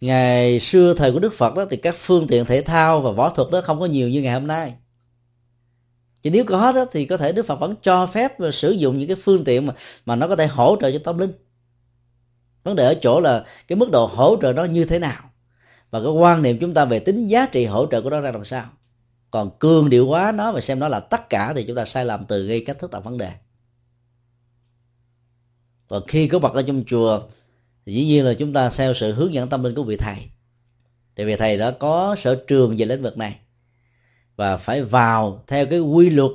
Ngày xưa thời của Đức Phật đó thì các phương tiện thể thao và võ thuật đó không có nhiều như ngày hôm nay. Chứ nếu có đó thì có thể Đức Phật vẫn cho phép sử dụng những cái phương tiện mà, mà nó có thể hỗ trợ cho tâm linh. Vấn đề ở chỗ là cái mức độ hỗ trợ đó như thế nào, và cái quan niệm chúng ta về tính giá trị hỗ trợ của nó ra làm sao. Còn cương điệu hóa nó và xem nó là tất cả thì chúng ta sai lầm từ gây cách thức tạo vấn đề. Còn khi có Phật ở trong chùa thì dĩ nhiên là chúng ta theo sự hướng dẫn tâm linh của vị thầy, thì vị thầy đã có sở trường về lĩnh vực này, và phải vào theo cái quy luật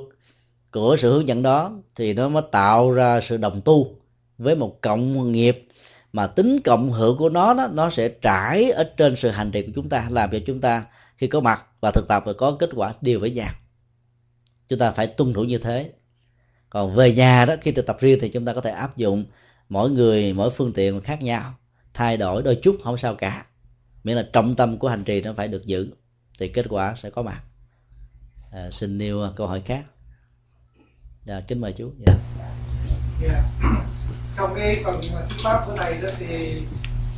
của sự hướng dẫn đó thì nó mới tạo ra sự đồng tu với một cộng nghiệp mà tính cộng hưởng của nó đó, nó sẽ trải ở trên sự hành trì của chúng ta, làm cho chúng ta khi có mặt và thực tập và có kết quả đều với nhau. Chúng ta phải tuân thủ như thế. Còn về nhà đó, khi thực tập riêng thì chúng ta có thể áp dụng mỗi người mỗi phương tiện khác nhau, thay đổi đôi chút không sao cả, miễn là trọng tâm của hành trì nó phải được giữ thì kết quả sẽ có mặt. À, xin nêu câu hỏi khác. Dạ, kính mời chú. Dạ. Yeah. Trong cái phần thuyết pháp của thầy đó thì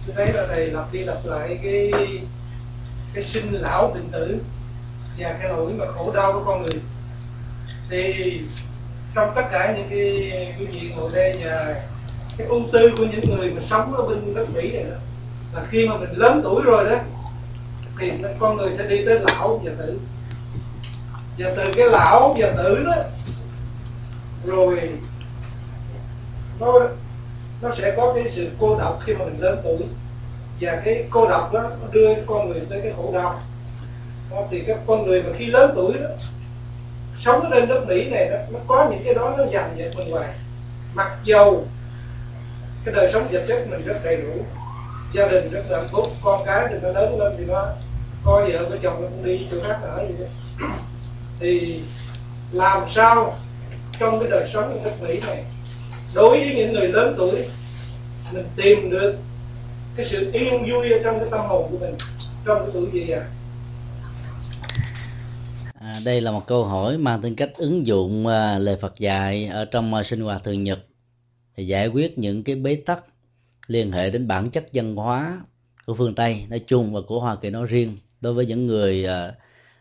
tôi thấy là thầy lặp đi lặp lại cái cái sinh lão bệnh tử và cái nỗi mà khổ đau của con người. Thì trong tất cả những cái quý vị ngồi đây và cái ung tư của những người mà sống ở bên đất Mỹ này đó, là khi mà mình lớn tuổi rồi đó thì con người sẽ đi tới lão và tử, và từ cái lão và tử đó rồi nó nó sẽ có cái sự cô độc khi mà mình lớn tuổi, và cái cô độc đó nó đưa con người tới cái khổ đau. Thì các con người mà khi lớn tuổi đó sống ở trên đất Mỹ này đó, nó có những cái đó nó dằn vặt mình hoài, mặc dầu cái đời sống vật chất mình rất đầy đủ, gia đình rất là hạnh phúc, con cái đừng có lớn lên thì nó coi vợ với chồng nó cũng đi chỗ khác ở gì đó. Thì làm sao trong cái đời sống đất Mỹ này, đối với những người lớn tuổi, mình tìm được cái sự yên vui ở trong cái tâm hồn của mình trong cái tuổi gì vậy? À, đây là một câu hỏi mang tính cách ứng dụng uh, lời Phật dạy ở trong uh, sinh hoạt thường nhật, thì giải quyết những cái bế tắc liên hệ đến bản chất văn hóa của phương Tây nói chung và của Hoa Kỳ nói riêng đối với những người uh,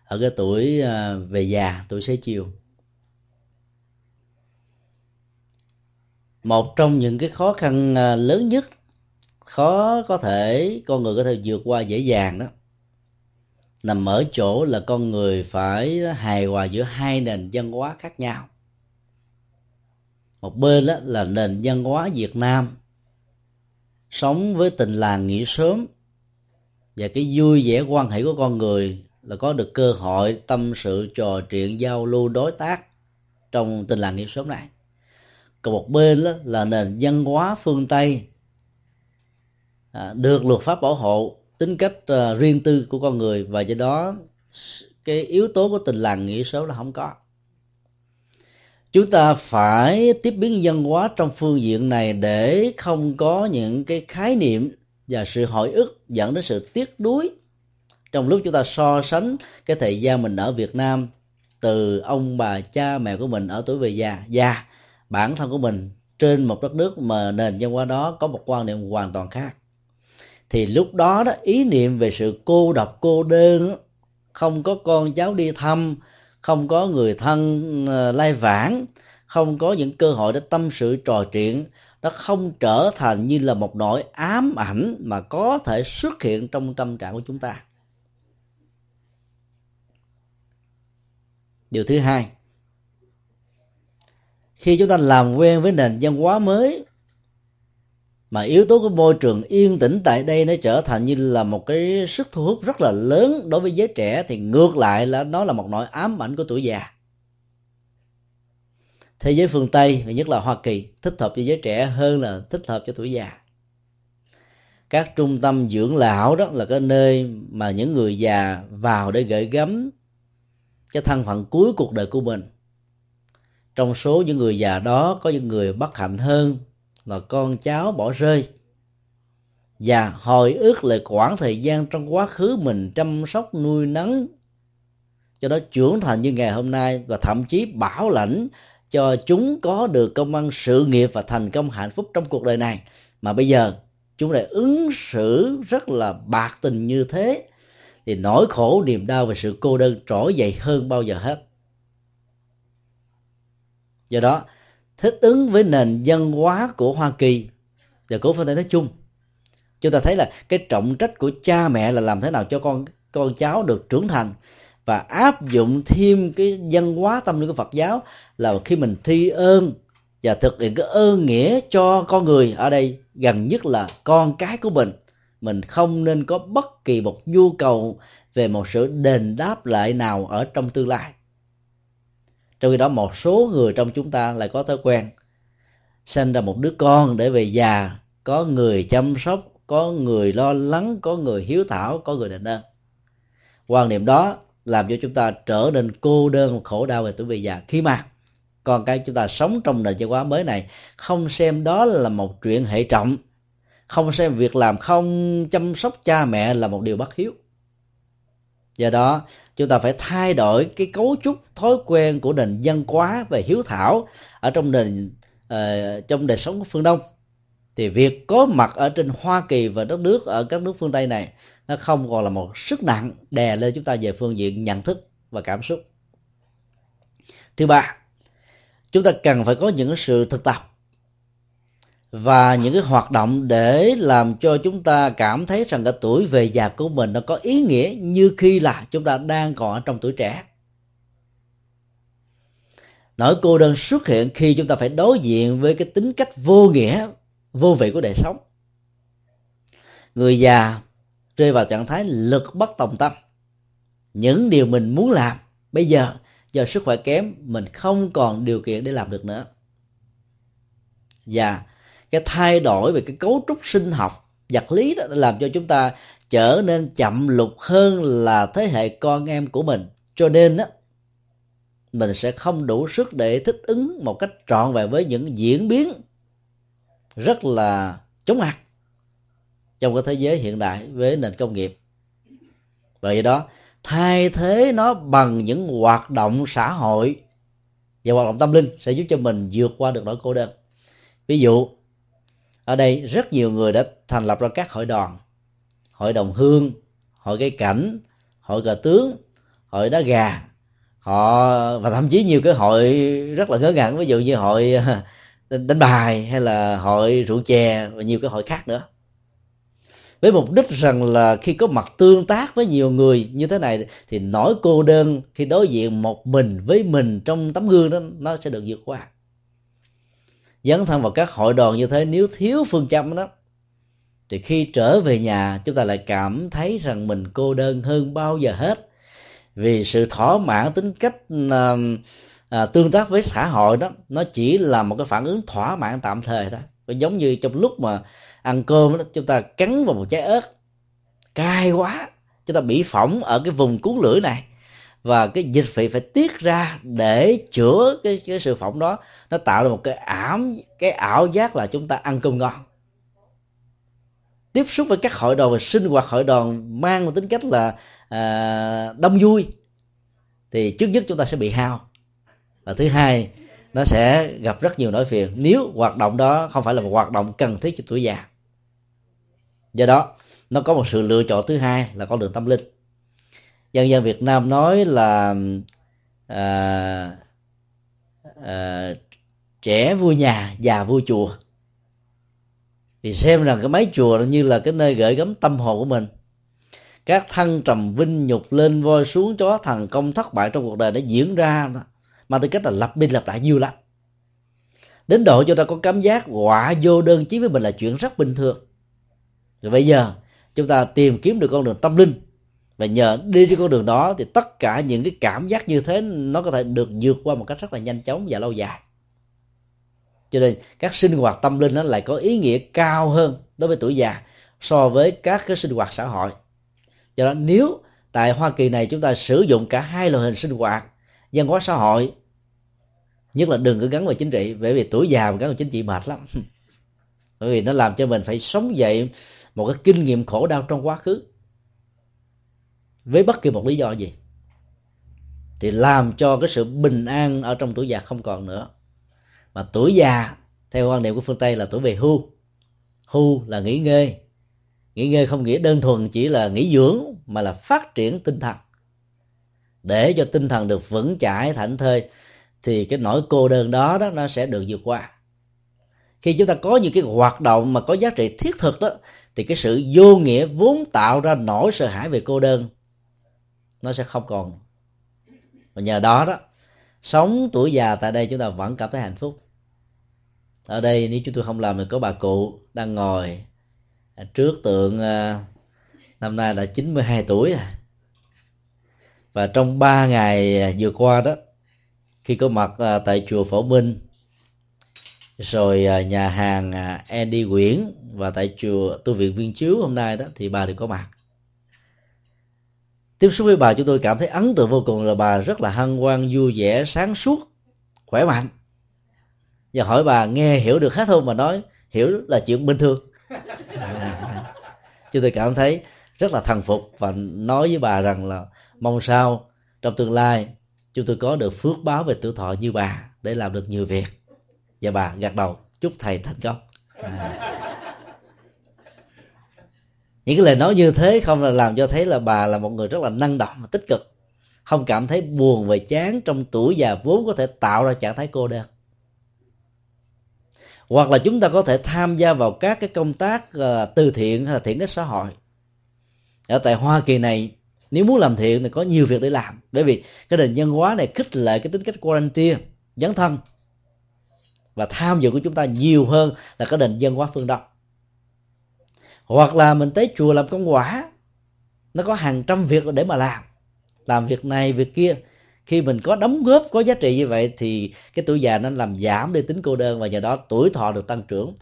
ở cái tuổi uh, về già, tuổi xế chiều. Một trong những cái khó khăn lớn nhất, khó có thể con người có thể vượt qua dễ dàng đó, nằm ở chỗ là con người phải hài hòa giữa hai nền văn hóa khác nhau. Một bên đó là nền văn hóa Việt Nam, sống với tình làng nghĩa xóm, và cái vui vẻ quan hệ của con người là có được cơ hội tâm sự, trò chuyện, giao lưu, đối tác trong tình làng nghĩa xóm này. Còn một bên đó là nền văn hóa phương Tây, à, được luật pháp bảo hộ tính cách uh, riêng tư của con người, và do đó cái yếu tố của tình làng nghĩa xóm là không có. Chúng ta phải tiếp biến văn hóa trong phương diện này để không có những cái khái niệm và sự hồi ức dẫn đến sự tiếc nuối trong lúc chúng ta so sánh cái thời gian mình ở Việt Nam, từ ông bà cha mẹ của mình ở tuổi về già già bản thân của mình trên một đất nước mà nền văn hóa đó có một quan niệm hoàn toàn khác. Thì lúc đó đó, ý niệm về sự cô độc, cô đơn, không có con cháu đi thăm, không có người thân lai vãng, không có những cơ hội để tâm sự trò chuyện, nó không trở thành như là một nỗi ám ảnh mà có thể xuất hiện trong tâm trạng của chúng ta. Điều thứ hai, khi chúng ta làm quen với nền văn hóa mới mà yếu tố của môi trường yên tĩnh tại đây nó trở thành như là một cái sức thu hút rất là lớn đối với giới trẻ, thì ngược lại là nó là một nỗi ám ảnh của tuổi già. Thế giới phương Tây và nhất là Hoa Kỳ thích hợp cho giới trẻ hơn là thích hợp cho tuổi già. Các trung tâm dưỡng lão đó là cái nơi mà những người già vào để gửi gắm cái thân phận cuối cuộc đời của mình. Trong số những người già đó có những người bất hạnh hơn là con cháu bỏ rơi, và hồi ức lại quãng thời gian trong quá khứ mình chăm sóc nuôi nấng cho nó trưởng thành như ngày hôm nay, và thậm chí bảo lãnh cho chúng có được công ăn sự nghiệp và thành công hạnh phúc trong cuộc đời này. Mà bây giờ chúng lại ứng xử rất là bạc tình như thế, thì nỗi khổ niềm đau về sự cô đơn trỗi dậy hơn bao giờ hết. Do đó, thích ứng với nền văn hóa của Hoa Kỳ và của phương Tây nói chung, chúng ta thấy là cái trọng trách của cha mẹ là làm thế nào cho con con cháu được trưởng thành, và áp dụng thêm cái văn hóa tâm linh của Phật giáo là khi mình thi ơn và thực hiện cái ơn nghĩa cho con người, ở đây gần nhất là con cái của mình. Mình không nên có bất kỳ một nhu cầu về một sự đền đáp lại nào ở trong tương lai. Trong khi đó, một số người trong chúng ta lại có thói quen sinh ra một đứa con để về già có người chăm sóc, có người lo lắng, có người hiếu thảo, có người đền ơn. Quan niệm đó làm cho chúng ta trở nên cô đơn, khổ đau về tuổi về già, khi mà Còn cái chúng ta sống trong nền văn hóa mới này, không xem đó là một chuyện hệ trọng, không xem việc làm không chăm sóc cha mẹ là một điều bất hiếu. Do đó chúng ta phải thay đổi cái cấu trúc thói quen của nền văn hóa về hiếu thảo ở trong nền uh, trong đời sống của phương Đông. Thì việc có mặt ở trên Hoa Kỳ và đất nước ở các nước phương Tây này, nó không còn là một sức nặng đè lên chúng ta về phương diện nhận thức và cảm xúc. Thứ ba, chúng ta cần phải có những sự thực tập và những cái hoạt động để làm cho chúng ta cảm thấy rằng cái tuổi về già của mình nó có ý nghĩa như khi là chúng ta đang còn ở trong tuổi trẻ. Nỗi cô đơn xuất hiện khi chúng ta phải đối diện với cái tính cách vô nghĩa, vô vị của đời sống. Người già rơi vào trạng thái lực bất tòng tâm. Những điều mình muốn làm bây giờ do sức khỏe kém mình không còn điều kiện để làm được nữa. Và cái thay đổi về cái cấu trúc sinh học vật lý đó làm cho chúng ta trở nên chậm lụt hơn là thế hệ con em của mình. Cho nên đó, mình sẽ không đủ sức để thích ứng một cách trọn vẹn với những diễn biến rất là chóng mặt trong cái thế giới hiện đại với nền công nghiệp. Bởi vậy đó, thay thế nó bằng những hoạt động xã hội và hoạt động tâm linh sẽ giúp cho mình vượt qua được nỗi cô đơn. Ví dụ, ở đây rất nhiều người đã thành lập ra các hội đoàn, hội đồng hương, hội cây cảnh, hội cờ tướng, hội đá gà, họ và thậm chí nhiều cái hội rất là ngớ ngẩn, ví dụ như hội đánh bài hay là hội rượu chè và nhiều cái hội khác nữa. Với mục đích rằng là khi có mặt tương tác với nhiều người như thế này thì nỗi cô đơn khi đối diện một mình với mình trong tấm gương đó nó sẽ được vượt qua. Dấn thân vào các hội đoàn như thế, nếu thiếu phương châm đó thì khi trở về nhà chúng ta lại cảm thấy rằng mình cô đơn hơn bao giờ hết, vì sự thỏa mãn tính cách uh, uh, tương tác với xã hội đó nó chỉ là một cái phản ứng thỏa mãn tạm thời thôi. Giống như trong lúc mà ăn cơm đó, chúng ta cắn vào một trái ớt cay quá, chúng ta bị phỏng ở cái vùng cuốn lưỡi này và cái dịch vị phải tiết ra để chữa cái, cái sự phỏng đó, nó tạo ra một cái ảm cái ảo giác là chúng ta ăn cơm ngon. Tiếp xúc với các hội đoàn và sinh hoạt hội đoàn mang một tính cách là à, đông vui thì trước nhất chúng ta sẽ bị hao, và thứ hai nó sẽ gặp rất nhiều nỗi phiền nếu hoạt động đó không phải là một hoạt động cần thiết cho tuổi già. Do đó nó có một sự lựa chọn thứ hai là con đường tâm linh. Dân gian Việt Nam nói là à, à, trẻ vui nhà, già vui chùa, thì xem rằng cái mái chùa như là cái nơi gửi gắm tâm hồn của mình. Các thăng trầm vinh nhục, lên voi xuống chó, thành công thất bại trong cuộc đời đã diễn ra mà tư cách là lặp đi lặp lại nhiều lắm, đến độ cho ta có cảm giác họa vô đơn chí với mình là chuyện rất bình thường. Rồi bây giờ chúng ta tìm kiếm được con đường tâm linh, và nhờ đi trên con đường đó thì tất cả những cái cảm giác như thế nó có thể được vượt qua một cách rất là nhanh chóng và lâu dài. Cho nên các sinh hoạt tâm linh nó lại có ý nghĩa cao hơn đối với tuổi già so với các cái sinh hoạt xã hội. Do đó nếu tại Hoa Kỳ này chúng ta sử dụng cả hai loại hình sinh hoạt văn hóa xã hội, nhất là đừng có gắn vào chính trị, bởi vì tuổi già mà gắn vào chính trị mệt lắm. Bởi vì nó làm cho mình phải sống dậy một cái kinh nghiệm khổ đau trong quá khứ với bất kỳ một lý do gì, thì làm cho cái sự bình an ở trong tuổi già không còn nữa. Mà tuổi già theo quan niệm của phương Tây là tuổi về hưu. Hưu là nghỉ ngơi. Nghỉ ngơi không nghĩa đơn thuần chỉ là nghỉ dưỡng, mà là phát triển tinh thần. Để cho tinh thần được vững chãi, thảnh thơi, thì cái nỗi cô đơn đó, đó nó sẽ được vượt qua. Khi chúng ta có những cái hoạt động mà có giá trị thiết thực đó, thì cái sự vô nghĩa vốn tạo ra nỗi sợ hãi về cô đơn nó sẽ không còn. Và nhờ đó đó, sống tuổi già tại đây chúng ta vẫn cảm thấy hạnh phúc. Ở đây nếu chúng tôi không làm được, có bà cụ đang ngồi trước tượng năm nay đã chín mươi hai tuổi rồi. Và trong ba ngày vừa qua đó, khi có mặt tại chùa Phổ Minh, rồi nhà hàng Andy Nguyễn và tại chùa Tu viện Viên Chiếu hôm nay đó, thì bà đều có mặt. Tiếp xúc với bà, chúng tôi cảm thấy ấn tượng vô cùng là bà rất là hân hoan, vui vẻ, sáng suốt, khỏe mạnh. và hỏi bà nghe hiểu được hết không, mà nói hiểu là chuyện bình thường. À, chúng tôi cảm thấy rất là thần phục và nói với bà rằng là mong sao trong tương lai chúng tôi có được phước báo về tuổi thọ như bà để làm được nhiều việc. Và bà gật đầu chúc thầy thành công. À, những cái lời nói như thế không là làm cho thấy là bà là một người rất là năng động và tích cực, không cảm thấy buồn và chán trong tuổi già vốn có thể tạo ra trạng thái cô đơn. Hoặc là chúng ta có thể tham gia vào các cái công tác từ thiện hay là thiện ích xã hội. Ở tại Hoa Kỳ này, nếu muốn làm thiện thì có nhiều việc để làm, bởi vì cái nền văn hóa này khích lệ cái tính cách volunteer, dấn thân, và tham dự của chúng ta nhiều hơn là cái nền văn hóa phương Đông. Hoặc là mình tới chùa làm công quả, nó có hàng trăm việc để mà làm, làm việc này việc kia. Khi mình có đóng góp, có giá trị như vậy thì cái tuổi già nó làm giảm đi tính cô đơn, và nhờ đó tuổi thọ được tăng trưởng.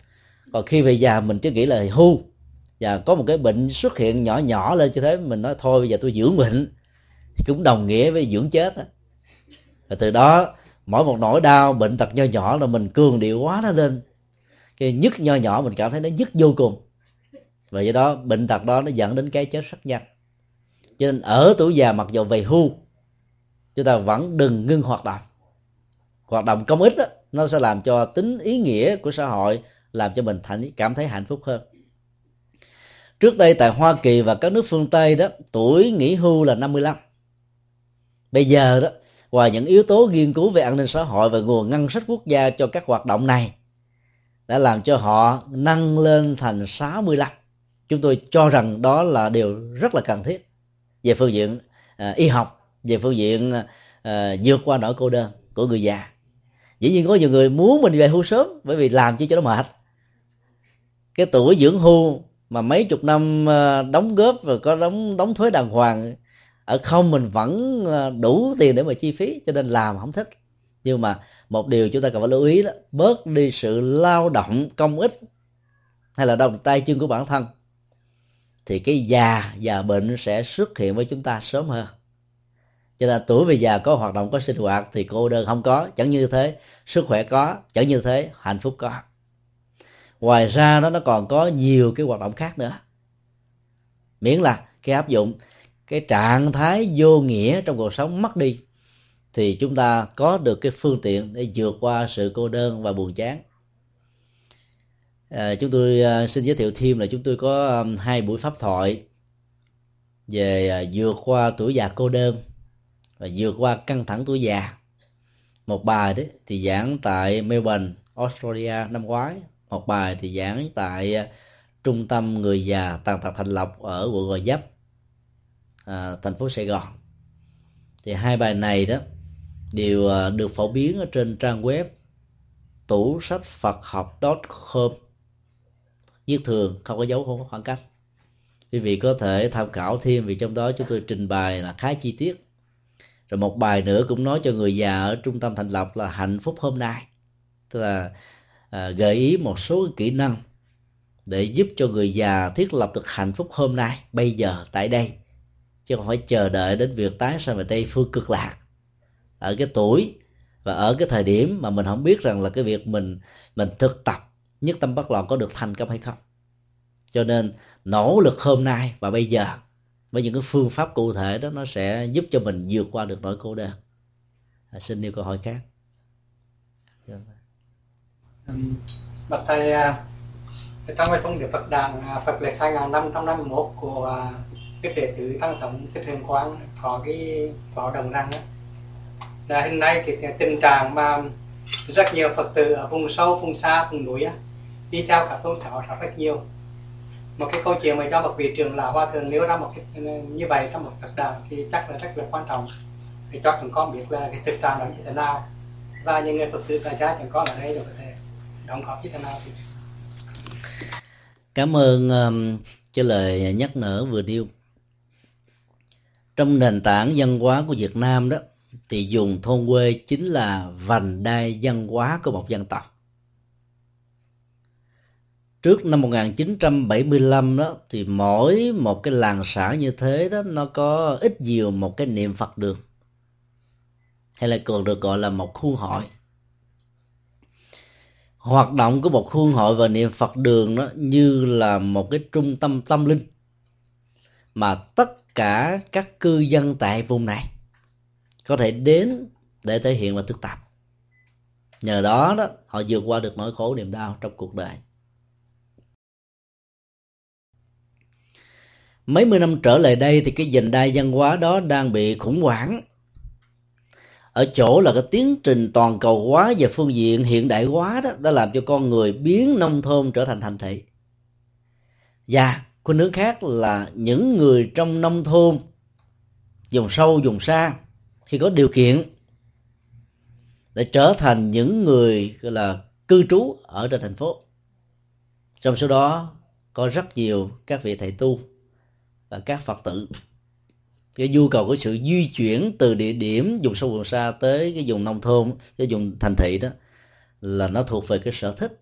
Còn khi về già mình chỉ nghĩ là hưu, và có một cái bệnh xuất hiện nhỏ nhỏ lên như thế, mình nói thôi bây giờ tôi dưỡng bệnh, cũng đồng nghĩa với dưỡng chết. Và từ đó mỗi một nỗi đau bệnh tật nho nhỏ là mình cường điệu quá nó lên, cái nhức nho nhỏ mình cảm thấy nó nhức vô cùng, và do đó bệnh tật đó nó dẫn đến cái chết rất nhanh. Cho nên ở tuổi già mặc dù về hưu, chúng ta vẫn đừng ngưng hoạt động. Hoạt động công ích đó, nó sẽ làm cho tính ý nghĩa của xã hội, làm cho mình cảm thấy hạnh phúc hơn. Trước đây tại Hoa Kỳ và các nước phương Tây đó, tuổi nghỉ hưu là năm mươi lăm. Bây giờ đó, ngoài những yếu tố nghiên cứu về an ninh xã hội và nguồn ngân sách quốc gia cho các hoạt động này, đã làm cho họ nâng lên thành sáu mươi lăm. Chúng tôi cho rằng đó là điều rất là cần thiết về phương diện à, y học, về phương diện à, vượt qua nỗi cô đơn của người già. Dĩ nhiên có nhiều người muốn mình về hưu sớm, bởi vì làm chi cho nó mệt. Cái tuổi dưỡng hưu mà mấy chục năm đóng góp và có đóng đóng thuế đàng hoàng, ở không mình vẫn đủ tiền để mà chi phí, cho nên làm không thích. Nhưng mà một điều chúng ta cần phải lưu ý đó, bớt đi sự lao động công ích hay là động tay chân của bản thân, thì cái già và bệnh sẽ xuất hiện với chúng ta sớm hơn. Cho nên tuổi về già có hoạt động, có sinh hoạt thì cô đơn không có, chẳng như thế sức khỏe có, chẳng như thế hạnh phúc có. Ngoài ra đó, nó còn có nhiều cái hoạt động khác nữa, miễn là khi áp dụng cái trạng thái vô nghĩa trong cuộc sống mất đi, thì chúng ta có được cái phương tiện để vượt qua sự cô đơn và buồn chán. À, chúng tôi à, xin giới thiệu thêm là chúng tôi có um, hai buổi pháp thoại về à, vượt qua tuổi già cô đơn và vượt qua căng thẳng tuổi già. Một bài đấy thì giảng tại Melbourne, Australia năm ngoái, một bài thì giảng tại à, trung tâm người già tàn tật Thành Lộc ở quận Gò Dấp, à, thành phố Sài Gòn. Thì hai bài này đó đều à, được phổ biến ở trên trang web Tủ sách Phật học chấm com, viết thường không có dấu, không có khoảng cách. Quý vị có thể tham khảo thêm, vì trong đó chúng tôi trình bày là khá chi tiết. Rồi một bài nữa cũng nói cho người già ở trung tâm Thành Lộc là hạnh phúc hôm nay, tức là à, gợi ý một số kỹ năng để giúp cho người già thiết lập được hạnh phúc hôm nay, bây giờ tại đây, chứ không phải chờ đợi đến việc tái sanh về Tây phương cực lạc ở cái tuổi và ở cái thời điểm mà mình không biết rằng là cái việc mình mình thực tập nhất tâm bất loạn có được thành công hay không. Cho nên nỗ lực hôm nay và bây giờ với những cái phương pháp cụ thể đó, nó sẽ giúp cho mình vượt qua được nỗi cô đơn. À, xin nêu câu hỏi khác. Bậc thầy, trong cái thông điệp Phật Đàn Phật lịch hai nghìn năm trăm năm mươi mốt của Đức Đệ Tử Tăng Thống Thích Huyền Quang có cái có đồng rằng đó, là hiện nay thì tình trạng mà rất nhiều Phật tử ở vùng sâu, vùng xa, vùng núi á, đi theo các tôn giáo rất rất nhiều. Một cái câu chuyện mà do bậc vị trưởng lão Hòa Thượng nêu ra một cái như vậy trong một Phật đạo thì chắc là rất là quan trọng, thì cho chúng con biết là cái thực trạng đó như thế nào, và những người Phật tử tại gia chúng con ở đây có thể đóng góp như thế nào thì... Cảm ơn um, cho lời nhắc nhở vừa nêu. Trong nền tảng văn hóa của Việt Nam đó, thì dùng thôn quê chính là vành đai văn hóa của một dân tộc. Trước năm một nghìn chín trăm bảy mươi lăm đó, thì mỗi một cái làng xã như thế đó, nó có ít nhiều một cái niệm Phật đường, hay là còn được gọi là một khu hội. hoạt động của một khuôn hội và niệm Phật đường đó như là một cái trung tâm tâm linh mà tất cả các cư dân tại vùng này có thể đến để thể hiện và thực tập. Nhờ đó đó họ vượt qua được nỗi khổ niềm đau trong cuộc đời. Mấy mươi năm trở lại đây thì cái vành đai văn hóa đó đang bị khủng hoảng ở chỗ là cái tiến trình toàn cầu hóa và phương diện hiện đại hóa đó đã làm cho con người biến nông thôn trở thành thành thị. Và khuynh hướng khác là những người trong nông thôn, vùng sâu vùng xa, khi có điều kiện để trở thành những người gọi là cư trú ở trên thành phố. Trong số đó có rất nhiều các vị thầy tu và các Phật tử. Cái nhu cầu của sự di chuyển từ địa điểm vùng sâu vùng xa tới cái vùng nông thôn, cái vùng thành thị đó là nó thuộc về cái sở thích,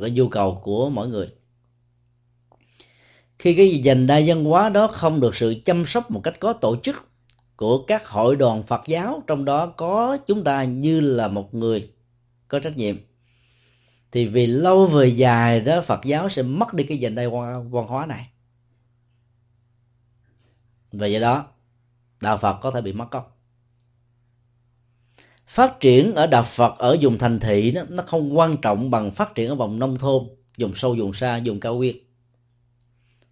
cái nhu cầu của mỗi người. Khi cái vành đai văn hóa đó không được sự chăm sóc một cách có tổ chức của các hội đoàn Phật giáo, trong đó có chúng ta như là một người có trách nhiệm, thì vì lâu về dài đó Phật giáo sẽ mất đi cái vành đai văn hóa này. Vì vậy đó đạo Phật có thể bị mất công. Phát triển ở đạo Phật ở vùng thành thị đó, nó không quan trọng bằng phát triển ở vùng nông thôn, vùng sâu vùng xa, vùng cao nguyên.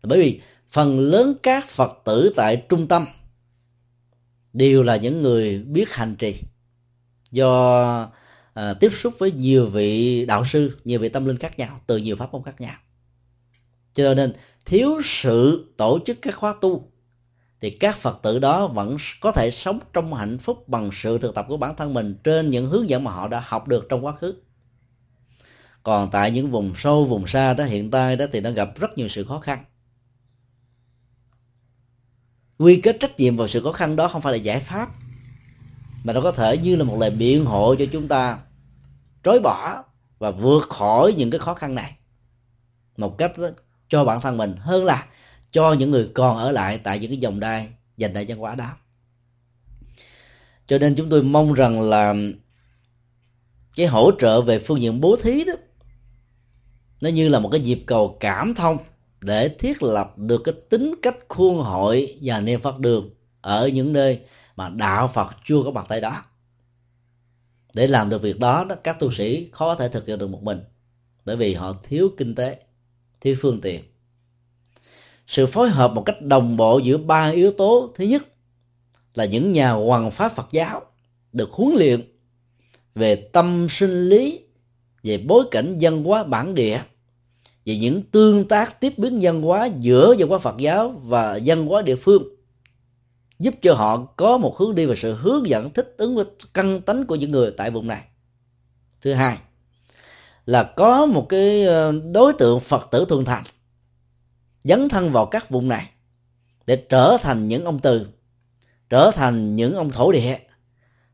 Bởi vì phần lớn các Phật tử tại trung tâm đều là những người biết hành trì, do à, tiếp xúc với nhiều vị đạo sư, nhiều vị tâm linh khác nhau, từ nhiều pháp môn khác nhau. Cho nên thiếu sự tổ chức các khóa tu thì các Phật tử đó vẫn có thể sống trong hạnh phúc bằng sự thực tập của bản thân mình trên những hướng dẫn mà họ đã học được trong quá khứ. Còn tại những vùng sâu, vùng xa đó hiện tại đó thì nó gặp rất nhiều sự khó khăn. Quy kết trách nhiệm vào sự khó khăn đó không phải là giải pháp, mà nó có thể như là một lời biện hộ cho chúng ta trối bỏ và vượt khỏi những cái khó khăn này một cách cho bản thân mình, hơn là cho những người còn ở lại tại những cái vòng đai dành đại văn hóa đó. Cho nên chúng tôi mong rằng là cái hỗ trợ về phương diện bố thí đó nó như là một cái nhịp cầu cảm thông để thiết lập được cái tính cách khuôn hội và niệm Phật đường ở những nơi mà đạo Phật chưa có mặt tại đó. Để làm được việc đó, các tu sĩ khó thể thực hiện được một mình, bởi vì họ thiếu kinh tế, thiếu phương tiện. Sự phối hợp một cách đồng bộ giữa ba yếu tố: thứ nhất là những nhà hoằng pháp Phật giáo được huấn luyện về tâm sinh lý, về bối cảnh văn hóa bản địa, về những tương tác tiếp biến văn hóa giữa văn hóa Phật giáo và văn hóa địa phương, giúp cho họ có một hướng đi và sự hướng dẫn thích ứng với căn tánh của những người tại vùng này. Thứ hai là có một cái đối tượng Phật tử thuần thành dấn thân vào các vùng này để trở thành những ông từ, trở thành những ông thổ địa,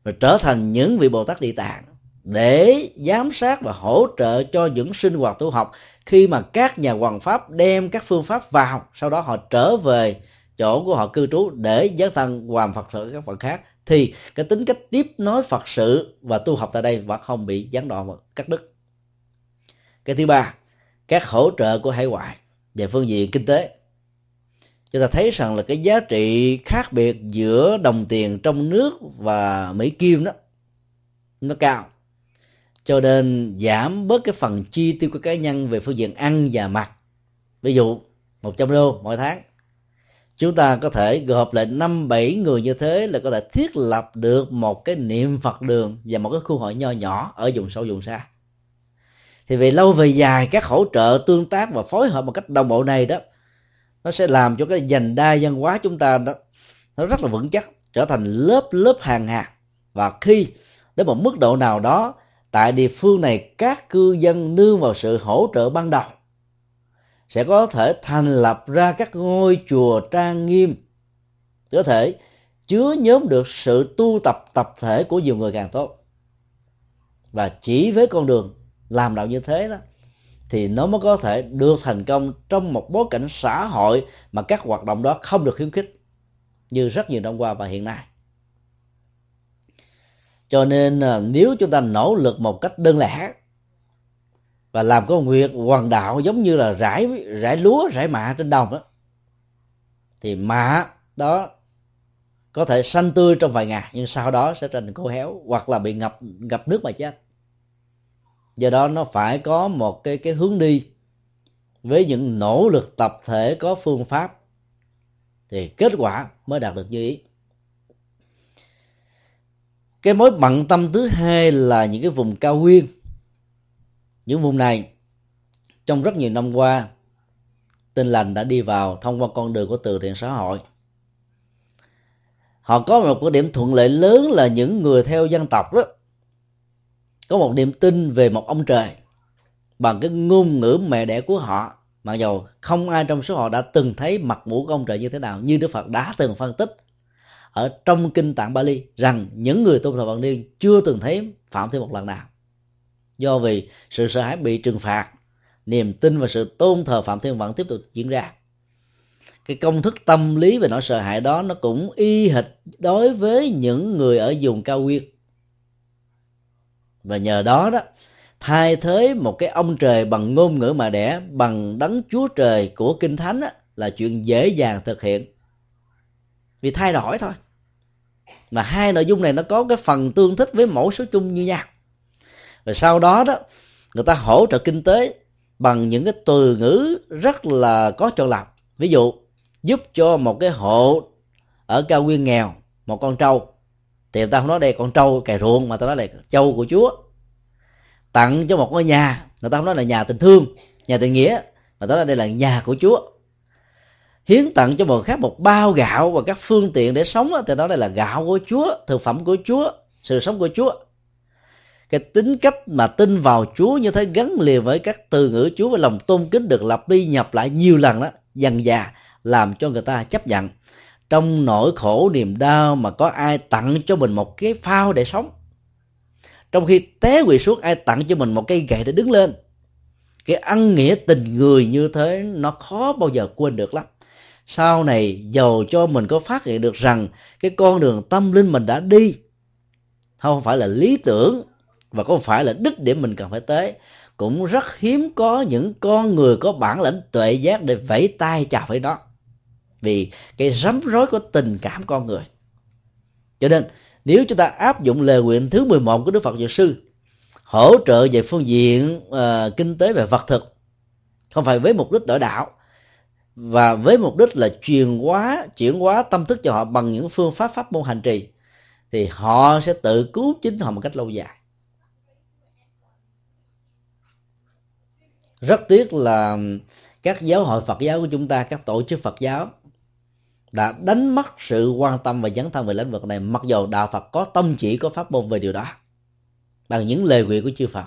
rồi trở thành những vị Bồ Tát Địa Tạng, để giám sát và hỗ trợ cho những sinh hoạt tu học khi mà các nhà hoằng pháp đem các phương pháp vào, sau đó họ trở về chỗ của họ cư trú để dấn thân hoằng Phật sự các Phật khác, thì cái tính cách tiếp nối Phật sự và tu học tại đây vẫn không bị gián đoạn và cắt đứt. Cái thứ ba, các hỗ trợ của hải ngoại về phương diện kinh tế. Chúng ta thấy rằng là cái giá trị khác biệt giữa đồng tiền trong nước và Mỹ Kim đó nó cao, cho nên giảm bớt cái phần chi tiêu của cá nhân về phương diện ăn và mặc. Ví dụ một trăm đô mỗi tháng, chúng ta có thể gộp lại năm bảy người như thế là có thể thiết lập được một cái niệm Phật đường và một cái khu hội nho nhỏ ở vùng sâu vùng xa. Thì về lâu về dài, các hỗ trợ tương tác và phối hợp một cách đồng bộ này đó, nó sẽ làm cho cái vành đai văn hóa chúng ta đó nó rất là vững chắc, trở thành lớp lớp hàng hà. Và khi đến một mức độ nào đó tại địa phương này, các cư dân nương vào sự hỗ trợ ban đầu sẽ có thể thành lập ra các ngôi chùa trang nghiêm, có thể chứa nhóm được sự tu tập tập thể của nhiều người càng tốt. Và chỉ với con đường làm đạo như thế đó thì nó mới có thể được thành công trong một bối cảnh xã hội mà các hoạt động đó không được khuyến khích như rất nhiều năm qua và hiện nay. Cho nên nếu chúng ta nỗ lực một cách đơn lẻ và làm công việc hoàng đạo giống như là rải rải lúa, rải mạ trên đồng đó, thì mạ đó có thể xanh tươi trong vài ngày nhưng sau đó sẽ trở thành khô héo hoặc là bị ngập ngập nước mà chết. Do đó nó phải có một cái cái hướng đi với những nỗ lực tập thể có phương pháp thì kết quả mới đạt được như ý. Cái mối bận tâm thứ hai là những cái vùng cao nguyên. Những vùng này trong rất nhiều năm qua Tin Lành đã đi vào thông qua con đường của từ thiện xã hội. Họ có một cái điểm thuận lợi lớn là những người theo dân tộc đó có một niềm tin về một ông trời bằng cái ngôn ngữ mẹ đẻ của họ, mặc dù không ai trong số họ đã từng thấy mặt mũi của ông trời như thế nào. Như Đức Phật đã từng phân tích ở trong Kinh Tạng Bali rằng những người tôn thờ Phật niên chưa từng thấy phạm thêm một lần nào, do vì sự sợ hãi bị trừng phạt, niềm tin và sự tôn thờ Phạm Thiên vẫn tiếp tục diễn ra. Cái công thức tâm lý về nỗi sợ hãi đó nó cũng y hệt đối với những người ở vùng cao nguyên. Và nhờ đó đó, thay thế một cái ông trời bằng ngôn ngữ mà đẻ, bằng đấng Chúa Trời của Kinh Thánh đó, là chuyện dễ dàng thực hiện, vì thay đổi thôi. Mà hai nội dung này nó có cái phần tương thích với mẫu số chung như nhau. Và sau đó đó, người ta hỗ trợ kinh tế bằng những cái từ ngữ rất là có chọn lọc. Ví dụ, giúp cho một cái hộ ở cao nguyên nghèo một con trâu, thì người ta không nói đây con trâu cày ruộng, mà ta nói là trâu của Chúa. Tặng cho một ngôi nhà, người ta không nói là nhà tình thương, nhà tình nghĩa, mà ta nói đây là nhà của Chúa. Hiến tặng cho một khác một bao gạo và các phương tiện để sống, thì đó đây là gạo của Chúa, thực phẩm của Chúa, sự sống của Chúa. Cái tính cách mà tin vào Chúa như thế gắn liền với các từ ngữ Chúa và lòng tôn kính được lặp đi nhập lại nhiều lần đó, dần dà làm cho người ta chấp nhận. Trong nỗi khổ niềm đau mà có ai tặng cho mình một cái phao để sống, trong khi té quỳ xuống ai tặng cho mình một cây gậy để đứng lên. Cái ăn nghĩa tình người như thế nó khó bao giờ quên được lắm. Sau này dầu cho mình có phát hiện được rằng cái con đường tâm linh mình đã đi không phải là lý tưởng và không phải là đích điểm mình cần phải tới, cũng rất hiếm có những con người có bản lĩnh tuệ giác để vẫy tay chào với nó, vì cái rắm rối của tình cảm con người. Cho nên nếu chúng ta áp dụng lời nguyện thứ mười một của Đức Phật Dược Sư, hỗ trợ về phương diện uh, kinh tế về vật thực, không phải với mục đích đổi đạo, và với mục đích là truyền hóa, chuyển hóa tâm thức cho họ bằng những phương pháp pháp môn hành trì, thì họ sẽ tự cứu chính họ một cách lâu dài. Rất tiếc là các giáo hội Phật giáo của chúng ta, các tổ chức Phật giáo đã đánh mất sự quan tâm và dấn thân về lĩnh vực này, mặc dù đạo Phật có tông chỉ, có pháp môn về điều đó bằng những lời nguyện của chư Phật.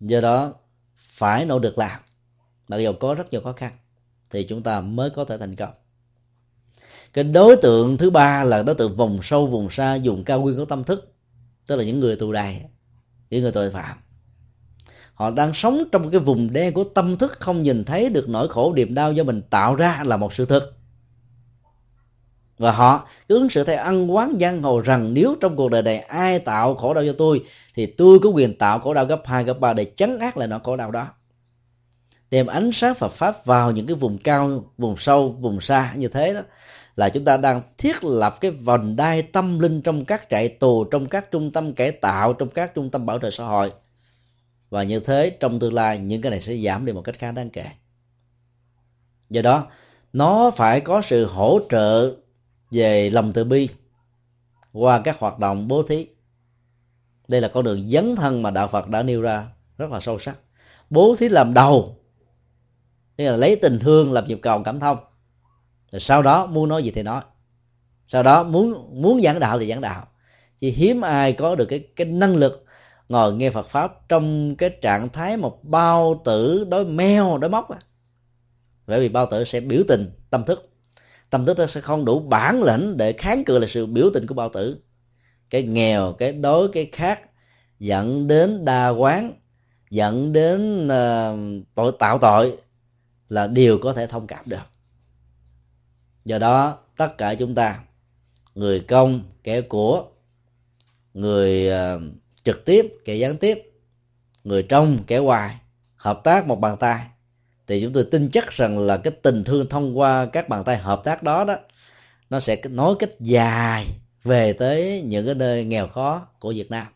Do đó phải nỗ lực làm, mặc dù có rất nhiều khó khăn, thì chúng ta mới có thể thành công. Cái đối tượng thứ ba là đối tượng vùng sâu vùng xa, vùng cao nguyên của tâm thức, tức là những người tù đày, những người tội phạm. Họ đang sống trong cái vùng đen của tâm thức, không nhìn thấy được nỗi khổ niềm đau do mình tạo ra là một sự thật. Và họ cứ ứng xử theo ăn quán giang hồ rằng nếu trong cuộc đời này ai tạo khổ đau cho tôi thì tôi có quyền tạo khổ đau gấp hai, gấp ba để trấn áp lại nỗi khổ đau đó. Đem ánh sáng Phật Pháp vào những cái vùng cao, vùng sâu, vùng xa như thế đó, là chúng ta đang thiết lập cái vành đai tâm linh trong các trại tù, trong các trung tâm cải tạo, trong các trung tâm bảo trợ xã hội. Và như thế trong tương lai những cái này sẽ giảm đi một cách khá đáng kể. Do đó nó phải có sự hỗ trợ về lòng từ bi qua các hoạt động bố thí. Đây là con đường dấn thân mà đạo Phật đã nêu ra rất là sâu sắc. Bố thí làm đầu, tức là lấy tình thương làm nhịp cầu cảm thông. Rồi sau đó muốn nói gì thì nói, sau đó muốn muốn giảng đạo thì giảng đạo. Chỉ hiếm ai có được cái cái năng lực ngồi nghe Phật Pháp trong cái trạng thái một bao tử đối meo, đối móc. Bởi vì bao tử sẽ biểu tình tâm thức. Tâm thức sẽ không đủ bản lĩnh để kháng cự là sự biểu tình của bao tử. Cái nghèo, cái đói, cái khát dẫn đến đa quán, dẫn đến uh, tội tạo tội là điều có thể thông cảm được. Do đó tất cả chúng ta, người công, kẻ của, người... Uh, trực tiếp, kẻ gián tiếp, người trong kẻ ngoài, hợp tác một bàn tay, thì chúng tôi tin chắc rằng là cái tình thương thông qua các bàn tay hợp tác đó đó, nó sẽ nối kết dài về tới những cái nơi nghèo khó của Việt Nam.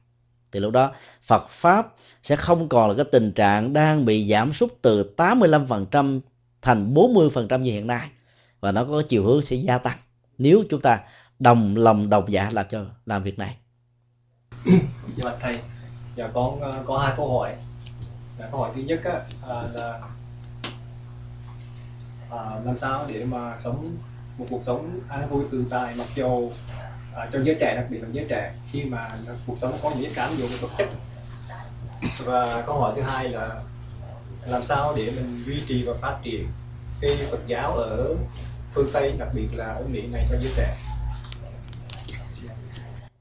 Thì lúc đó Phật Pháp sẽ không còn là cái tình trạng đang bị giảm sút từ tám mươi lăm phần trăm thành bốn mươi phần trăm như hiện nay, và nó có chiều hướng sẽ gia tăng nếu chúng ta đồng lòng đồng dạ làm cho làm việc này. Dạ bạch thầy, dạ con có hai câu hỏi. Dạ, câu hỏi thứ nhất á, là à, làm sao để mà sống một cuộc sống an vui tự tại mặc dù à, cho giới trẻ, đặc biệt là giới trẻ, khi mà cuộc sống có những cám dỗ vật chất. Và câu hỏi thứ hai là làm sao để mình duy trì và phát triển cái Phật giáo ở phương Tây, đặc biệt là ở Mỹ này cho giới trẻ.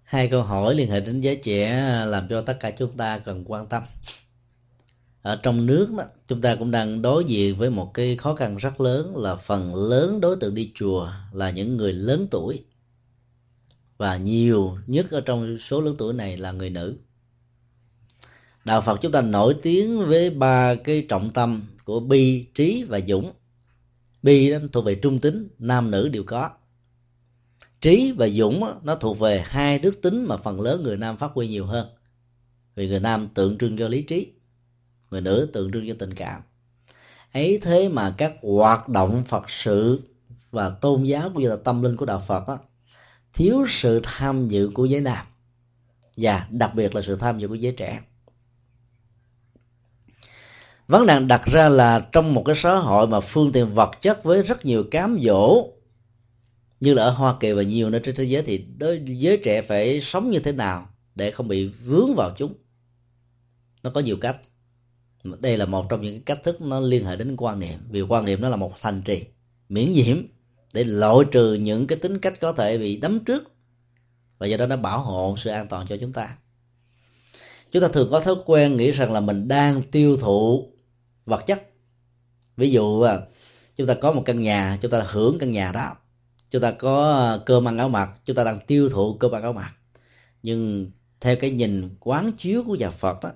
Hai câu hỏi liên hệ đến giới trẻ làm cho tất cả chúng ta cần quan tâm. Ở trong nước đó, chúng ta cũng đang đối diện với một cái khó khăn rất lớn là phần lớn đối tượng đi chùa là những người lớn tuổi, và nhiều nhất ở trong số lớn tuổi này là người nữ. Đạo Phật chúng ta nổi tiếng với ba cái trọng tâm của bi, trí và dũng. Bi đó thuộc về trung tính, nam nữ đều có. Trí và dũng đó, nó thuộc về hai đức tính mà phần lớn người nam phát huy nhiều hơn, vì người nam tượng trưng cho lý trí, người nữ tượng trưng cho tình cảm. Ấy thế mà các hoạt động Phật sự và tôn giáo cũng như là tâm linh của đạo Phật đó, thiếu sự tham dự của giới nam, và đặc biệt là sự tham dự của giới trẻ. Vấn nạn đặt ra là trong một cái xã hội mà phương tiện vật chất với rất nhiều cám dỗ, như là ở Hoa Kỳ và nhiều nơi trên thế giới, thì đối giới trẻ phải sống như thế nào để không bị vướng vào chúng? Nó có nhiều cách. Đây là một trong những cách thức nó liên hệ đến quan niệm, vì quan niệm nó là một thành trì miễn nhiễm để loại trừ những cái tính cách có thể bị đấm trước, và do đó nó bảo hộ sự an toàn cho chúng ta. Chúng ta thường có thói quen nghĩ rằng là mình đang tiêu thụ vật chất. Ví dụ chúng ta có một căn nhà, chúng ta hưởng căn nhà đó, chúng ta có cơm ăn áo mặc, chúng ta đang tiêu thụ cơm ăn áo mặc. Nhưng theo cái nhìn quán chiếu của nhà Phật đó,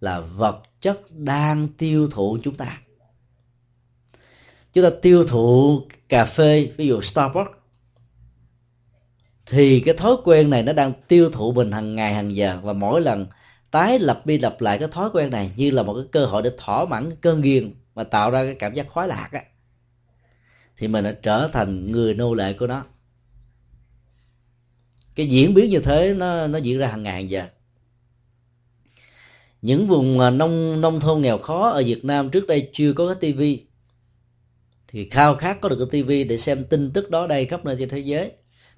là vật chất đang tiêu thụ chúng ta. Chúng ta tiêu thụ cà phê, ví dụ Starbucks, thì cái thói quen này nó đang tiêu thụ mình hàng ngày hàng giờ, và mỗi lần tái lặp đi lặp lại cái thói quen này như là một cái cơ hội để thỏa mãn cơn ghiền và tạo ra cái cảm giác khoái lạc á, thì mình đã trở thành người nô lệ của nó. Cái diễn biến như thế nó nó diễn ra hàng ngày hàng giờ. Những vùng nông nông thôn nghèo khó ở Việt Nam trước đây chưa có cái tivi, thì khao khát có được cái tivi để xem tin tức đó đây khắp nơi trên thế giới,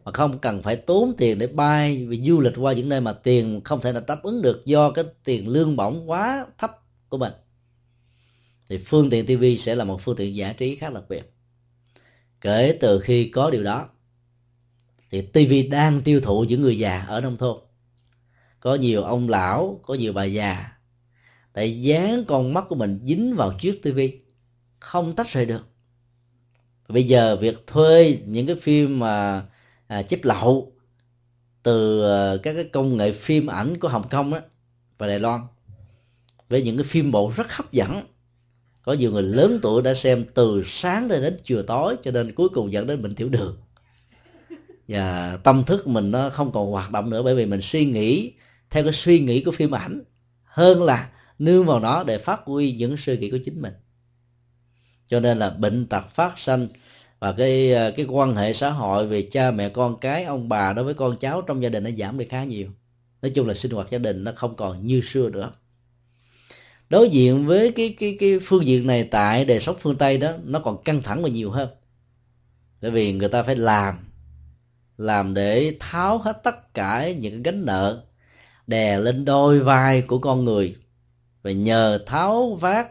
mà không cần phải tốn tiền để bay vì du lịch qua những nơi mà tiền không thể là đáp ứng được do cái tiền lương bổng quá thấp của mình. Thì phương tiện tivi sẽ là một phương tiện giải trí khá đặc biệt. Kể từ khi có điều đó thì tivi đang tiêu thụ những người già ở nông thôn. Có nhiều ông lão, có nhiều bà già, tại dán con mắt của mình dính vào chiếc tivi, không tách rời được. Bây giờ việc thuê những cái phim mà à, chép lậu từ các cái công nghệ phim ảnh của Hồng Kông đó, và Đài Loan, với những cái phim bộ rất hấp dẫn, có nhiều người lớn tuổi đã xem từ sáng đến chiều tối, cho nên cuối cùng dẫn đến bệnh tiểu đường, và tâm thức mình nó không còn hoạt động nữa, bởi vì mình suy nghĩ theo cái suy nghĩ của phim ảnh hơn là nương vào nó để phát huy những suy nghĩ của chính mình. Cho nên là bệnh tật phát sanh, và cái cái quan hệ xã hội về cha mẹ con cái, ông bà đối với con cháu trong gia đình nó giảm đi khá nhiều. Nói chung là sinh hoạt gia đình nó không còn như xưa nữa. Đối diện với cái cái cái phương diện này tại đời sống phương Tây đó, nó còn căng thẳng và nhiều hơn, bởi vì người ta phải làm làm để tháo hết tất cả những gánh nợ đè lên đôi vai của con người, và nhờ tháo vát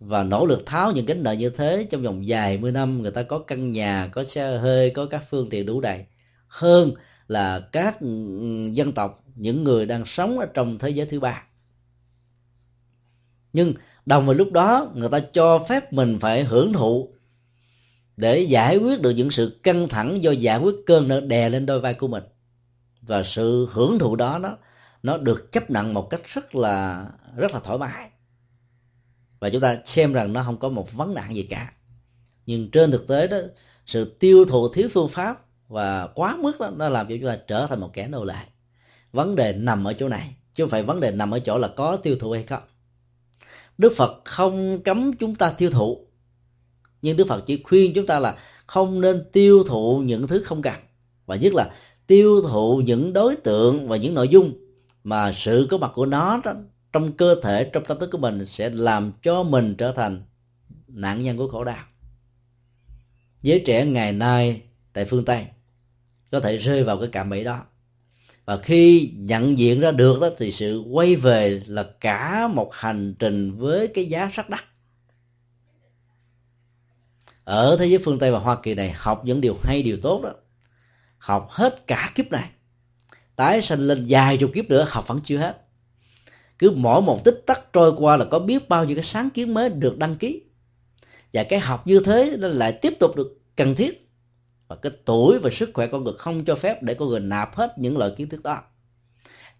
và nỗ lực tháo những gánh nợ như thế trong vòng vài mươi năm, người ta có căn nhà, có xe hơi, có các phương tiện đủ đầy, hơn là các dân tộc, những người đang sống ở trong thế giới thứ ba. Nhưng đồng với lúc đó, người ta cho phép mình phải hưởng thụ để giải quyết được những sự căng thẳng do giải quyết cơn nợ đè lên đôi vai của mình, và sự hưởng thụ đó, đó nó được chấp nhận một cách rất là rất là thoải mái, và chúng ta xem rằng nó không có một vấn nạn gì cả. Nhưng trên thực tế đó, sự tiêu thụ thiếu phương pháp và quá mức đó, nó làm cho chúng ta trở thành một kẻ nô lệ. Vấn đề nằm ở chỗ này, chứ không phải vấn đề nằm ở chỗ là có tiêu thụ hay không. Đức Phật không cấm chúng ta tiêu thụ, nhưng Đức Phật chỉ khuyên chúng ta là không nên tiêu thụ những thứ không cần, và nhất là tiêu thụ những đối tượng và những nội dung mà sự có mặt của nó đó, trong cơ thể, trong tâm thức của mình sẽ làm cho mình trở thành nạn nhân của khổ đau. Giới trẻ ngày nay tại phương Tây có thể rơi vào cái cạm bẫy đó, và khi nhận diện ra được đó, thì sự quay về là cả một hành trình với cái giá rất đắt. Ở thế giới phương Tây và Hoa Kỳ này, học những điều hay, điều tốt đó, học hết cả kiếp này, tái sanh lên vài chục kiếp nữa học vẫn chưa hết. Cứ mỗi một tích tắc trôi qua là có biết bao nhiêu cái sáng kiến mới được đăng ký, và cái học như thế nó lại tiếp tục được cần thiết, và cái tuổi và sức khỏe con người không cho phép để con người nạp hết những loại kiến thức đó.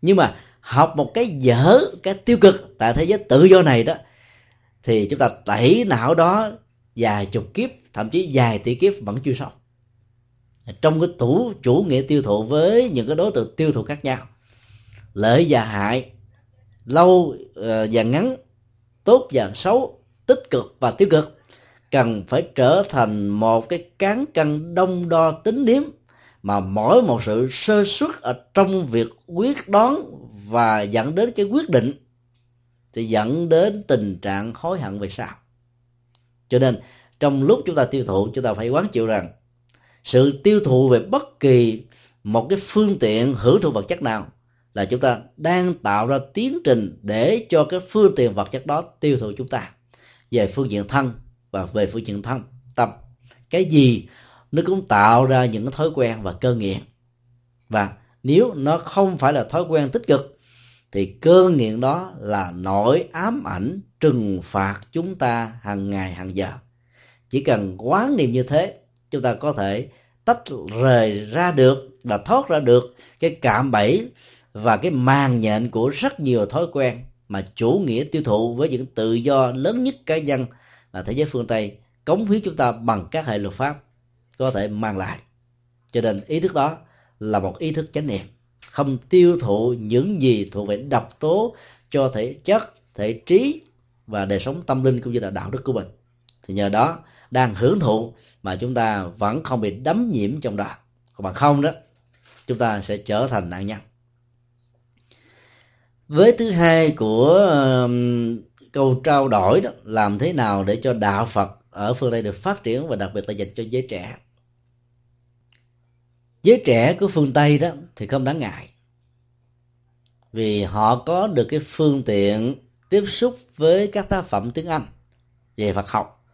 Nhưng mà học một cái dở, cái tiêu cực tại thế giới tự do này đó, thì chúng ta tẩy não đó vài chục kiếp, thậm chí vài tỷ kiếp vẫn chưa xong. Trong cái tủ chủ nghĩa tiêu thụ với những cái đối tượng tiêu thụ khác nhau, lợi và hại, lâu và ngắn, tốt và xấu, tích cực và tiêu cực, cần phải trở thành một cái cán cân đông đo tính điếm, mà mỗi một sự sơ suất ở trong việc quyết đoán và dẫn đến cái quyết định thì dẫn đến tình trạng hối hận về sau. Cho nên trong lúc chúng ta tiêu thụ, chúng ta phải quán chịu rằng sự tiêu thụ về bất kỳ một cái phương tiện hưởng thụ vật chất nào là chúng ta đang tạo ra tiến trình để cho cái phương tiện vật chất đó tiêu thụ chúng ta về phương diện thân và về phương diện thân tâm. Cái gì nó cũng tạo ra những thói quen và cơ nghiện, và nếu nó không phải là thói quen tích cực thì cơ nghiện đó là nỗi ám ảnh trừng phạt chúng ta hàng ngày hàng giờ. Chỉ cần quán niệm như thế, chúng ta có thể tách rời ra được và thoát ra được cái cạm bẫy và cái màn nhện của rất nhiều thói quen mà chủ nghĩa tiêu thụ với những tự do lớn nhất cá nhân và thế giới phương Tây cống hiến chúng ta bằng các hệ luật pháp có thể mang lại. Cho nên ý thức đó là một ý thức chánh niệm, không tiêu thụ những gì thuộc về độc tố cho thể chất, thể trí và đời sống tâm linh cũng như là đạo đức của mình. Thì nhờ đó đang hưởng thụ mà chúng ta vẫn không bị đắm nhiễm trong đó, còn bằng không đó chúng ta sẽ trở thành nạn nhân. Vế thứ hai của câu trao đổi đó, làm thế nào để cho đạo Phật ở phương Tây được phát triển, và đặc biệt là dành cho giới trẻ. Giới trẻ của phương Tây đó thì không đáng ngại, vì họ có được cái phương tiện tiếp xúc với các tác phẩm tiếng Anh về Phật học,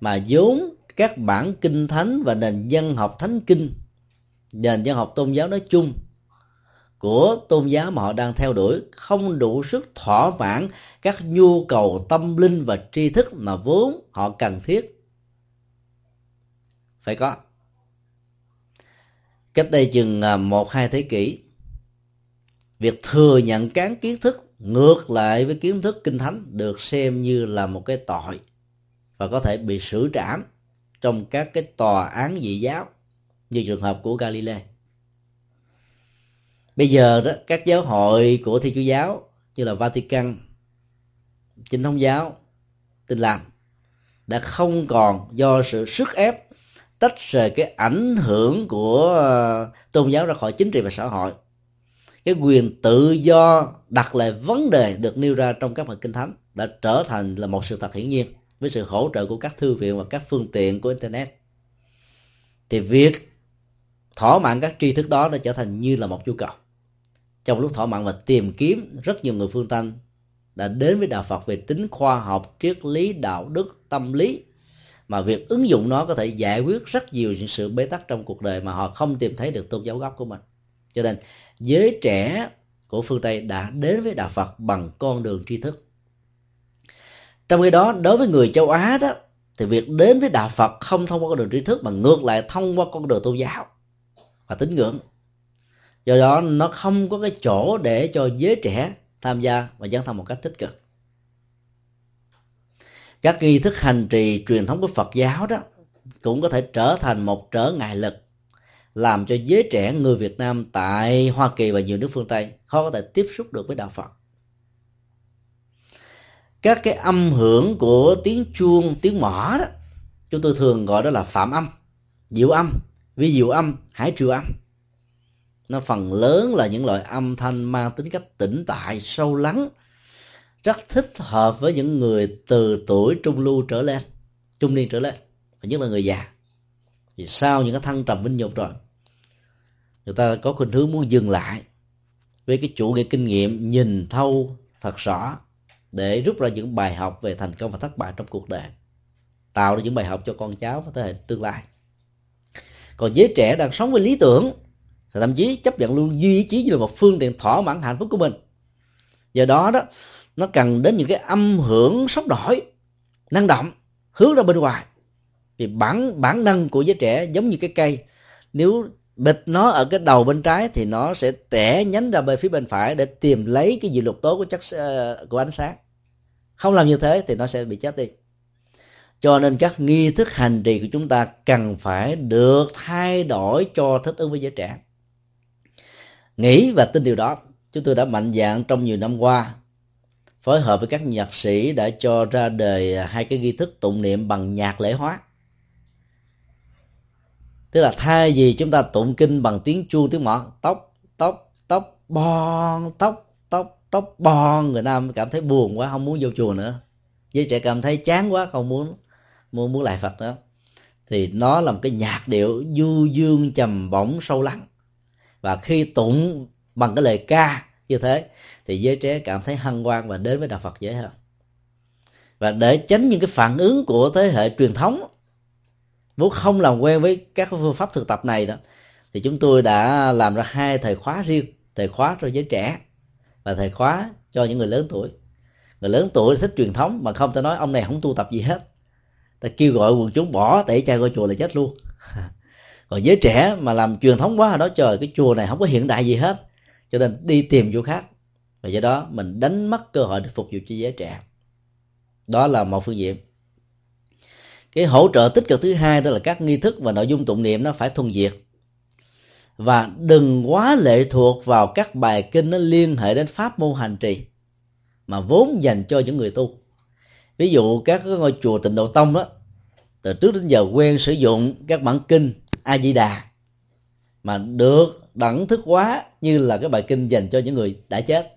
mà vốn các bản kinh thánh và nền văn học thánh kinh, nền văn học tôn giáo nói chung của tôn giáo mà họ đang theo đuổi không đủ sức thỏa mãn các nhu cầu tâm linh và tri thức mà vốn họ cần thiết phải có. Cách đây chừng một hai thế kỷ, việc thừa nhận cán kiến thức ngược lại với kiến thức kinh thánh được xem như là một cái tội và có thể bị xử trảm trong các cái tòa án dị giáo, như trường hợp của Galilei. Bây giờ đó, các giáo hội của Thiên Chúa giáo như là Vatican, Chính thống giáo, Tin lành đã không còn do sự sức ép tách rời cái ảnh hưởng của tôn giáo ra khỏi chính trị và xã hội. Cái quyền tự do đặt lại vấn đề được nêu ra trong các bản kinh thánh đã trở thành là một sự thật hiển nhiên với sự hỗ trợ của các thư viện và các phương tiện của Internet. Thì việc thỏa mãn các tri thức đó đã trở thành như là một nhu cầu. Trong lúc thỏa mãn và tìm kiếm, rất nhiều người phương Tây đã đến với đạo Phật về tính khoa học, triết lý, đạo đức, tâm lý, mà việc ứng dụng nó có thể giải quyết rất nhiều những sự bế tắc trong cuộc đời mà họ không tìm thấy được tôn giáo gốc của mình. Cho nên giới trẻ của phương Tây đã đến với đạo Phật bằng con đường tri thức. Trong khi đó, đối với người châu Á đó, thì việc đến với đạo Phật không thông qua con đường tri thức mà ngược lại thông qua con đường tôn giáo và tín ngưỡng. Do đó nó không có cái chỗ để cho giới trẻ tham gia và dấn thân một cách tích cực. Các nghi thức hành trì truyền thống của Phật giáo đó cũng có thể trở thành một trở ngại lực, làm cho giới trẻ người Việt Nam tại Hoa Kỳ và nhiều nước phương Tây khó có thể tiếp xúc được với đạo Phật. Các cái âm hưởng của tiếng chuông, tiếng mõ đó, chúng tôi thường gọi đó là phạm âm, diệu âm, vi diệu âm, hải triều âm. Nó phần lớn là những loại âm thanh mang tính cách tĩnh tại, sâu lắng, rất thích hợp với những người từ tuổi trung lưu trở lên, trung niên trở lên, nhất là người già. Vì sau những cái thăng trầm vinh nhục rồi, người ta có khuynh hướng muốn dừng lại với cái chủ nghĩa kinh nghiệm, nhìn thâu thật rõ để rút ra những bài học về thành công và thất bại trong cuộc đời, tạo ra những bài học cho con cháu và thế hệ tương lai. Còn giới trẻ đang sống với lý tưởng, thậm chí chấp nhận luôn duy ý chí như là một phương tiện thỏa mãn hạnh phúc của mình. Do đó đó, nó cần đến những cái âm hưởng sốc nổi, năng động, hướng ra bên ngoài. Vì bản bản năng của giới trẻ giống như cái cây, nếu bịch nó ở cái đầu bên trái thì nó sẽ tẻ nhánh ra bên phía bên phải để tìm lấy cái dự lục tố của chất của ánh sáng. Không làm như thế thì nó sẽ bị chết đi. Cho nên các nghi thức hành trì của chúng ta cần phải được thay đổi cho thích ứng với giới trẻ. Nghĩ và tin điều đó, chúng tôi đã mạnh dạn trong nhiều năm qua phối hợp với các nhạc sĩ đã cho ra đời hai cái nghi thức tụng niệm bằng nhạc lễ hóa. Tức là thay vì chúng ta tụng kinh bằng tiếng chuông, tiếng mõ, tóc, tóc, tóc, bon, tóc, tóc, tóc, bon, người Nam cảm thấy buồn quá, không muốn vô chùa nữa. Giới trẻ cảm thấy chán quá, không muốn muốn muốn lại Phật nữa. Thì nó là một cái nhạc điệu du dương, trầm bổng, sâu lắng. Và khi tụng bằng cái lời ca như thế, thì giới trẻ cảm thấy hân hoan và đến với đạo Phật dễ hơn. Và để tránh những cái phản ứng của thế hệ truyền thống, vốn không làm quen với các phương pháp thực tập này đó, thì chúng tôi đã làm ra hai thời khóa riêng, thời khóa cho giới trẻ và thời khóa cho những người lớn tuổi. Người lớn tuổi thích truyền thống mà không thể nói ông này không tu tập gì hết, ta kêu gọi quần chúng bỏ tẩy chay coi chùa là chết luôn. Còn giới trẻ mà làm truyền thống quá ở đó, trời, cái chùa này không có hiện đại gì hết, cho nên đi tìm chỗ khác, và do đó mình đánh mất cơ hội để phục vụ cho giới trẻ. Đó là một phương diện. Cái hỗ trợ tích cực thứ hai đó là các nghi thức và nội dung tụng niệm nó phải thuần Việt, và đừng quá lệ thuộc vào các bài kinh nó liên hệ đến pháp môn hành trì mà vốn dành cho những người tu. Ví dụ các ngôi chùa Tịnh Độ Tông đó, từ trước đến giờ quen sử dụng các bản kinh A Di Đà mà được đẳng thức hóa như là cái bài kinh dành cho những người đã chết.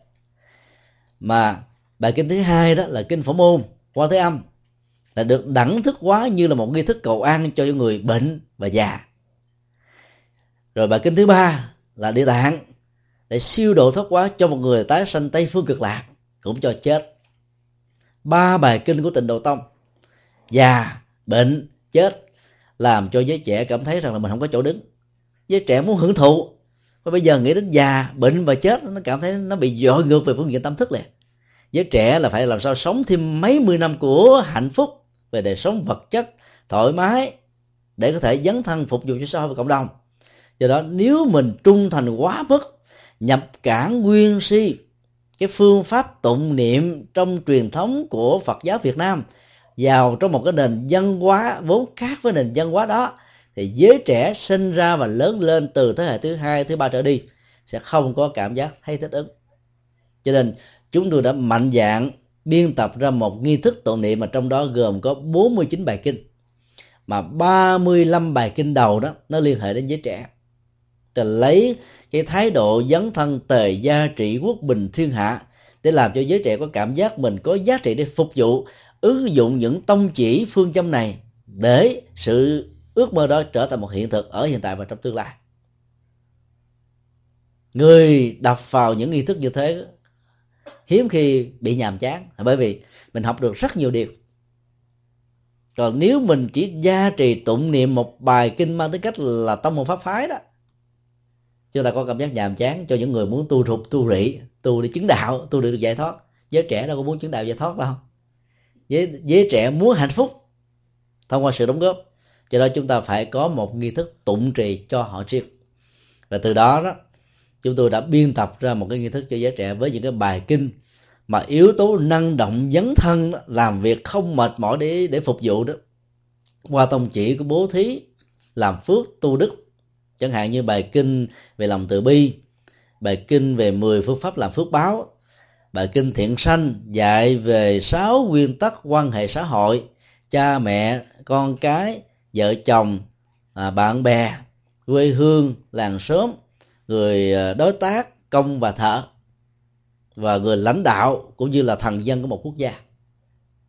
Mà bài kinh thứ hai đó là kinh Phổ Môn, Quang Thế Âm, là được đẳng thức hóa như là một nghi thức cầu an cho những người bệnh và già. Rồi bài kinh thứ ba là Địa Tạng, để siêu độ thoát hóa cho một người tái sanh Tây Phương Cực Lạc, cũng cho chết. Ba bài kinh của Tịnh Độ Tông, già, bệnh, chết, làm cho giới trẻ cảm thấy rằng là mình không có chỗ đứng. Giới trẻ muốn hưởng thụ, và bây giờ nghĩ đến già, bệnh và chết, nó cảm thấy nó bị dội ngược về phương diện tâm thức liền. Giới trẻ là phải làm sao sống thêm mấy mươi năm của hạnh phúc về đời sống vật chất thoải mái để có thể dấn thân phục vụ cho xã hội và cộng đồng. Do đó nếu mình trung thành quá mức, nhập cản nguyên si cái phương pháp tụng niệm trong truyền thống của Phật giáo Việt Nam vào trong một cái nền văn hóa vốn khác với nền văn hóa đó, thì giới trẻ sinh ra và lớn lên từ thế hệ thứ hai, thứ ba trở đi sẽ không có cảm giác thấy thích ứng. Cho nên chúng tôi đã mạnh dạn biên tập ra một nghi thức tụng niệm mà trong đó gồm có bốn mươi chín bài kinh, mà ba mươi lăm bài kinh đầu đó nó liên hệ đến giới trẻ. Thì lấy cái thái độ dấn thân tề gia trị quốc bình thiên hạ để làm cho giới trẻ có cảm giác mình có giá trị để phục vụ, ứng dụng những tông chỉ phương châm này để sự ước mơ đó trở thành một hiện thực ở hiện tại và trong tương lai. Người đọc vào những nghi thức như thế hiếm khi bị nhàm chán, bởi vì mình học được rất nhiều điều. Còn nếu mình chỉ gia trì tụng niệm một bài kinh mang tính cách là tông môn pháp phái đó, chúng ta có cảm giác nhàm chán cho những người muốn tu thục, tu rị, tu để chứng đạo, tu để được giải thoát. Giới trẻ đâu có muốn chứng đạo giải thoát đâu. Giới, giới trẻ muốn hạnh phúc thông qua sự đóng góp. Cho đó chúng ta phải có một nghi thức tụng trì cho họ riêng. Và từ đó đó chúng tôi đã biên tập ra một cái nghi thức cho giới trẻ với những cái bài kinh mà yếu tố năng động, dấn thân, làm việc không mệt mỏi để để phục vụ đó, qua tông chỉ của bố thí, làm phước, tu đức, chẳng hạn như bài kinh về lòng từ bi, bài kinh về mười phương pháp làm phước báo, bài kinh thiện sanh dạy về sáu nguyên tắc quan hệ xã hội, cha mẹ, con cái, vợ chồng, bạn bè, quê hương, làng xóm, người đối tác, công và thợ, và người lãnh đạo cũng như là thần dân của một quốc gia.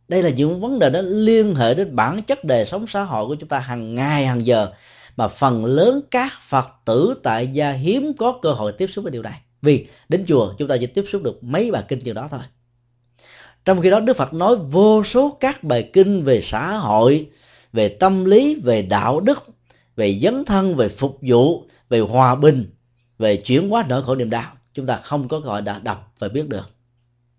Đây là những vấn đề đó liên hệ đến bản chất đời sống xã hội của chúng ta hàng ngày, hàng giờ, mà phần lớn các Phật tử tại gia hiếm có cơ hội tiếp xúc với điều này. Vì đến chùa chúng ta chỉ tiếp xúc được mấy bài kinh như đó thôi. Trong khi đó Đức Phật nói vô số các bài kinh về xã hội, về tâm lý, về đạo đức, về dấn thân, về phục vụ, về hòa bình, về chuyển hóa nỗi khổ niềm đau. Chúng ta không có gọi đã đọc và biết được.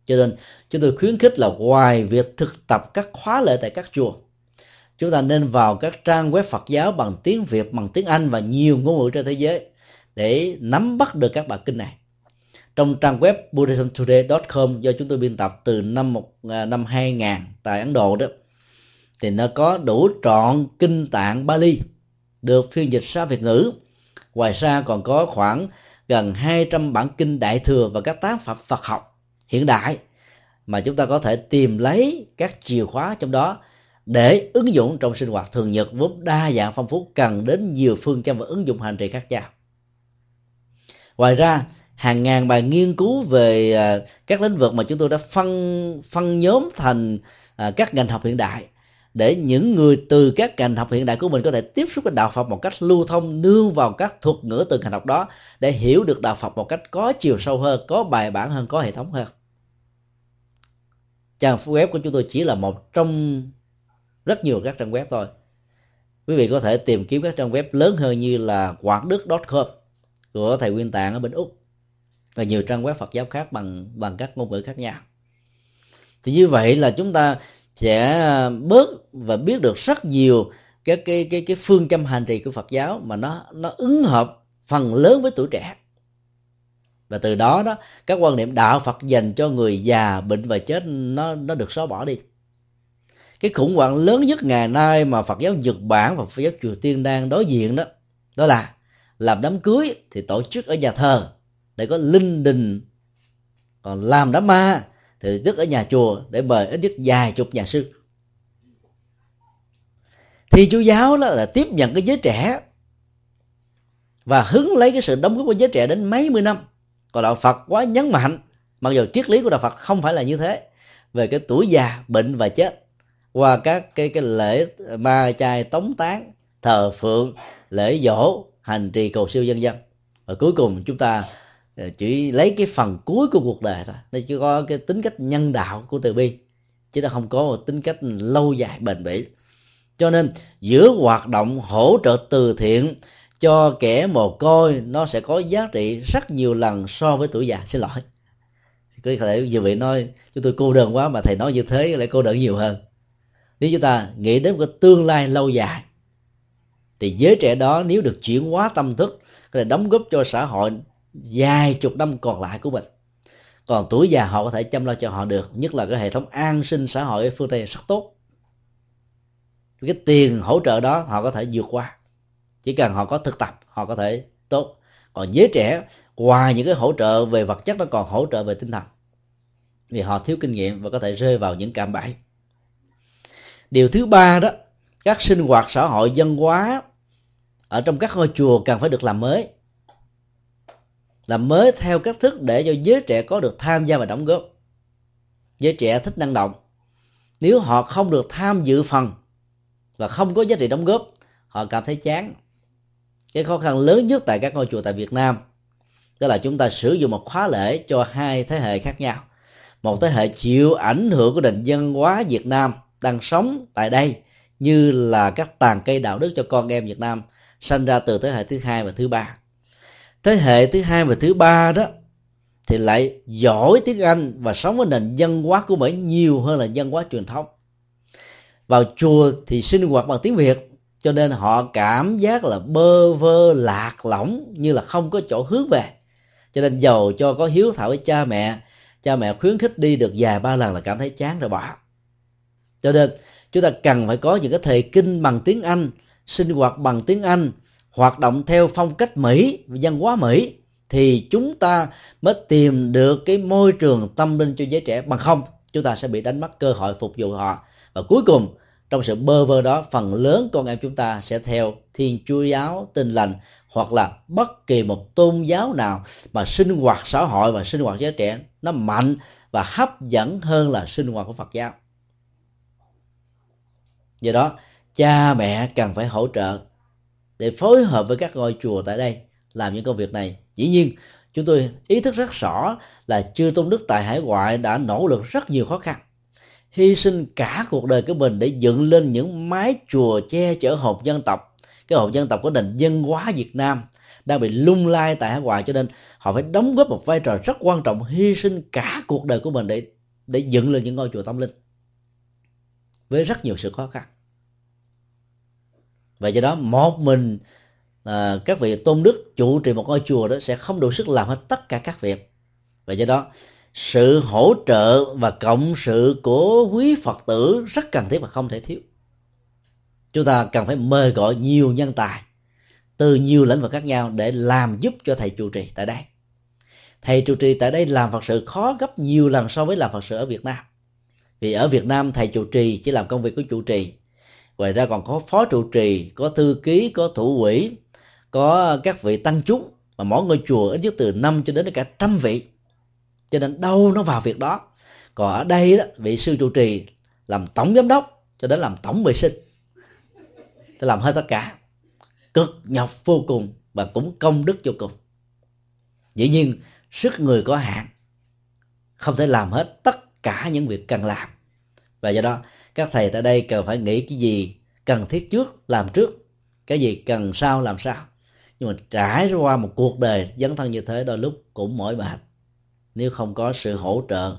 Cho nên chúng tôi khuyến khích là ngoài việc thực tập các khóa lệ tại các chùa, chúng ta nên vào các trang web Phật giáo bằng tiếng Việt, bằng tiếng Anh và nhiều ngôn ngữ trên thế giới để nắm bắt được các bài kinh này. Trong trang web Buddhism today chấm com do chúng tôi biên tập từ năm năm hai nghìn tại Ấn Độ đó, thì nó có đủ trọn kinh tạng Bali được phiên dịch sang Việt ngữ. Ngoài ra còn có khoảng gần hai trăm bản kinh Đại Thừa và các tác phẩm Phật học hiện đại mà chúng ta có thể tìm lấy các chìa khóa trong đó để ứng dụng trong sinh hoạt thường nhật vốn đa dạng phong phú, cần đến nhiều phương châm và ứng dụng hành trì khác nhau. Ngoài ra, hàng ngàn bài nghiên cứu về các lĩnh vực mà chúng tôi đã phân phân nhóm thành các ngành học hiện đại, để những người từ các ngành học hiện đại của mình có thể tiếp xúc với đạo Phật một cách lưu thông, nương vào các thuật ngữ từ ngành học đó để hiểu được đạo Phật một cách có chiều sâu hơn, có bài bản hơn, có hệ thống hơn. Trang web của chúng tôi chỉ là một trong rất nhiều các trang web thôi. Quý vị có thể tìm kiếm các trang web lớn hơn như là Quảng Đức chấm com của thầy Nguyên Tạng ở bên Úc và nhiều trang web Phật giáo khác bằng bằng các ngôn ngữ khác nhau. Thì như vậy là chúng ta sẽ bớt và biết được rất nhiều cái cái cái cái phương châm hành trì của Phật giáo mà nó nó ứng hợp phần lớn với tuổi trẻ, và từ đó đó các quan niệm đạo Phật dành cho người già, bệnh và chết nó nó được xóa bỏ đi. Cái khủng hoảng lớn nhất ngày nay mà Phật giáo Nhật Bản và Phật giáo Triều Tiên đang đối diện đó đó là làm đám cưới thì tổ chức ở nhà thờ để có linh đình, còn làm đám ma thì tức ở nhà chùa để mời ít nhất vài chục nhà sư. Thì chú giáo đó là tiếp nhận cái giới trẻ và hứng lấy cái sự đóng góp của giới trẻ đến mấy mươi năm. Còn đạo Phật quá nhấn mạnh, mặc dù triết lý của đạo Phật không phải là như thế, về cái tuổi già, bệnh và chết, qua các cái, cái lễ ma chay, tống táng, thờ phượng, lễ dỗ, hành trì cầu siêu vân vân. Và cuối cùng chúng ta chỉ lấy cái phần cuối của cuộc đời thôi, nó chỉ có cái tính cách nhân đạo của từ bi, chứ nó không có một tính cách lâu dài bền bỉ. Cho nên giữa hoạt động hỗ trợ từ thiện cho kẻ mồ côi nó sẽ có giá trị rất nhiều lần so với tuổi già. Xin lỗi, có thể nhiều vị nói chúng tôi cô đơn quá, mà thầy nói như thế lại cô đơn nhiều hơn. Nếu chúng ta nghĩ đến một cái tương lai lâu dài thì giới trẻ đó nếu được chuyển hóa tâm thức có thể đóng góp cho xã hội vài chục năm còn lại của mình. Còn tuổi già họ có thể chăm lo cho họ được, nhất là cái hệ thống an sinh xã hội ở phương Tây rất tốt. Cái tiền hỗ trợ đó họ có thể vượt qua, chỉ cần họ có thực tập họ có thể tốt. Còn giới trẻ ngoài những cái hỗ trợ về vật chất nó còn hỗ trợ về tinh thần, vì họ thiếu kinh nghiệm và có thể rơi vào những cạm bẫy. Điều thứ ba đó, các sinh hoạt xã hội văn hóa ở trong các ngôi chùa cần phải được làm mới, làm mới theo cách thức để cho giới trẻ có được tham gia và đóng góp. Giới trẻ thích năng động, nếu họ không được tham dự phần và không có giá trị đóng góp, họ cảm thấy chán. Cái khó khăn lớn nhất tại các ngôi chùa tại Việt Nam đó là chúng ta sử dụng một khóa lễ cho hai thế hệ khác nhau. Một thế hệ chịu ảnh hưởng của nền văn hóa Việt Nam đang sống tại đây như là các tàn cây đạo đức cho con em Việt Nam sinh ra từ thế hệ thứ hai và thứ ba. Thế hệ thứ hai và thứ ba đó thì lại giỏi tiếng Anh và sống với nền văn hóa của Mỹ nhiều hơn là văn hóa truyền thống. Vào chùa thì sinh hoạt bằng tiếng Việt, cho nên họ cảm giác là bơ vơ, lạc lõng, như là không có chỗ hướng về. Cho nên giàu cho có hiếu thảo với cha mẹ, cha mẹ khuyến khích đi được vài ba lần là cảm thấy chán rồi bỏ. Cho nên chúng ta cần phải có những cái thời kinh bằng tiếng Anh, sinh hoạt bằng tiếng Anh, hoạt động theo phong cách Mỹ, văn hóa Mỹ, thì chúng ta mới tìm được cái môi trường tâm linh cho giới trẻ, bằng không chúng ta sẽ bị đánh mất cơ hội phục vụ họ. Và cuối cùng, trong sự bơ vơ đó, phần lớn con em chúng ta sẽ theo Thiên Chúa giáo, Tin lành hoặc là bất kỳ một tôn giáo nào mà sinh hoạt xã hội và sinh hoạt giới trẻ nó mạnh và hấp dẫn hơn là sinh hoạt của Phật giáo. Do đó, cha mẹ cần phải hỗ trợ để phối hợp với các ngôi chùa tại đây làm những công việc này. Dĩ nhiên, chúng tôi ý thức rất rõ là chư tôn đức tại hải ngoại đã nỗ lực rất nhiều khó khăn, hy sinh cả cuộc đời của mình để dựng lên những mái chùa che chở hồn dân tộc. Cái hồn dân tộc của nền văn hóa Việt Nam đang bị lung lay tại hải ngoại, cho nên họ phải đóng góp một vai trò rất quan trọng, hy sinh cả cuộc đời của mình để để dựng lên những ngôi chùa tâm linh với rất nhiều sự khó khăn. Vậy do đó, một mình à, các vị tôn đức chủ trì một ngôi chùa đó sẽ không đủ sức làm hết tất cả các việc. Vậy do đó, sự hỗ trợ và cộng sự của quý Phật tử rất cần thiết và không thể thiếu. Chúng ta cần phải mời gọi nhiều nhân tài từ nhiều lĩnh vực khác nhau để làm giúp cho thầy trụ trì tại đây. Thầy trụ trì tại đây làm Phật sự khó gấp nhiều lần so với làm Phật sự ở Việt Nam. Vì ở Việt Nam, thầy trụ trì chỉ làm công việc của trụ trì, ngoài ra còn có phó trụ trì, có thư ký, có thủ quỹ, có các vị tăng chúng, mà mỗi ngôi chùa ít nhất từ năm cho đến cả trăm vị, cho nên đâu nó vào việc đó. Còn ở đây đó, vị sư trụ trì làm tổng giám đốc cho đến làm tổng vệ sinh, để làm hết tất cả, cực nhọc vô cùng và cũng công đức vô cùng. Dĩ nhiên, sức người có hạn, không thể làm hết tất cả những việc cần làm. Và do đó, các thầy tại đây cần phải nghĩ cái gì cần thiết trước làm trước, cái gì cần sau làm sau. Nhưng mà trải qua một cuộc đời dấn thân như thế đôi lúc cũng mỏi mệt nếu không có sự hỗ trợ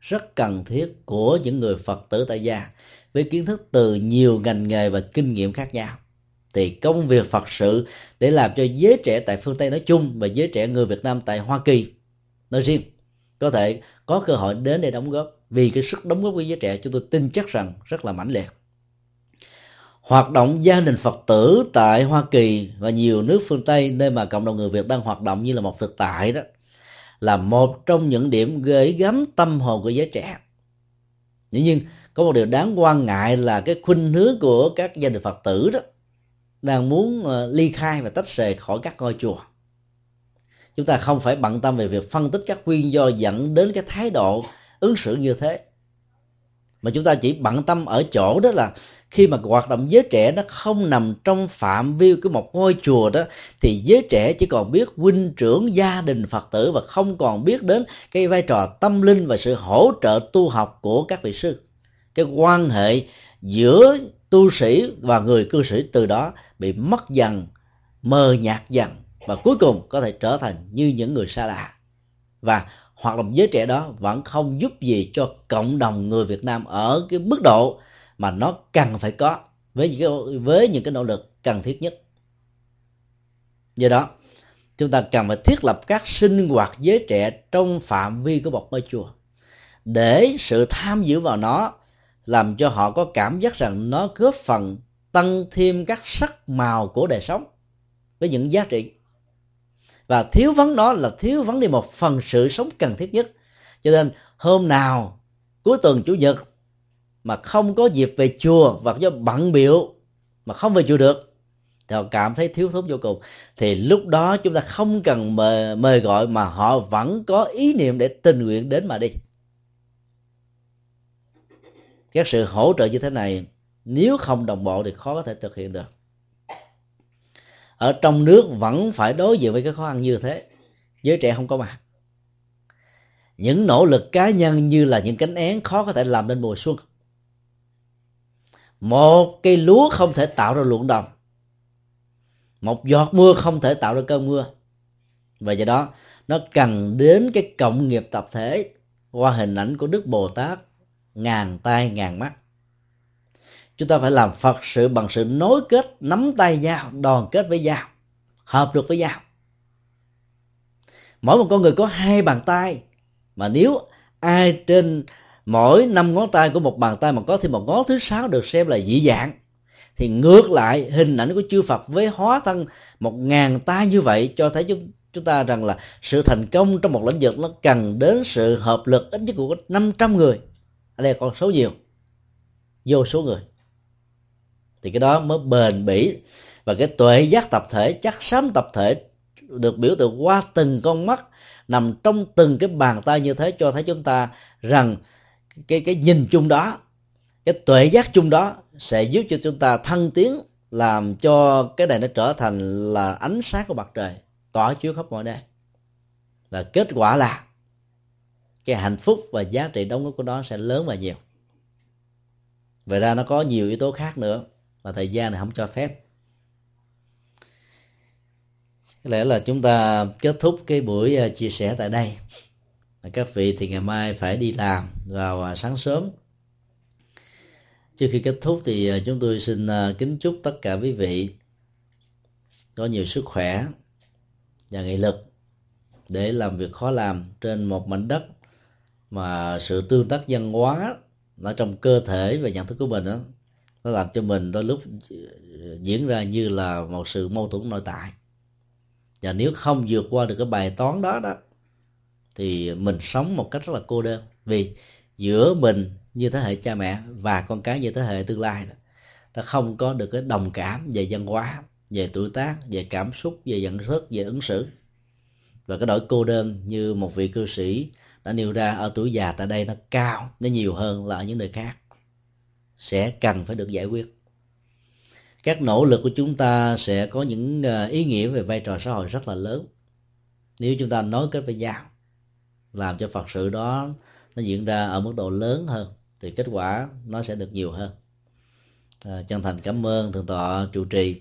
rất cần thiết của những người Phật tử tại gia với kiến thức từ nhiều ngành nghề và kinh nghiệm khác nhau. Thì công việc Phật sự để làm cho giới trẻ tại phương Tây nói chung và giới trẻ người Việt Nam tại Hoa Kỳ nói riêng có thể có cơ hội đến để đóng góp, vì cái sức đóng góp của giới trẻ chúng tôi tin chắc rằng rất là mãnh liệt. Hoạt động gia đình Phật tử tại Hoa Kỳ và nhiều nước phương Tây nơi mà cộng đồng người Việt đang hoạt động như là một thực tại đó, là một trong những điểm gửi gắm tâm hồn của giới trẻ. Dĩ nhiên, có một điều đáng quan ngại là cái khuynh hướng của các gia đình Phật tử đó đang muốn ly khai và tách rời khỏi các ngôi chùa. Chúng ta không phải bận tâm về việc phân tích các nguyên do dẫn đến cái thái độ ứng xử như thế, mà chúng ta chỉ bận tâm ở chỗ đó là khi mà hoạt động giới trẻ nó không nằm trong phạm vi của một ngôi chùa đó, thì giới trẻ chỉ còn biết huynh trưởng gia đình Phật tử và không còn biết đến cái vai trò tâm linh và sự hỗ trợ tu học của các vị sư. Cái quan hệ giữa tu sĩ và người cư sĩ từ đó bị mất dần, mờ nhạt dần, và cuối cùng có thể trở thành như những người xa lạ. Và hoạt động giới trẻ đó vẫn không giúp gì cho cộng đồng người Việt Nam ở cái mức độ mà nó cần phải có, với những cái, với những cái nỗ lực cần thiết nhất. Do đó, chúng ta cần phải thiết lập các sinh hoạt giới trẻ trong phạm vi của một ngôi chùa, để sự tham dự vào nó làm cho họ có cảm giác rằng nó góp phần tăng thêm các sắc màu của đời sống với những giá trị. Và thiếu vắng đó là thiếu vắng đi một phần sự sống cần thiết nhất. Cho nên hôm nào cuối tuần chủ nhật mà không có dịp về chùa và do bận bịu mà không về chùa được thì họ cảm thấy thiếu thốn vô cùng. Thì lúc đó chúng ta không cần mời, mời gọi mà họ vẫn có ý niệm để tình nguyện đến mà đi. Các sự hỗ trợ như thế này nếu không đồng bộ thì khó có thể thực hiện được. Ở trong nước vẫn phải đối diện với cái khó khăn như thế, giới trẻ không có mặt. Những nỗ lực cá nhân như là những cánh én khó có thể làm nên mùa xuân. Một cây lúa không thể tạo ra ruộng đồng, một giọt mưa không thể tạo ra cơn mưa. Và do đó, nó cần đến cái cộng nghiệp tập thể qua hình ảnh của Đức Bồ Tát ngàn tay ngàn mắt. Chúng ta phải làm Phật sự bằng sự nối kết, nắm tay nhau, đoàn kết với nhau, hợp lực với nhau. mỗi một con người có hai bàn tay, mà nếu ai trên mỗi năm ngón tay của một bàn tay mà có thêm một ngón thứ sáu được xem là dị dạng, thì ngược lại hình ảnh của chư Phật với hóa thân một ngàn tay như vậy cho thấy chúng chúng ta rằng là sự thành công trong một lĩnh vực nó cần đến sự hợp lực ít nhất của năm trăm người, ở đây còn số nhiều, vô số người, thì cái đó mới bền bỉ. Và cái tuệ giác tập thể, chắc xám tập thể được biểu tượng qua từng con mắt nằm trong từng cái bàn tay như thế, cho thấy chúng ta rằng cái cái nhìn chung đó, cái tuệ giác chung đó sẽ giúp cho chúng ta thăng tiến, làm cho cái này nó trở thành là ánh sáng của mặt trời tỏa chiếu khắp mọi nơi, và kết quả là cái hạnh phúc và giá trị đóng góp của nó sẽ lớn và nhiều. Vậy ra nó có nhiều yếu tố khác nữa mà thời gian này không cho phép. Có lẽ là chúng ta kết thúc cái buổi chia sẻ tại đây. Các vị thì ngày mai phải đi làm vào sáng sớm. Trước khi kết thúc thì chúng tôi xin kính chúc tất cả quý vị có nhiều sức khỏe và nghị lực để làm việc khó làm trên một mảnh đất mà sự tương tác văn hóa ở trong cơ thể và nhận thức của mình đó, nó làm cho mình đôi lúc diễn ra như là một sự mâu thuẫn nội tại. Và nếu không vượt qua được cái bài toán đó đó thì mình sống một cách rất là cô đơn, vì giữa mình như thế hệ cha mẹ và con cái như thế hệ tương lai đó, ta không có được cái đồng cảm về văn hóa, về tuổi tác, về cảm xúc, về nhận thức, về ứng xử. Và cái nỗi cô đơn như một vị cư sĩ đã nêu ra ở tuổi già tại đây nó cao, nó nhiều hơn là ở những nơi khác, sẽ cần phải được giải quyết. Các nỗ lực của chúng ta sẽ có những ý nghĩa về vai trò xã hội rất là lớn nếu chúng ta nối kết với nhau, làm cho Phật sự đó nó diễn ra ở mức độ lớn hơn, thì kết quả nó sẽ được nhiều hơn. À, chân thành cảm ơn Thượng tọa trụ trì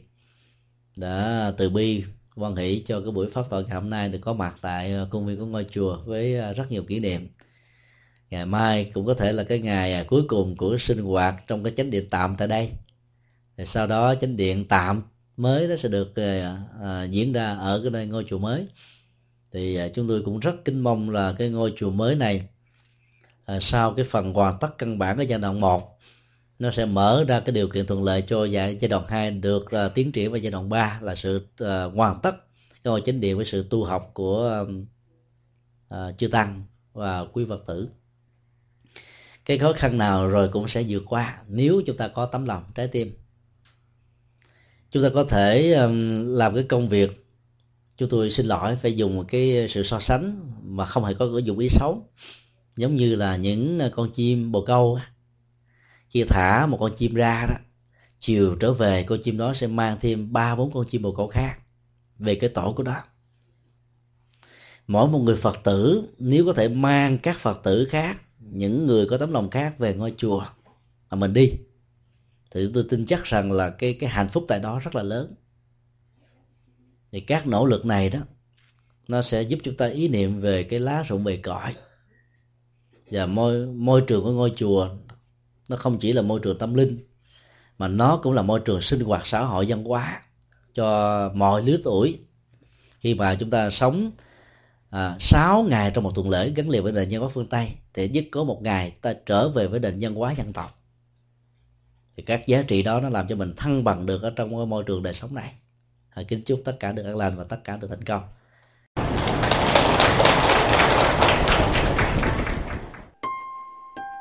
đã từ bi hoan hỷ cho cái buổi pháp thoại ngày hôm nay, được có mặt tại công viên của ngôi chùa với rất nhiều kỷ niệm. Ngày mai cũng có thể là cái ngày cuối cùng của sinh hoạt trong cái chánh điện tạm tại đây. Sau đó chánh điện tạm mới nó sẽ được à, diễn ra ở cái nơi ngôi chùa mới. Thì à, chúng tôi cũng rất kính mong là cái ngôi chùa mới này, à, sau cái phần hoàn tất căn bản ở giai đoạn một, nó sẽ mở ra cái điều kiện thuận lợi cho giai đoạn hai được à, tiến triển, và giai đoạn ba là sự à, hoàn tất cái ngôi chánh điện với sự tu học của à, chư tăng và quý Phật tử. Cái khó khăn nào rồi cũng sẽ vượt qua nếu chúng ta có tấm lòng, trái tim. Chúng ta có thể làm cái công việc, chúng tôi xin lỗi phải dùng một cái sự so sánh mà không hề có dụng ý xấu, giống như là những con chim bồ câu. Khi thả một con chim ra đó, chiều trở về con chim đó sẽ mang thêm ba bốn con chim bồ câu khác về cái tổ của nó. Mỗi một người Phật tử nếu có thể mang các Phật tử khác, những người có tấm lòng khác về ngôi chùa mà mình đi, thì tôi tin chắc rằng là cái cái hạnh phúc tại đó rất là lớn. Thì các nỗ lực này đó nó sẽ giúp chúng ta ý niệm về cái lá rụng bề cõi, và môi môi trường của ngôi chùa nó không chỉ là môi trường tâm linh mà nó cũng là môi trường sinh hoạt xã hội văn hóa cho mọi lứa tuổi. Khi mà chúng ta sống à, sáu ngày trong một tuần lễ gắn liền với nền văn hóa phương Tây, thì nhất có một ngày ta trở về với nền văn hóa dân tộc. Thì các giá trị đó nó làm cho mình thăng bằng được ở trong môi trường đời sống này. Hãy kính chúc tất cả được an lành và tất cả được thành công.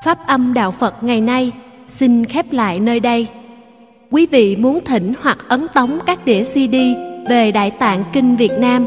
Pháp âm đạo Phật ngày nay xin khép lại nơi đây. Quý vị muốn thỉnh hoặc ấn tống các đĩa xê đê về Đại Tạng Kinh Việt Nam,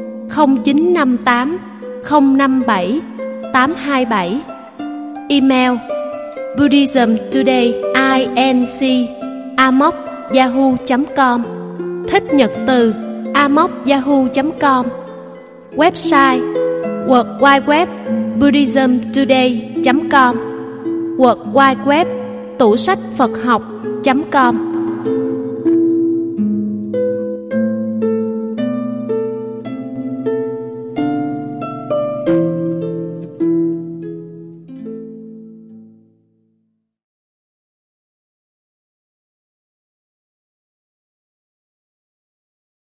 không chín năm tám không năm bảy tám hai bảy, email buddhismtoday chấm inc a còng yahoo chấm com, thích nhật từ a còng yahoo chấm com, website World Wide Web Buddhism today chấm com, World Wide Web Tủ sách Phật học chấm com.